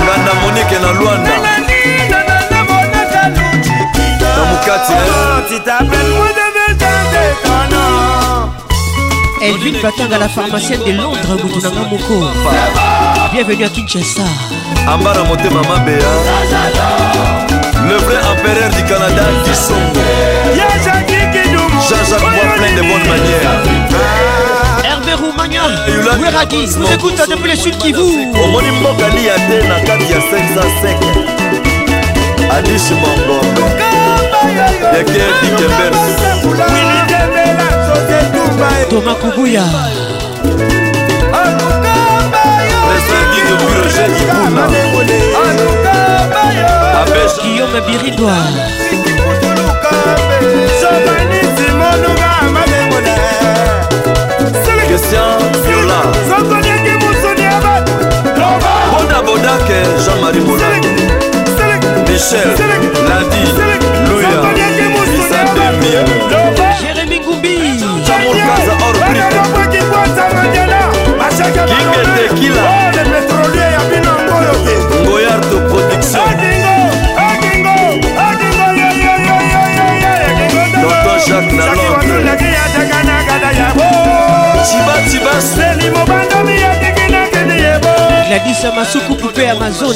Ngana Monique et la Luanda. Tu t'appelles moi de Vedante. Elvin Batang à la pharmacienne de Londres, Moutounanga Moko. Bienvenue à Kinshasa. Ambara Moté Mama Béa, le vrai empereur du Canada du Songo. Jean-Jacques Bois plein de bonnes manières. Hervé Roumania, Weraki, nous écoutons depuis le sud qui vous. Au Monimbo Kali Ate, la carte il y a 505. Adish Mangombe, Yeke Dikebers, Thomas Kubuya. Guillaume Biridois Christian Viola Bona Bodak Jean-Marie Bola Michel Nadi Louia Isabelle Jérémy Goubi Jamour Kaza Orbrito King Tequila Goyard de production Dr. Jacques Nalonde Gladys Amasuku Poupée Amazon.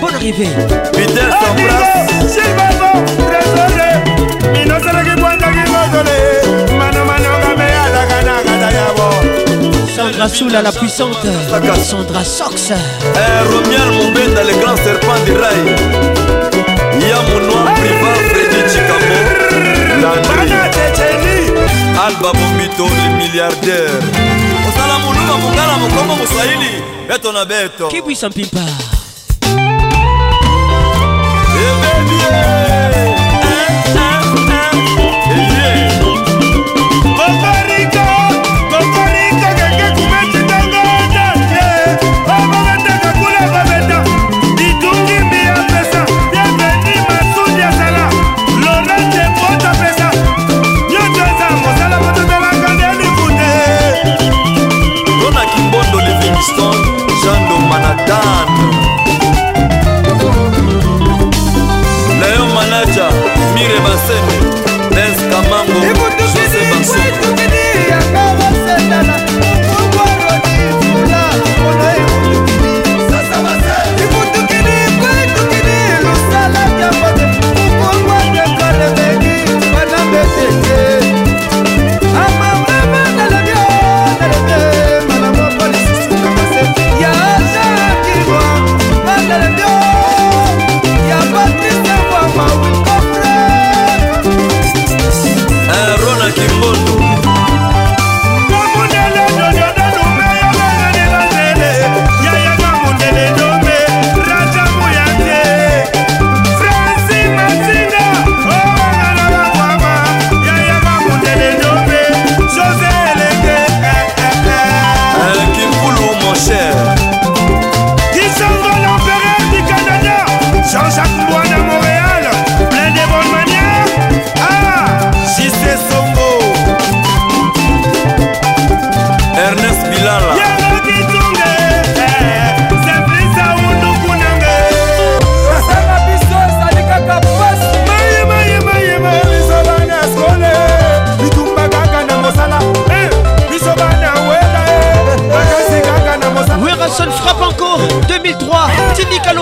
Bonne arrivée Peter Sambras Sandra Soula la puissante, Sandra Sox, Romial Moubet dans les grands serpents du rail, Yamounois Priva, Freddy Chikambo, Landry, Alba Bombito, les milliardaires, Osala Mounouma, Mougala, Moukomo, Moussaïli, Betona Beto, qui puisse en pimpa?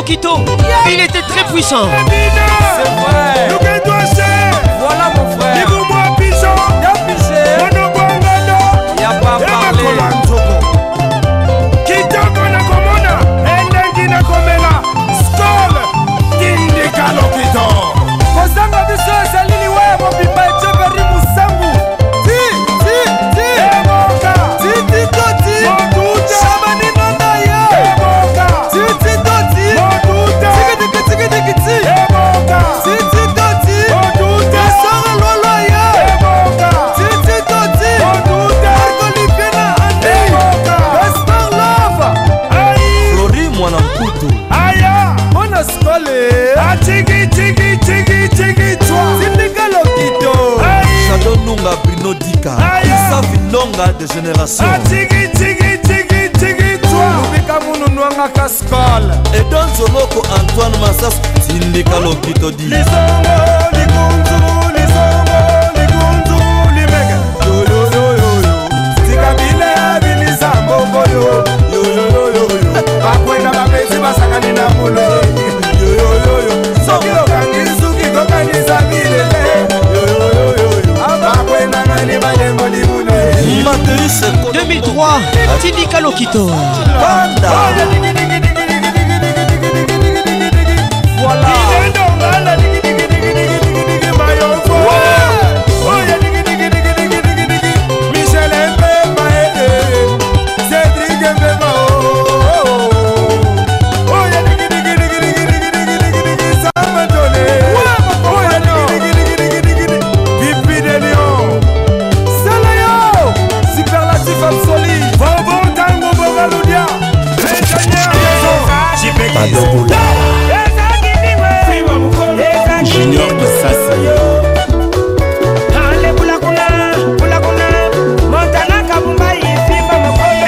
Quito, il était très puissant. C'est vrai. Voilà mon frère. Il n'y a pas parlé. De génération. Tiki tiki tiki tiki toi. Ubika munu nuanga kaskal. Et dans Zoloko Antoine Massas, Sindika Lokito dit. Les songo, les gondou, les songo, les gondou, les mega. Yo yo yo yo yo. Tika bile bili zambo yo yo yo yo yo. 2003, Tindika Lokito. Voilà. Junior de Sassaya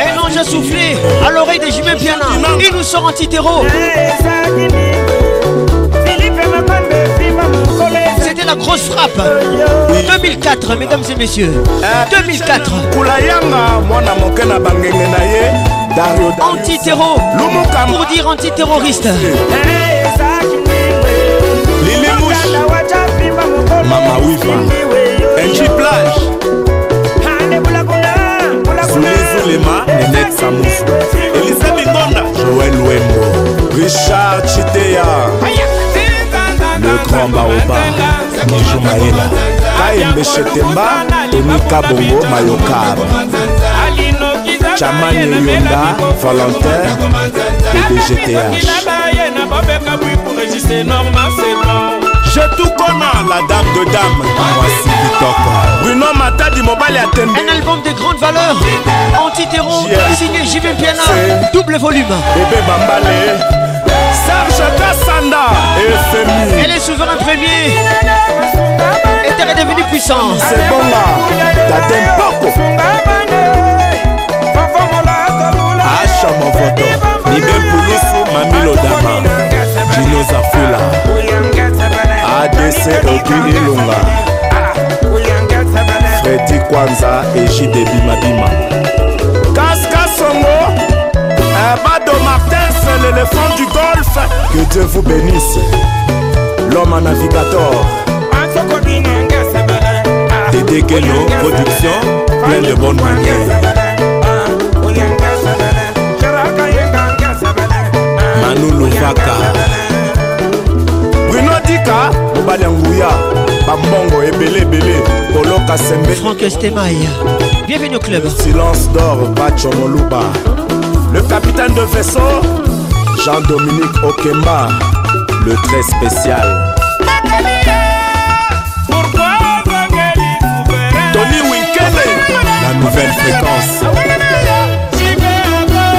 un ange a soufflé à l'oreille de JB Mpiana. Ils nous sont anti-terreaux. C'était la grosse frappe 2004, mesdames et messieurs, 2004 anti-terreau, pour dire anti-terroriste. Lili Mouche, Mama Wifa, NJ Plage, Soulé Zulema, Nenek Samous, Elisa Bingonda, Joël Wembo, Richard Chitea, Le Grand Baoba, Nijou Maïla, Kaembe Chetemba, Tony Kabongo Mayokaba. Chamane Yonda, volontaire et des GTH. J'ai tout connard, la dame de dame. Voici Vitoko. Bruno Matadi Mobile et Atembe. Un album de grande valeur. Anti-terreau, signé JB Mpiana. Double volume. Bébé Bambale. Serge Kassanda. FMI. Elle est souverain premier. Et t'es redevenu puissant. C'est bon là. T'as Poko. Acha mon photo, Nibem Poulisou, Mamilo Dama, Dino Zafula, ADC Oki Ilunga, Freddy Kwanza et JD Bima Bima. Casca Songo, Abado Martins, l'éléphant du golf. Que Dieu vous bénisse, l'homme en navigateur. Dédé Guélo, production, plein de bonnes manières. Manu Lovaka Bruno Dika Obalanguya Bambongo Ebele Bele Polo Kasembe Franck Estemaille. Bienvenue au club. Silence d'or Bacho Moluba. Le capitaine de vaisseau Jean-Dominique Okemba. Le très spécial Tony Winkele. La nouvelle fréquence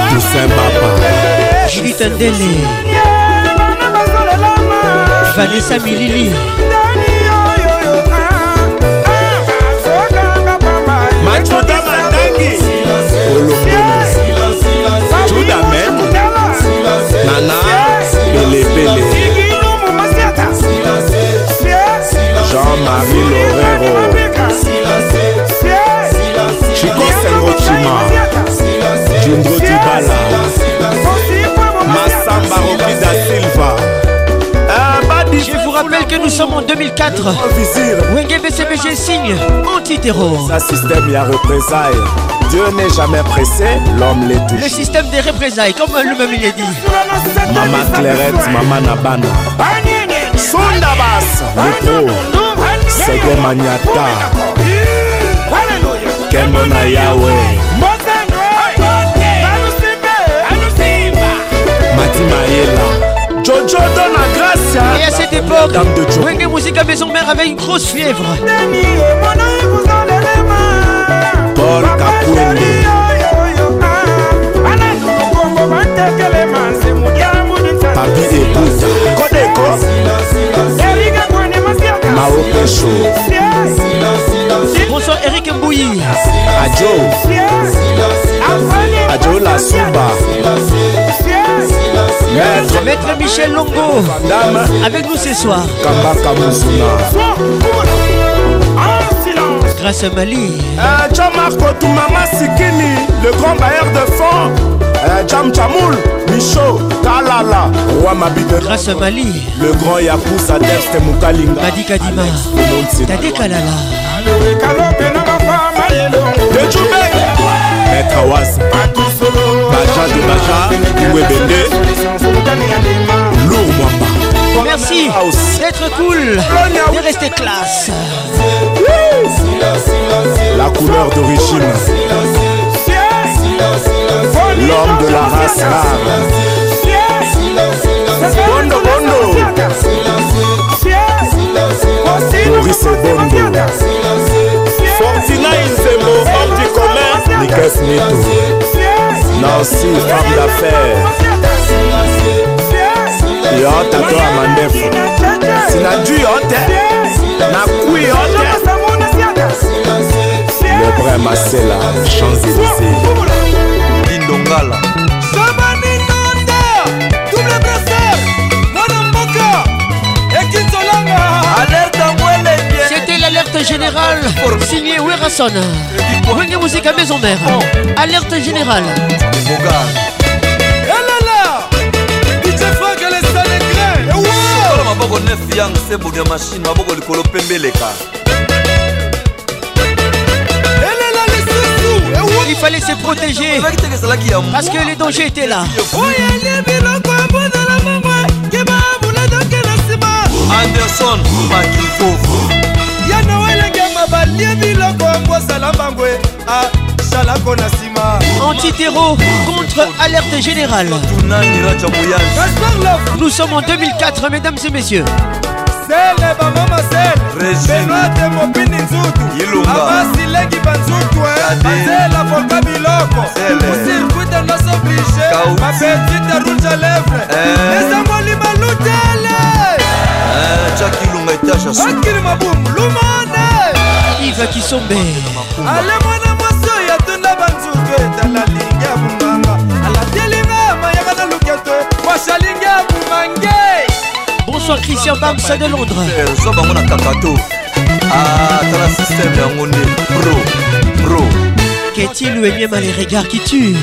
Toussaint Baba Julie Tandele, Vanessa Milili, Macho Damandangi, Olombona, Judamen, Nana, Pele Pele, Jean-Marie Lorero, Chico Sengochima, Jumbo Tibala. Je vous rappelle que nous sommes en 2004. Wenge BCBG signe anti-terror. Ce système y a représailles. Dieu n'est jamais pressé, l'homme les touche. Le système des représailles, comme lui-même il est dit. Maman Clairette, Maman Nabana, Sondabas, le pro, Sege Magnata, Kemona Yahweh. Maïla. Jojo donne la grâce. Et à cette époque, Wenge Musica Maison Mère avait une grosse fièvre. Paul Capouine. Papi écoute. Kodeko. Mao Pécho. Bonsoir Eric Mbouyi. Adjo. Adjo la Souba. Maître Michel Longo, Dame, avec nous ce soir. Grâce à Mali. Jean-Marco Toumama Sikini, le grand bailleur de fond. Jam Chamoul, Michaud, Kalala, Ouamabide. Grâce à Mali. Le grand Yapou Sadef Temukalinga. Kadi Kadima, Tade Kalala. De Djoubek. de rester classe. La couleur d'origine, l'homme de la race arabe. Bondo Bondo, Maurice Bondo, Fortina Inzemo, homme du commerce, Nicolas Nito, Nancy, femme d'affaires. Yote atoa mandefu sinaju yote na kui yote le vrai Marcela Champs-Élysées Lindongala Sabani Nanda double brasseur Mwana Mboka et Kinsolanga alerte à Mwele. C'était l'alerte générale signé Werrason Wenge Musica Maison Mère. Alerte générale maboko neuf yang sebo de machine maboko likolo pembeleka. Il fallait se protéger parce que les dangers étaient là. Anderson Makifo ya Noël ngema balie biloko ambosa la bangwe a salako na sima. Anti-terreau contre alerte générale. Nous sommes en 2004, mesdames et messieurs. Yves Kisombe. Bonsoir Christian Bams de Londres. Qu'est-il ou aimé mal les regards qui tuent?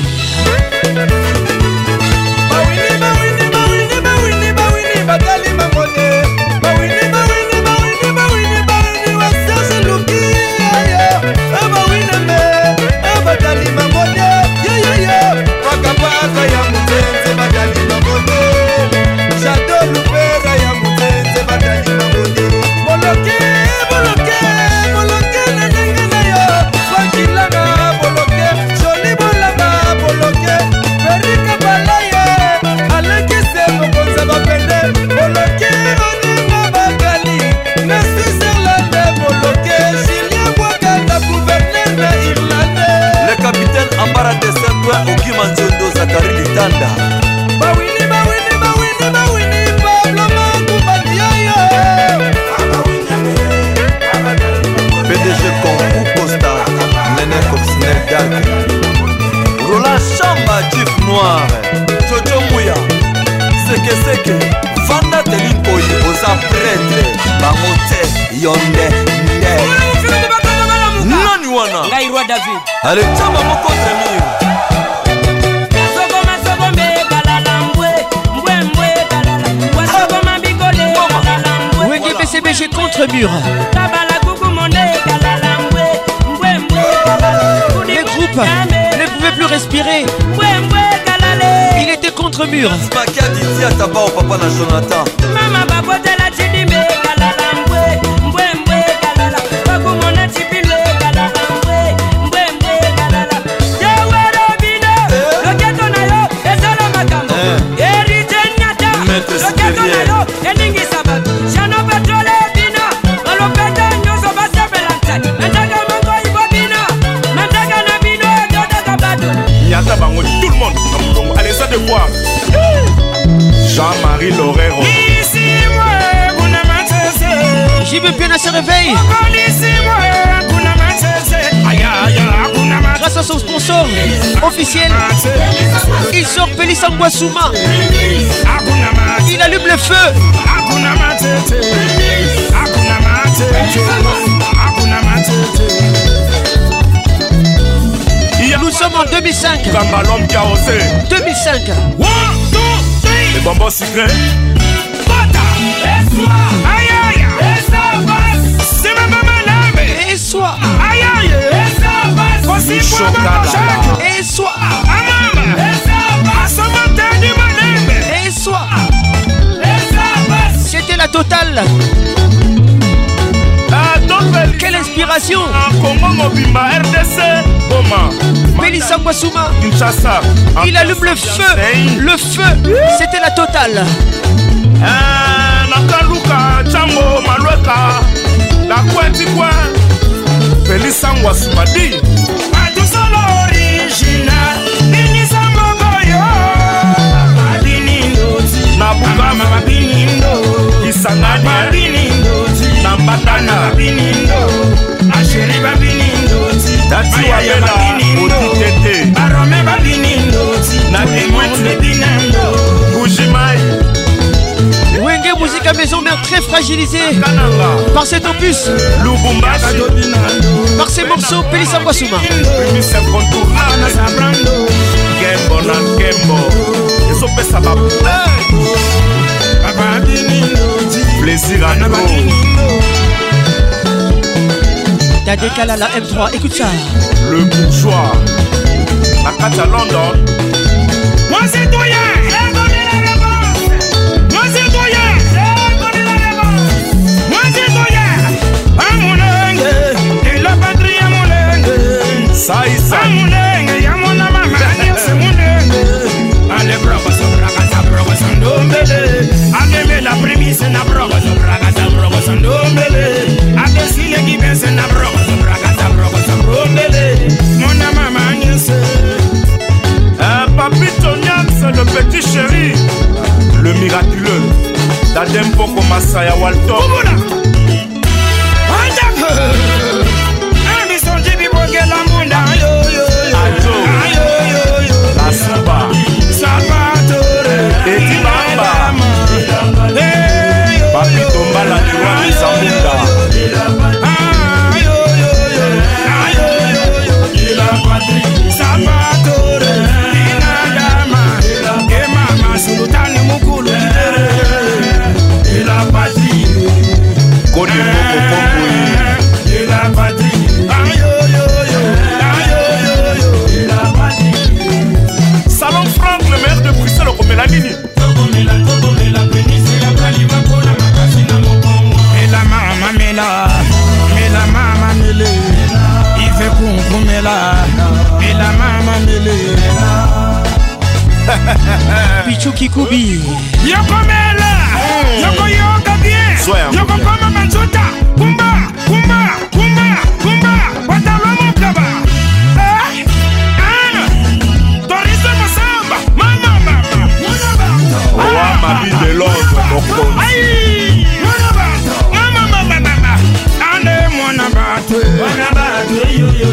Allez, tiens, maman, contre mur. Wenge BCBG contre mur. Les groupes ne pouvaient plus respirer. Il était contre mur. Jean-Marie Lorero. JB Mpiana se réveille. Grâce à son sponsor officiel, il sort Pelisangwa Souma. Il allume le feu. Nous sommes en 2005. 2005. Les bonbons sucrés. Et soit. Et soit. C'était la totale. Libération, Bélissa Mbassouma, il allume le feu. Le feu, c'était la totale. Bélissa Mbassouma dit Wenge Musica Maison Mère très fragilisée par cet opus, par ces morceaux. Bélissa Mbassouma plaisir à nous. T'as décalé la M3, écoute ça. Le bourgeois, la carte à London. Moi c'est toi, j'ai donné la réponse. Moi c'est toi, j'ai donné la réponse. Moi c'est toi, à mon lingue, et la patrie à mon lingue. Ça y est, à mon lingue, à mon amant, c'est mon lingue. Allez, bravo, la prémisse n'a broga son braga sa broga son dombele. A des signes qui pensent n'a broga son braga sa broga son dombele. Mon maman Agnès, papito Niams, le petit chéri, le miraculeux, Dadempo Komasaya Walton. Ami son JB Boke Lambunda. Ajo, la Saba, Sabatore, et Dimamba. Papi tomba la nuit sans bouda. Aïe, aïe, la patrie, sa patore, inadama, et maman, sultane moukoulou, et la patrie, connu moukoulou, et la patrie, aïe, la patrie. Salon Franck, le maire de Bruxelles, au Comélamini. Pichu Kikubi Yoko Mela Yoko Yoka bien Yoko Kama Manzuta Kumba Kumba Kumba Kumba Watalamo Kaba Torisa Masamba Mama Mama Mama Mama de l'autre Aïe Mama Mama Mama Ane Mouanabatwe Mouanabatwe Yo yo yo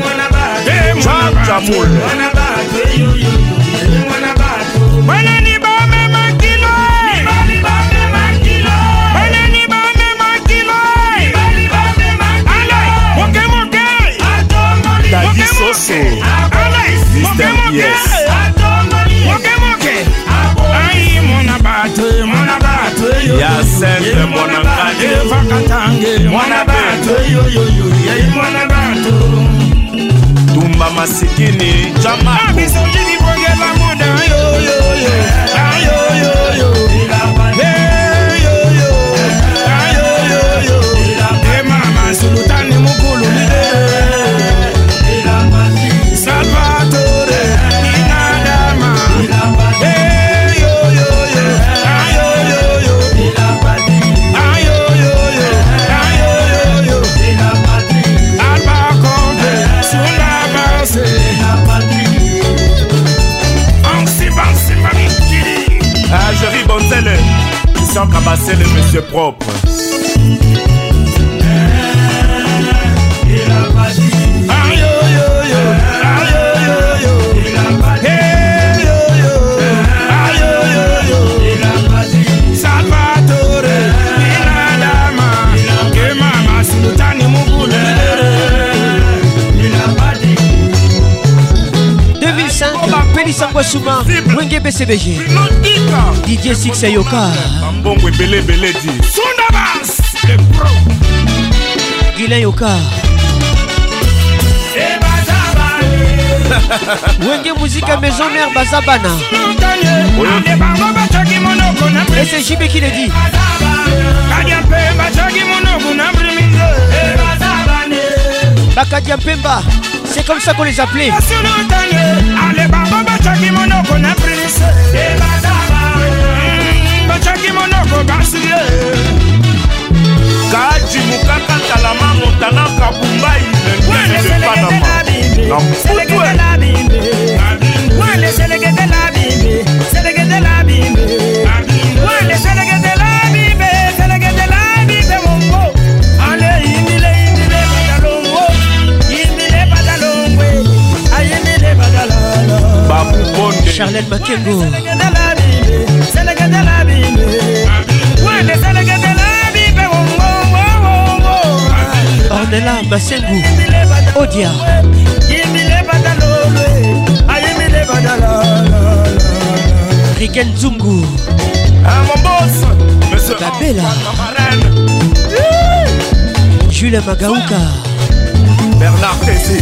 Mouanabatwe Mouanabatwe Mouanabatwe Yo yo yo Tumba masikini chama sans cabasser le monsieur propre. Samba Wenge BCBG DJ Six Ayoka Mbongwe Bele Bele di Sundabas le pro Guilain Yoka Wenge Musica Maison Mère Bazabana. Et c'est JB qui le dit. Akadia Mpemba, c'est comme ça qu'on les appelait. Charlotte Bakengo. Ornella Basengu. Odia. Rigen Zungu. Babela. Jules Magaouka. Bernard Tessé.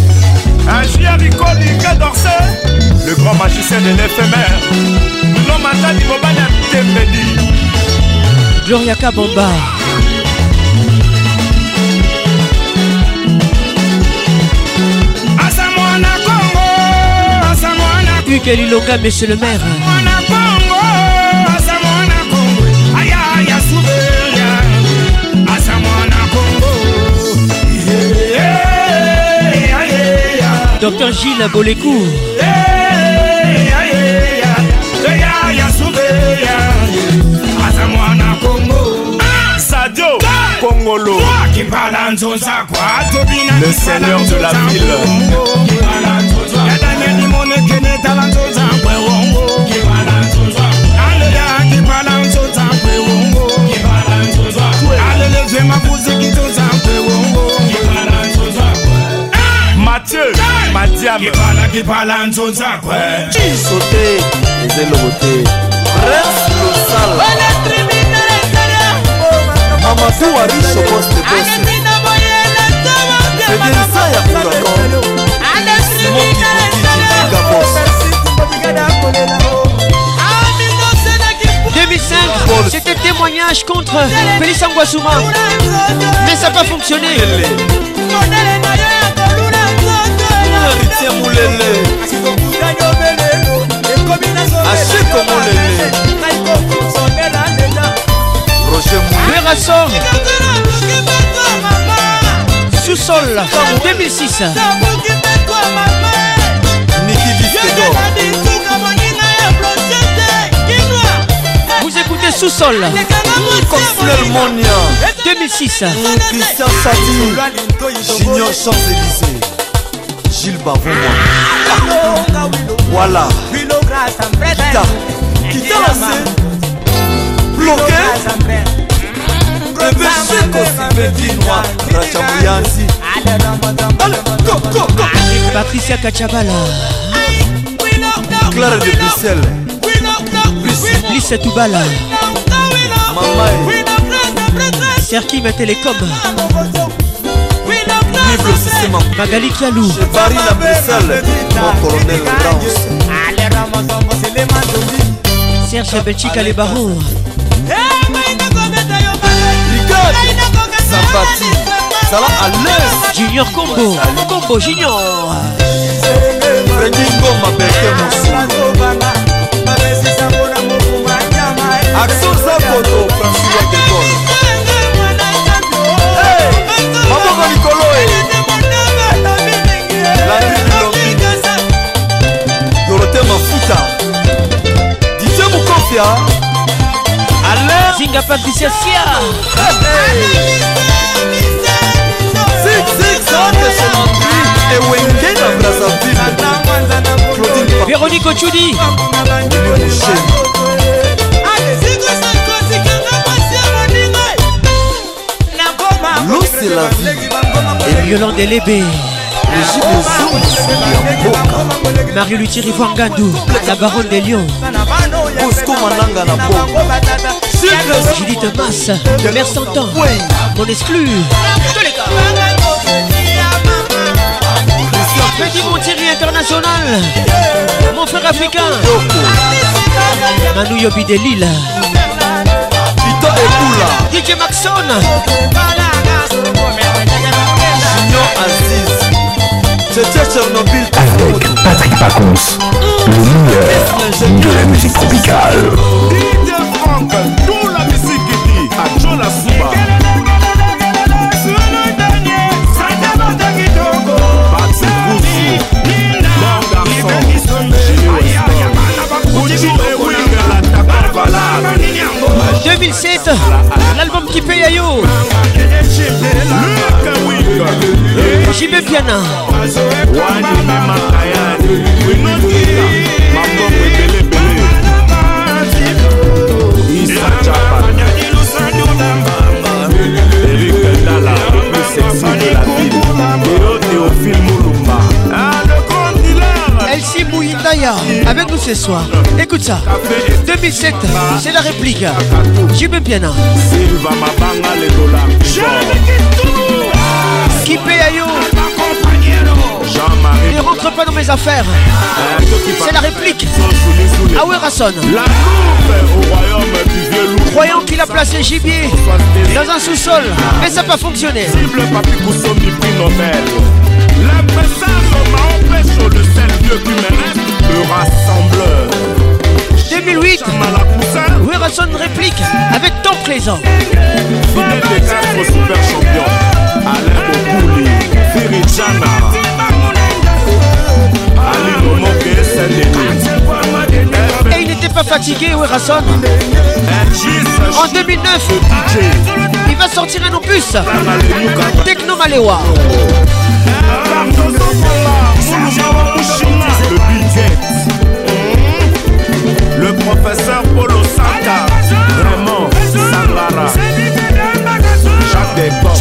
Agir iconique d'Orsay. Le grand magicien de l'éphémère. Non, Mata Di Bobana Tembedi. Gloria Kabomba. Asamoana Congo. Asamoana Congo. Hugues Liloka, monsieur le maire. Asamoana Congo. Asamoana Congo. Aya, aya, souveraineté. Asamoana Congo. Docteur Gilles Abolekou. Le seigneur de la ville. Mathieu, Madiam, qui sautait les éloignées. Reste le sale. Amadou a riche au poste de boss. C'est bien ça, y'a plus d'accord. C'est moi qui vous dis, boss. 2005, c'était témoignage contre Félix Angoissouma. Mais ça n'a pas fonctionné. Arrêtez Moulele. Werrason Sous-sol 2006. Vous écoutez Sous-sol 2006. Christian Sadi, Junior Champs-Élysées, Gilles Bavon. Voilà. Quitte la scène. Bloqué Patricia Kachabala, Claire de Bruxelles, Lise Toubala, Mamaï, Serkim Télécom, Magali Kialou, Paris à Bruxelles, mon colonel Lance, Serge Belchika Les Barons. Zambati, Salah Alès, Junior Combo, Combo Junior, Fredingo Mabeke Moussa, Action Zapoto, François Dekon, Maman Nicoloé, La Ville Dorothée Mafuta, Didier Moukofia. Alors, Zinga Patricia Sia. Véronique Ochudi. L'eau c'est la vie. Et Violent Delébé. Marie-Luthier Rivangandou, la baronne des lions. Julie Thomas, Mère Santan, mon exclu. Petit Montieri international, mon frère africain. Manu Yobi de Lille. DJ Maxon. Junior Aziz. Avec Patrick Paconce, le meilleur de la musique tropicale. En 2007, l'album qui paye à yo. JB Mpiana. Elsie Mouindaya avec nous ce soir. Écoute ça. 2007, c'est la réplique. JB Mpiana. Qui paye à yo. Ne rentre pas dans mes affaires. C'est la réplique à Werrason. Croyant qu'il a placé gibier dans un sous-sol, mais ça n'a pas fonctionné. Le 2008, Werrason réplique avec tant plaisant. Et il n'était pas fatigué, Werrason. En 2009, il va sortir un opus, Techno Malewa. Le professeur Polo Santa, vraiment Sangara, Jacques Desport.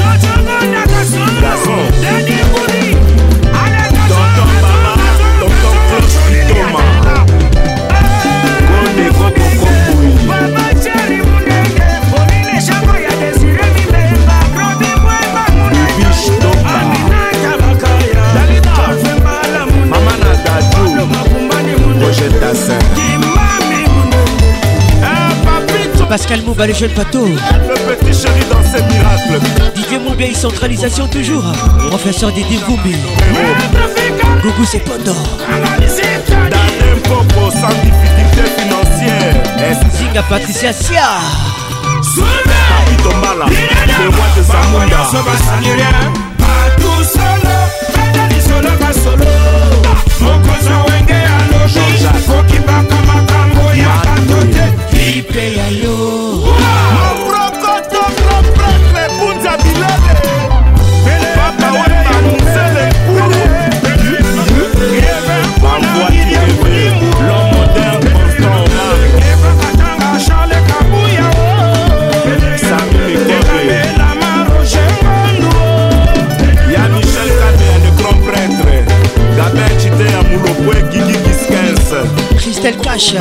Pascal Mouba, le jeune Pato. Le petit chéri dans ses miracles. Didier Moubé, centralisation toujours. Professeur Didier Moubé. Gougou, c'est Pandore. D'un impôt sans difficulté financière. Zinga Patricia Sia. Tomala, le roi de Zamunda. Pas tout solo, pas solo. Mon cousin Wenge à l'ojo. Faut qu'il va comme un tango, y'a pas côté. Christelle Cash,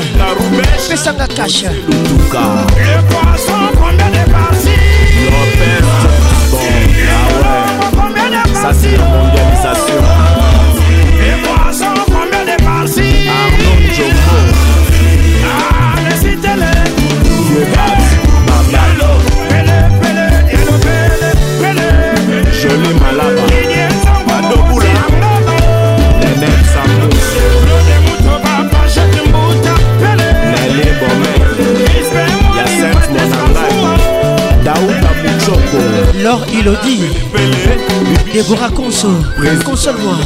Pessam la Cash, le poisson, combien de parties? Combien de parties? Ça c'est la mondialisation. Le poisson, combien de parties? Arnaud Djogo. Allez, citez-les. Le bat, Mamalo. Pele, joli Malaba. Madoboula. Les mêmes s'amusent. Laure Ilodi, Deborah Conso, Console-moi.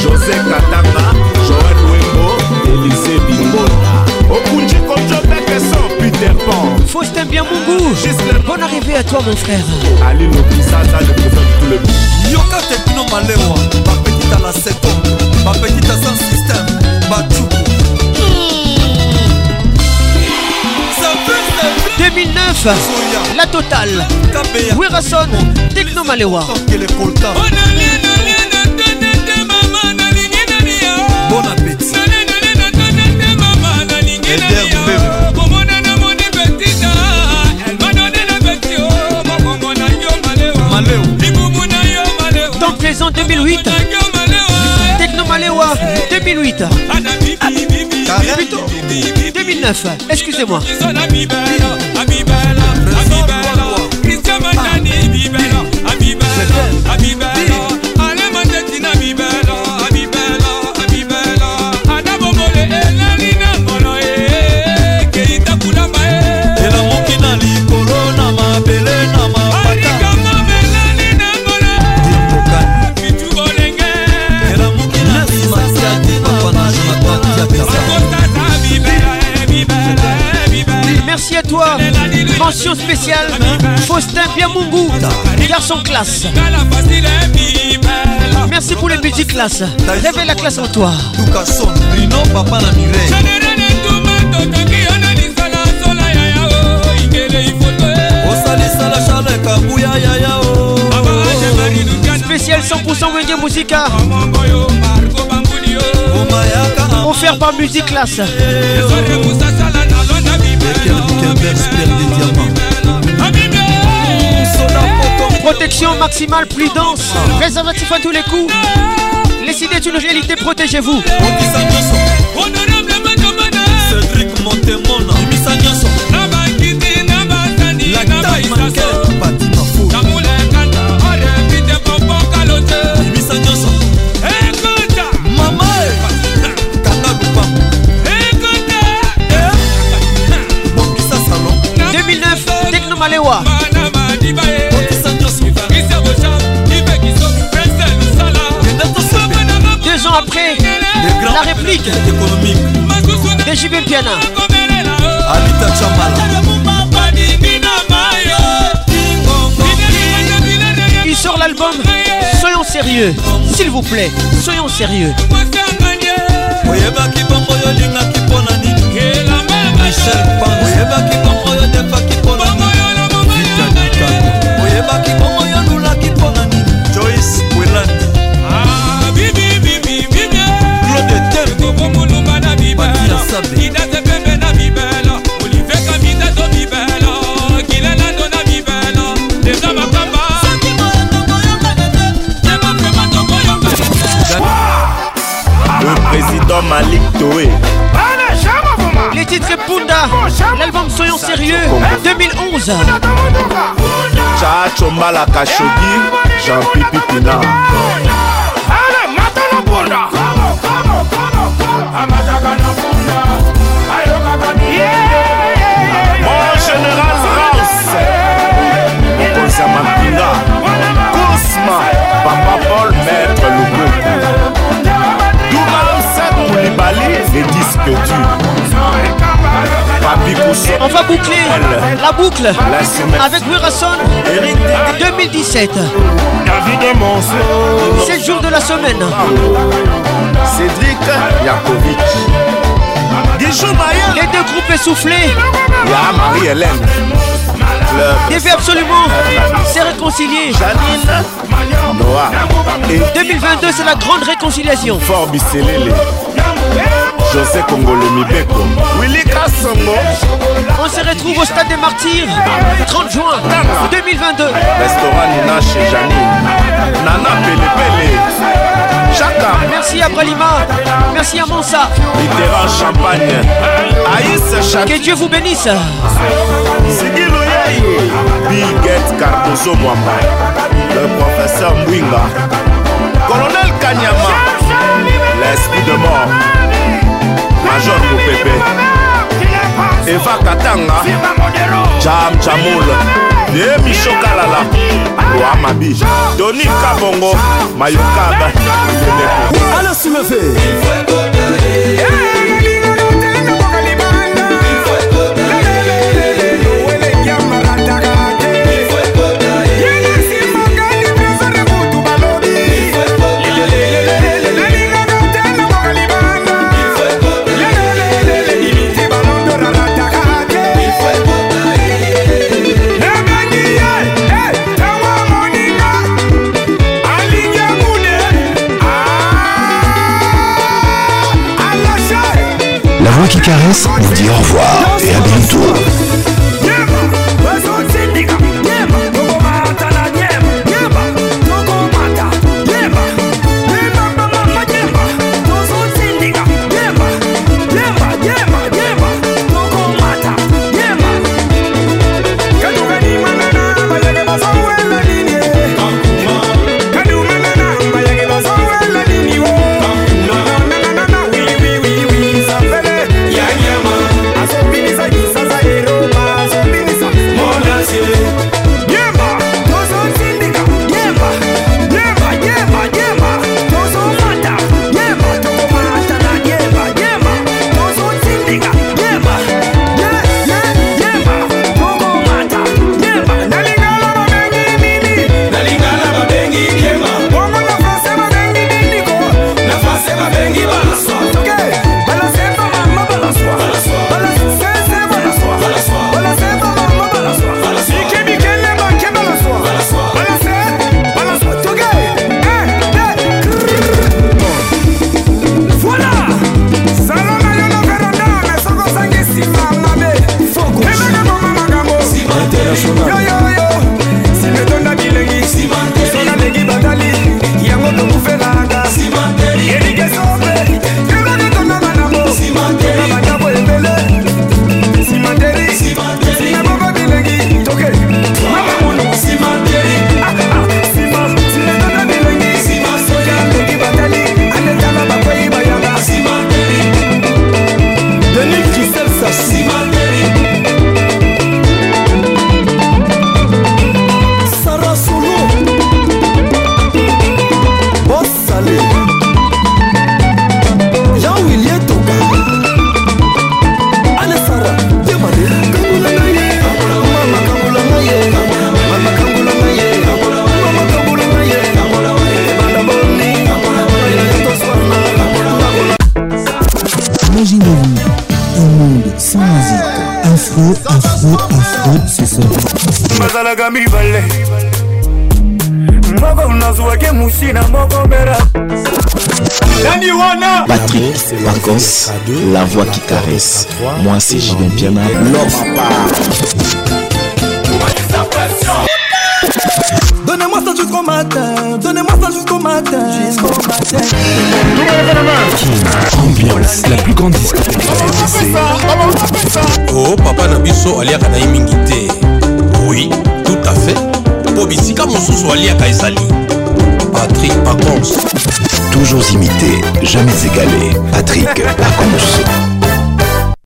José Katanga, Joël Wembo, Élysée Bimbola. Okunji Konjotekesan, Peter Pan. Faustin Biamougou, bonne arrivée à toi, mon frère. Allez, nos pizzas, le présent tout le monde. Yoka Tekno Malewa, ma petite à la 7 ans, ma petite à sans système, ma tchoukou. 2009, la totale. Werrason, Techno Malewa. Bon appétit. Tant plaisant 2008. Techno Malewa 2008. 2009, excusez-moi. victoire. Mention spéciale Faustin Piamoungou, garçon classe. Merci pour les petites classes. Réveille la classe en toi. Spécial 100% Wenge Musica. Offert par Mutzig Class. Protection maximale, prudence, préservatif à tous les coups. Les idées d'une réalité, protégez-vous. Maléwa. Deux ans après, la réplique de JB Mpiana. Il sort l'album Soyons sérieux, s'il vous plaît, soyons sérieux. Le président Malik Toé. Les titres Punda, l'album Soyons Sérieux 2011. Chachomba la Kachogi, Jean-Pipi Pina. Allez, maintenant Punda. Mon général Raus, Mokozama Pina, Cosma, Papa Paul, Maître Lugoku. Les disques du on va boucler la boucle avec Werrason 2017. 7 jours de la semaine. Cédric Yakovic. Les deux groupes essoufflés. Y'a Marie-Hélène. Devaient absolument se réconcilier. Janine Noah. 2022, c'est la grande réconciliation. Fort Bicelele. José Congolo Mibeko. Willy Kassongo. On se retrouve au Stade des Martyrs 30 juin 2022. Restaurant Nina chez Janine. Nana Pelépele. Chaka. Merci à Pralima. Merci à Monsa. Littera Champagne. Aïs Chaka. Que Dieu vous bénisse. Sigilo Yaye. Biguette Cardozo Mwamba. Le professeur Mwinga. Colonel Kanyama. L'esprit de mort. Major Moupépé. Eva Katanga. Jam Chamoul. Yemi Chokalala. Loamabi. Tony Kabongo. Mayukaba. Allez se lever. Qui caresse vous dit au revoir et à bientôt. Imaginez-vous un monde sans musique. Afro, ce soir. Patrick Paconce, la voix qui caresse. Moi, c'est JB Mpiana. Donnez-moi ça jusqu'au matin, Kin Ambiance, la plus grande discothèque. Oh, papa Nabiso, alia kana imingité. Oui, tout à fait. Pobisika Mosusu, alia kaisali. Patrick Paconce. Toujours imité, jamais égalé. Patrick Paconce.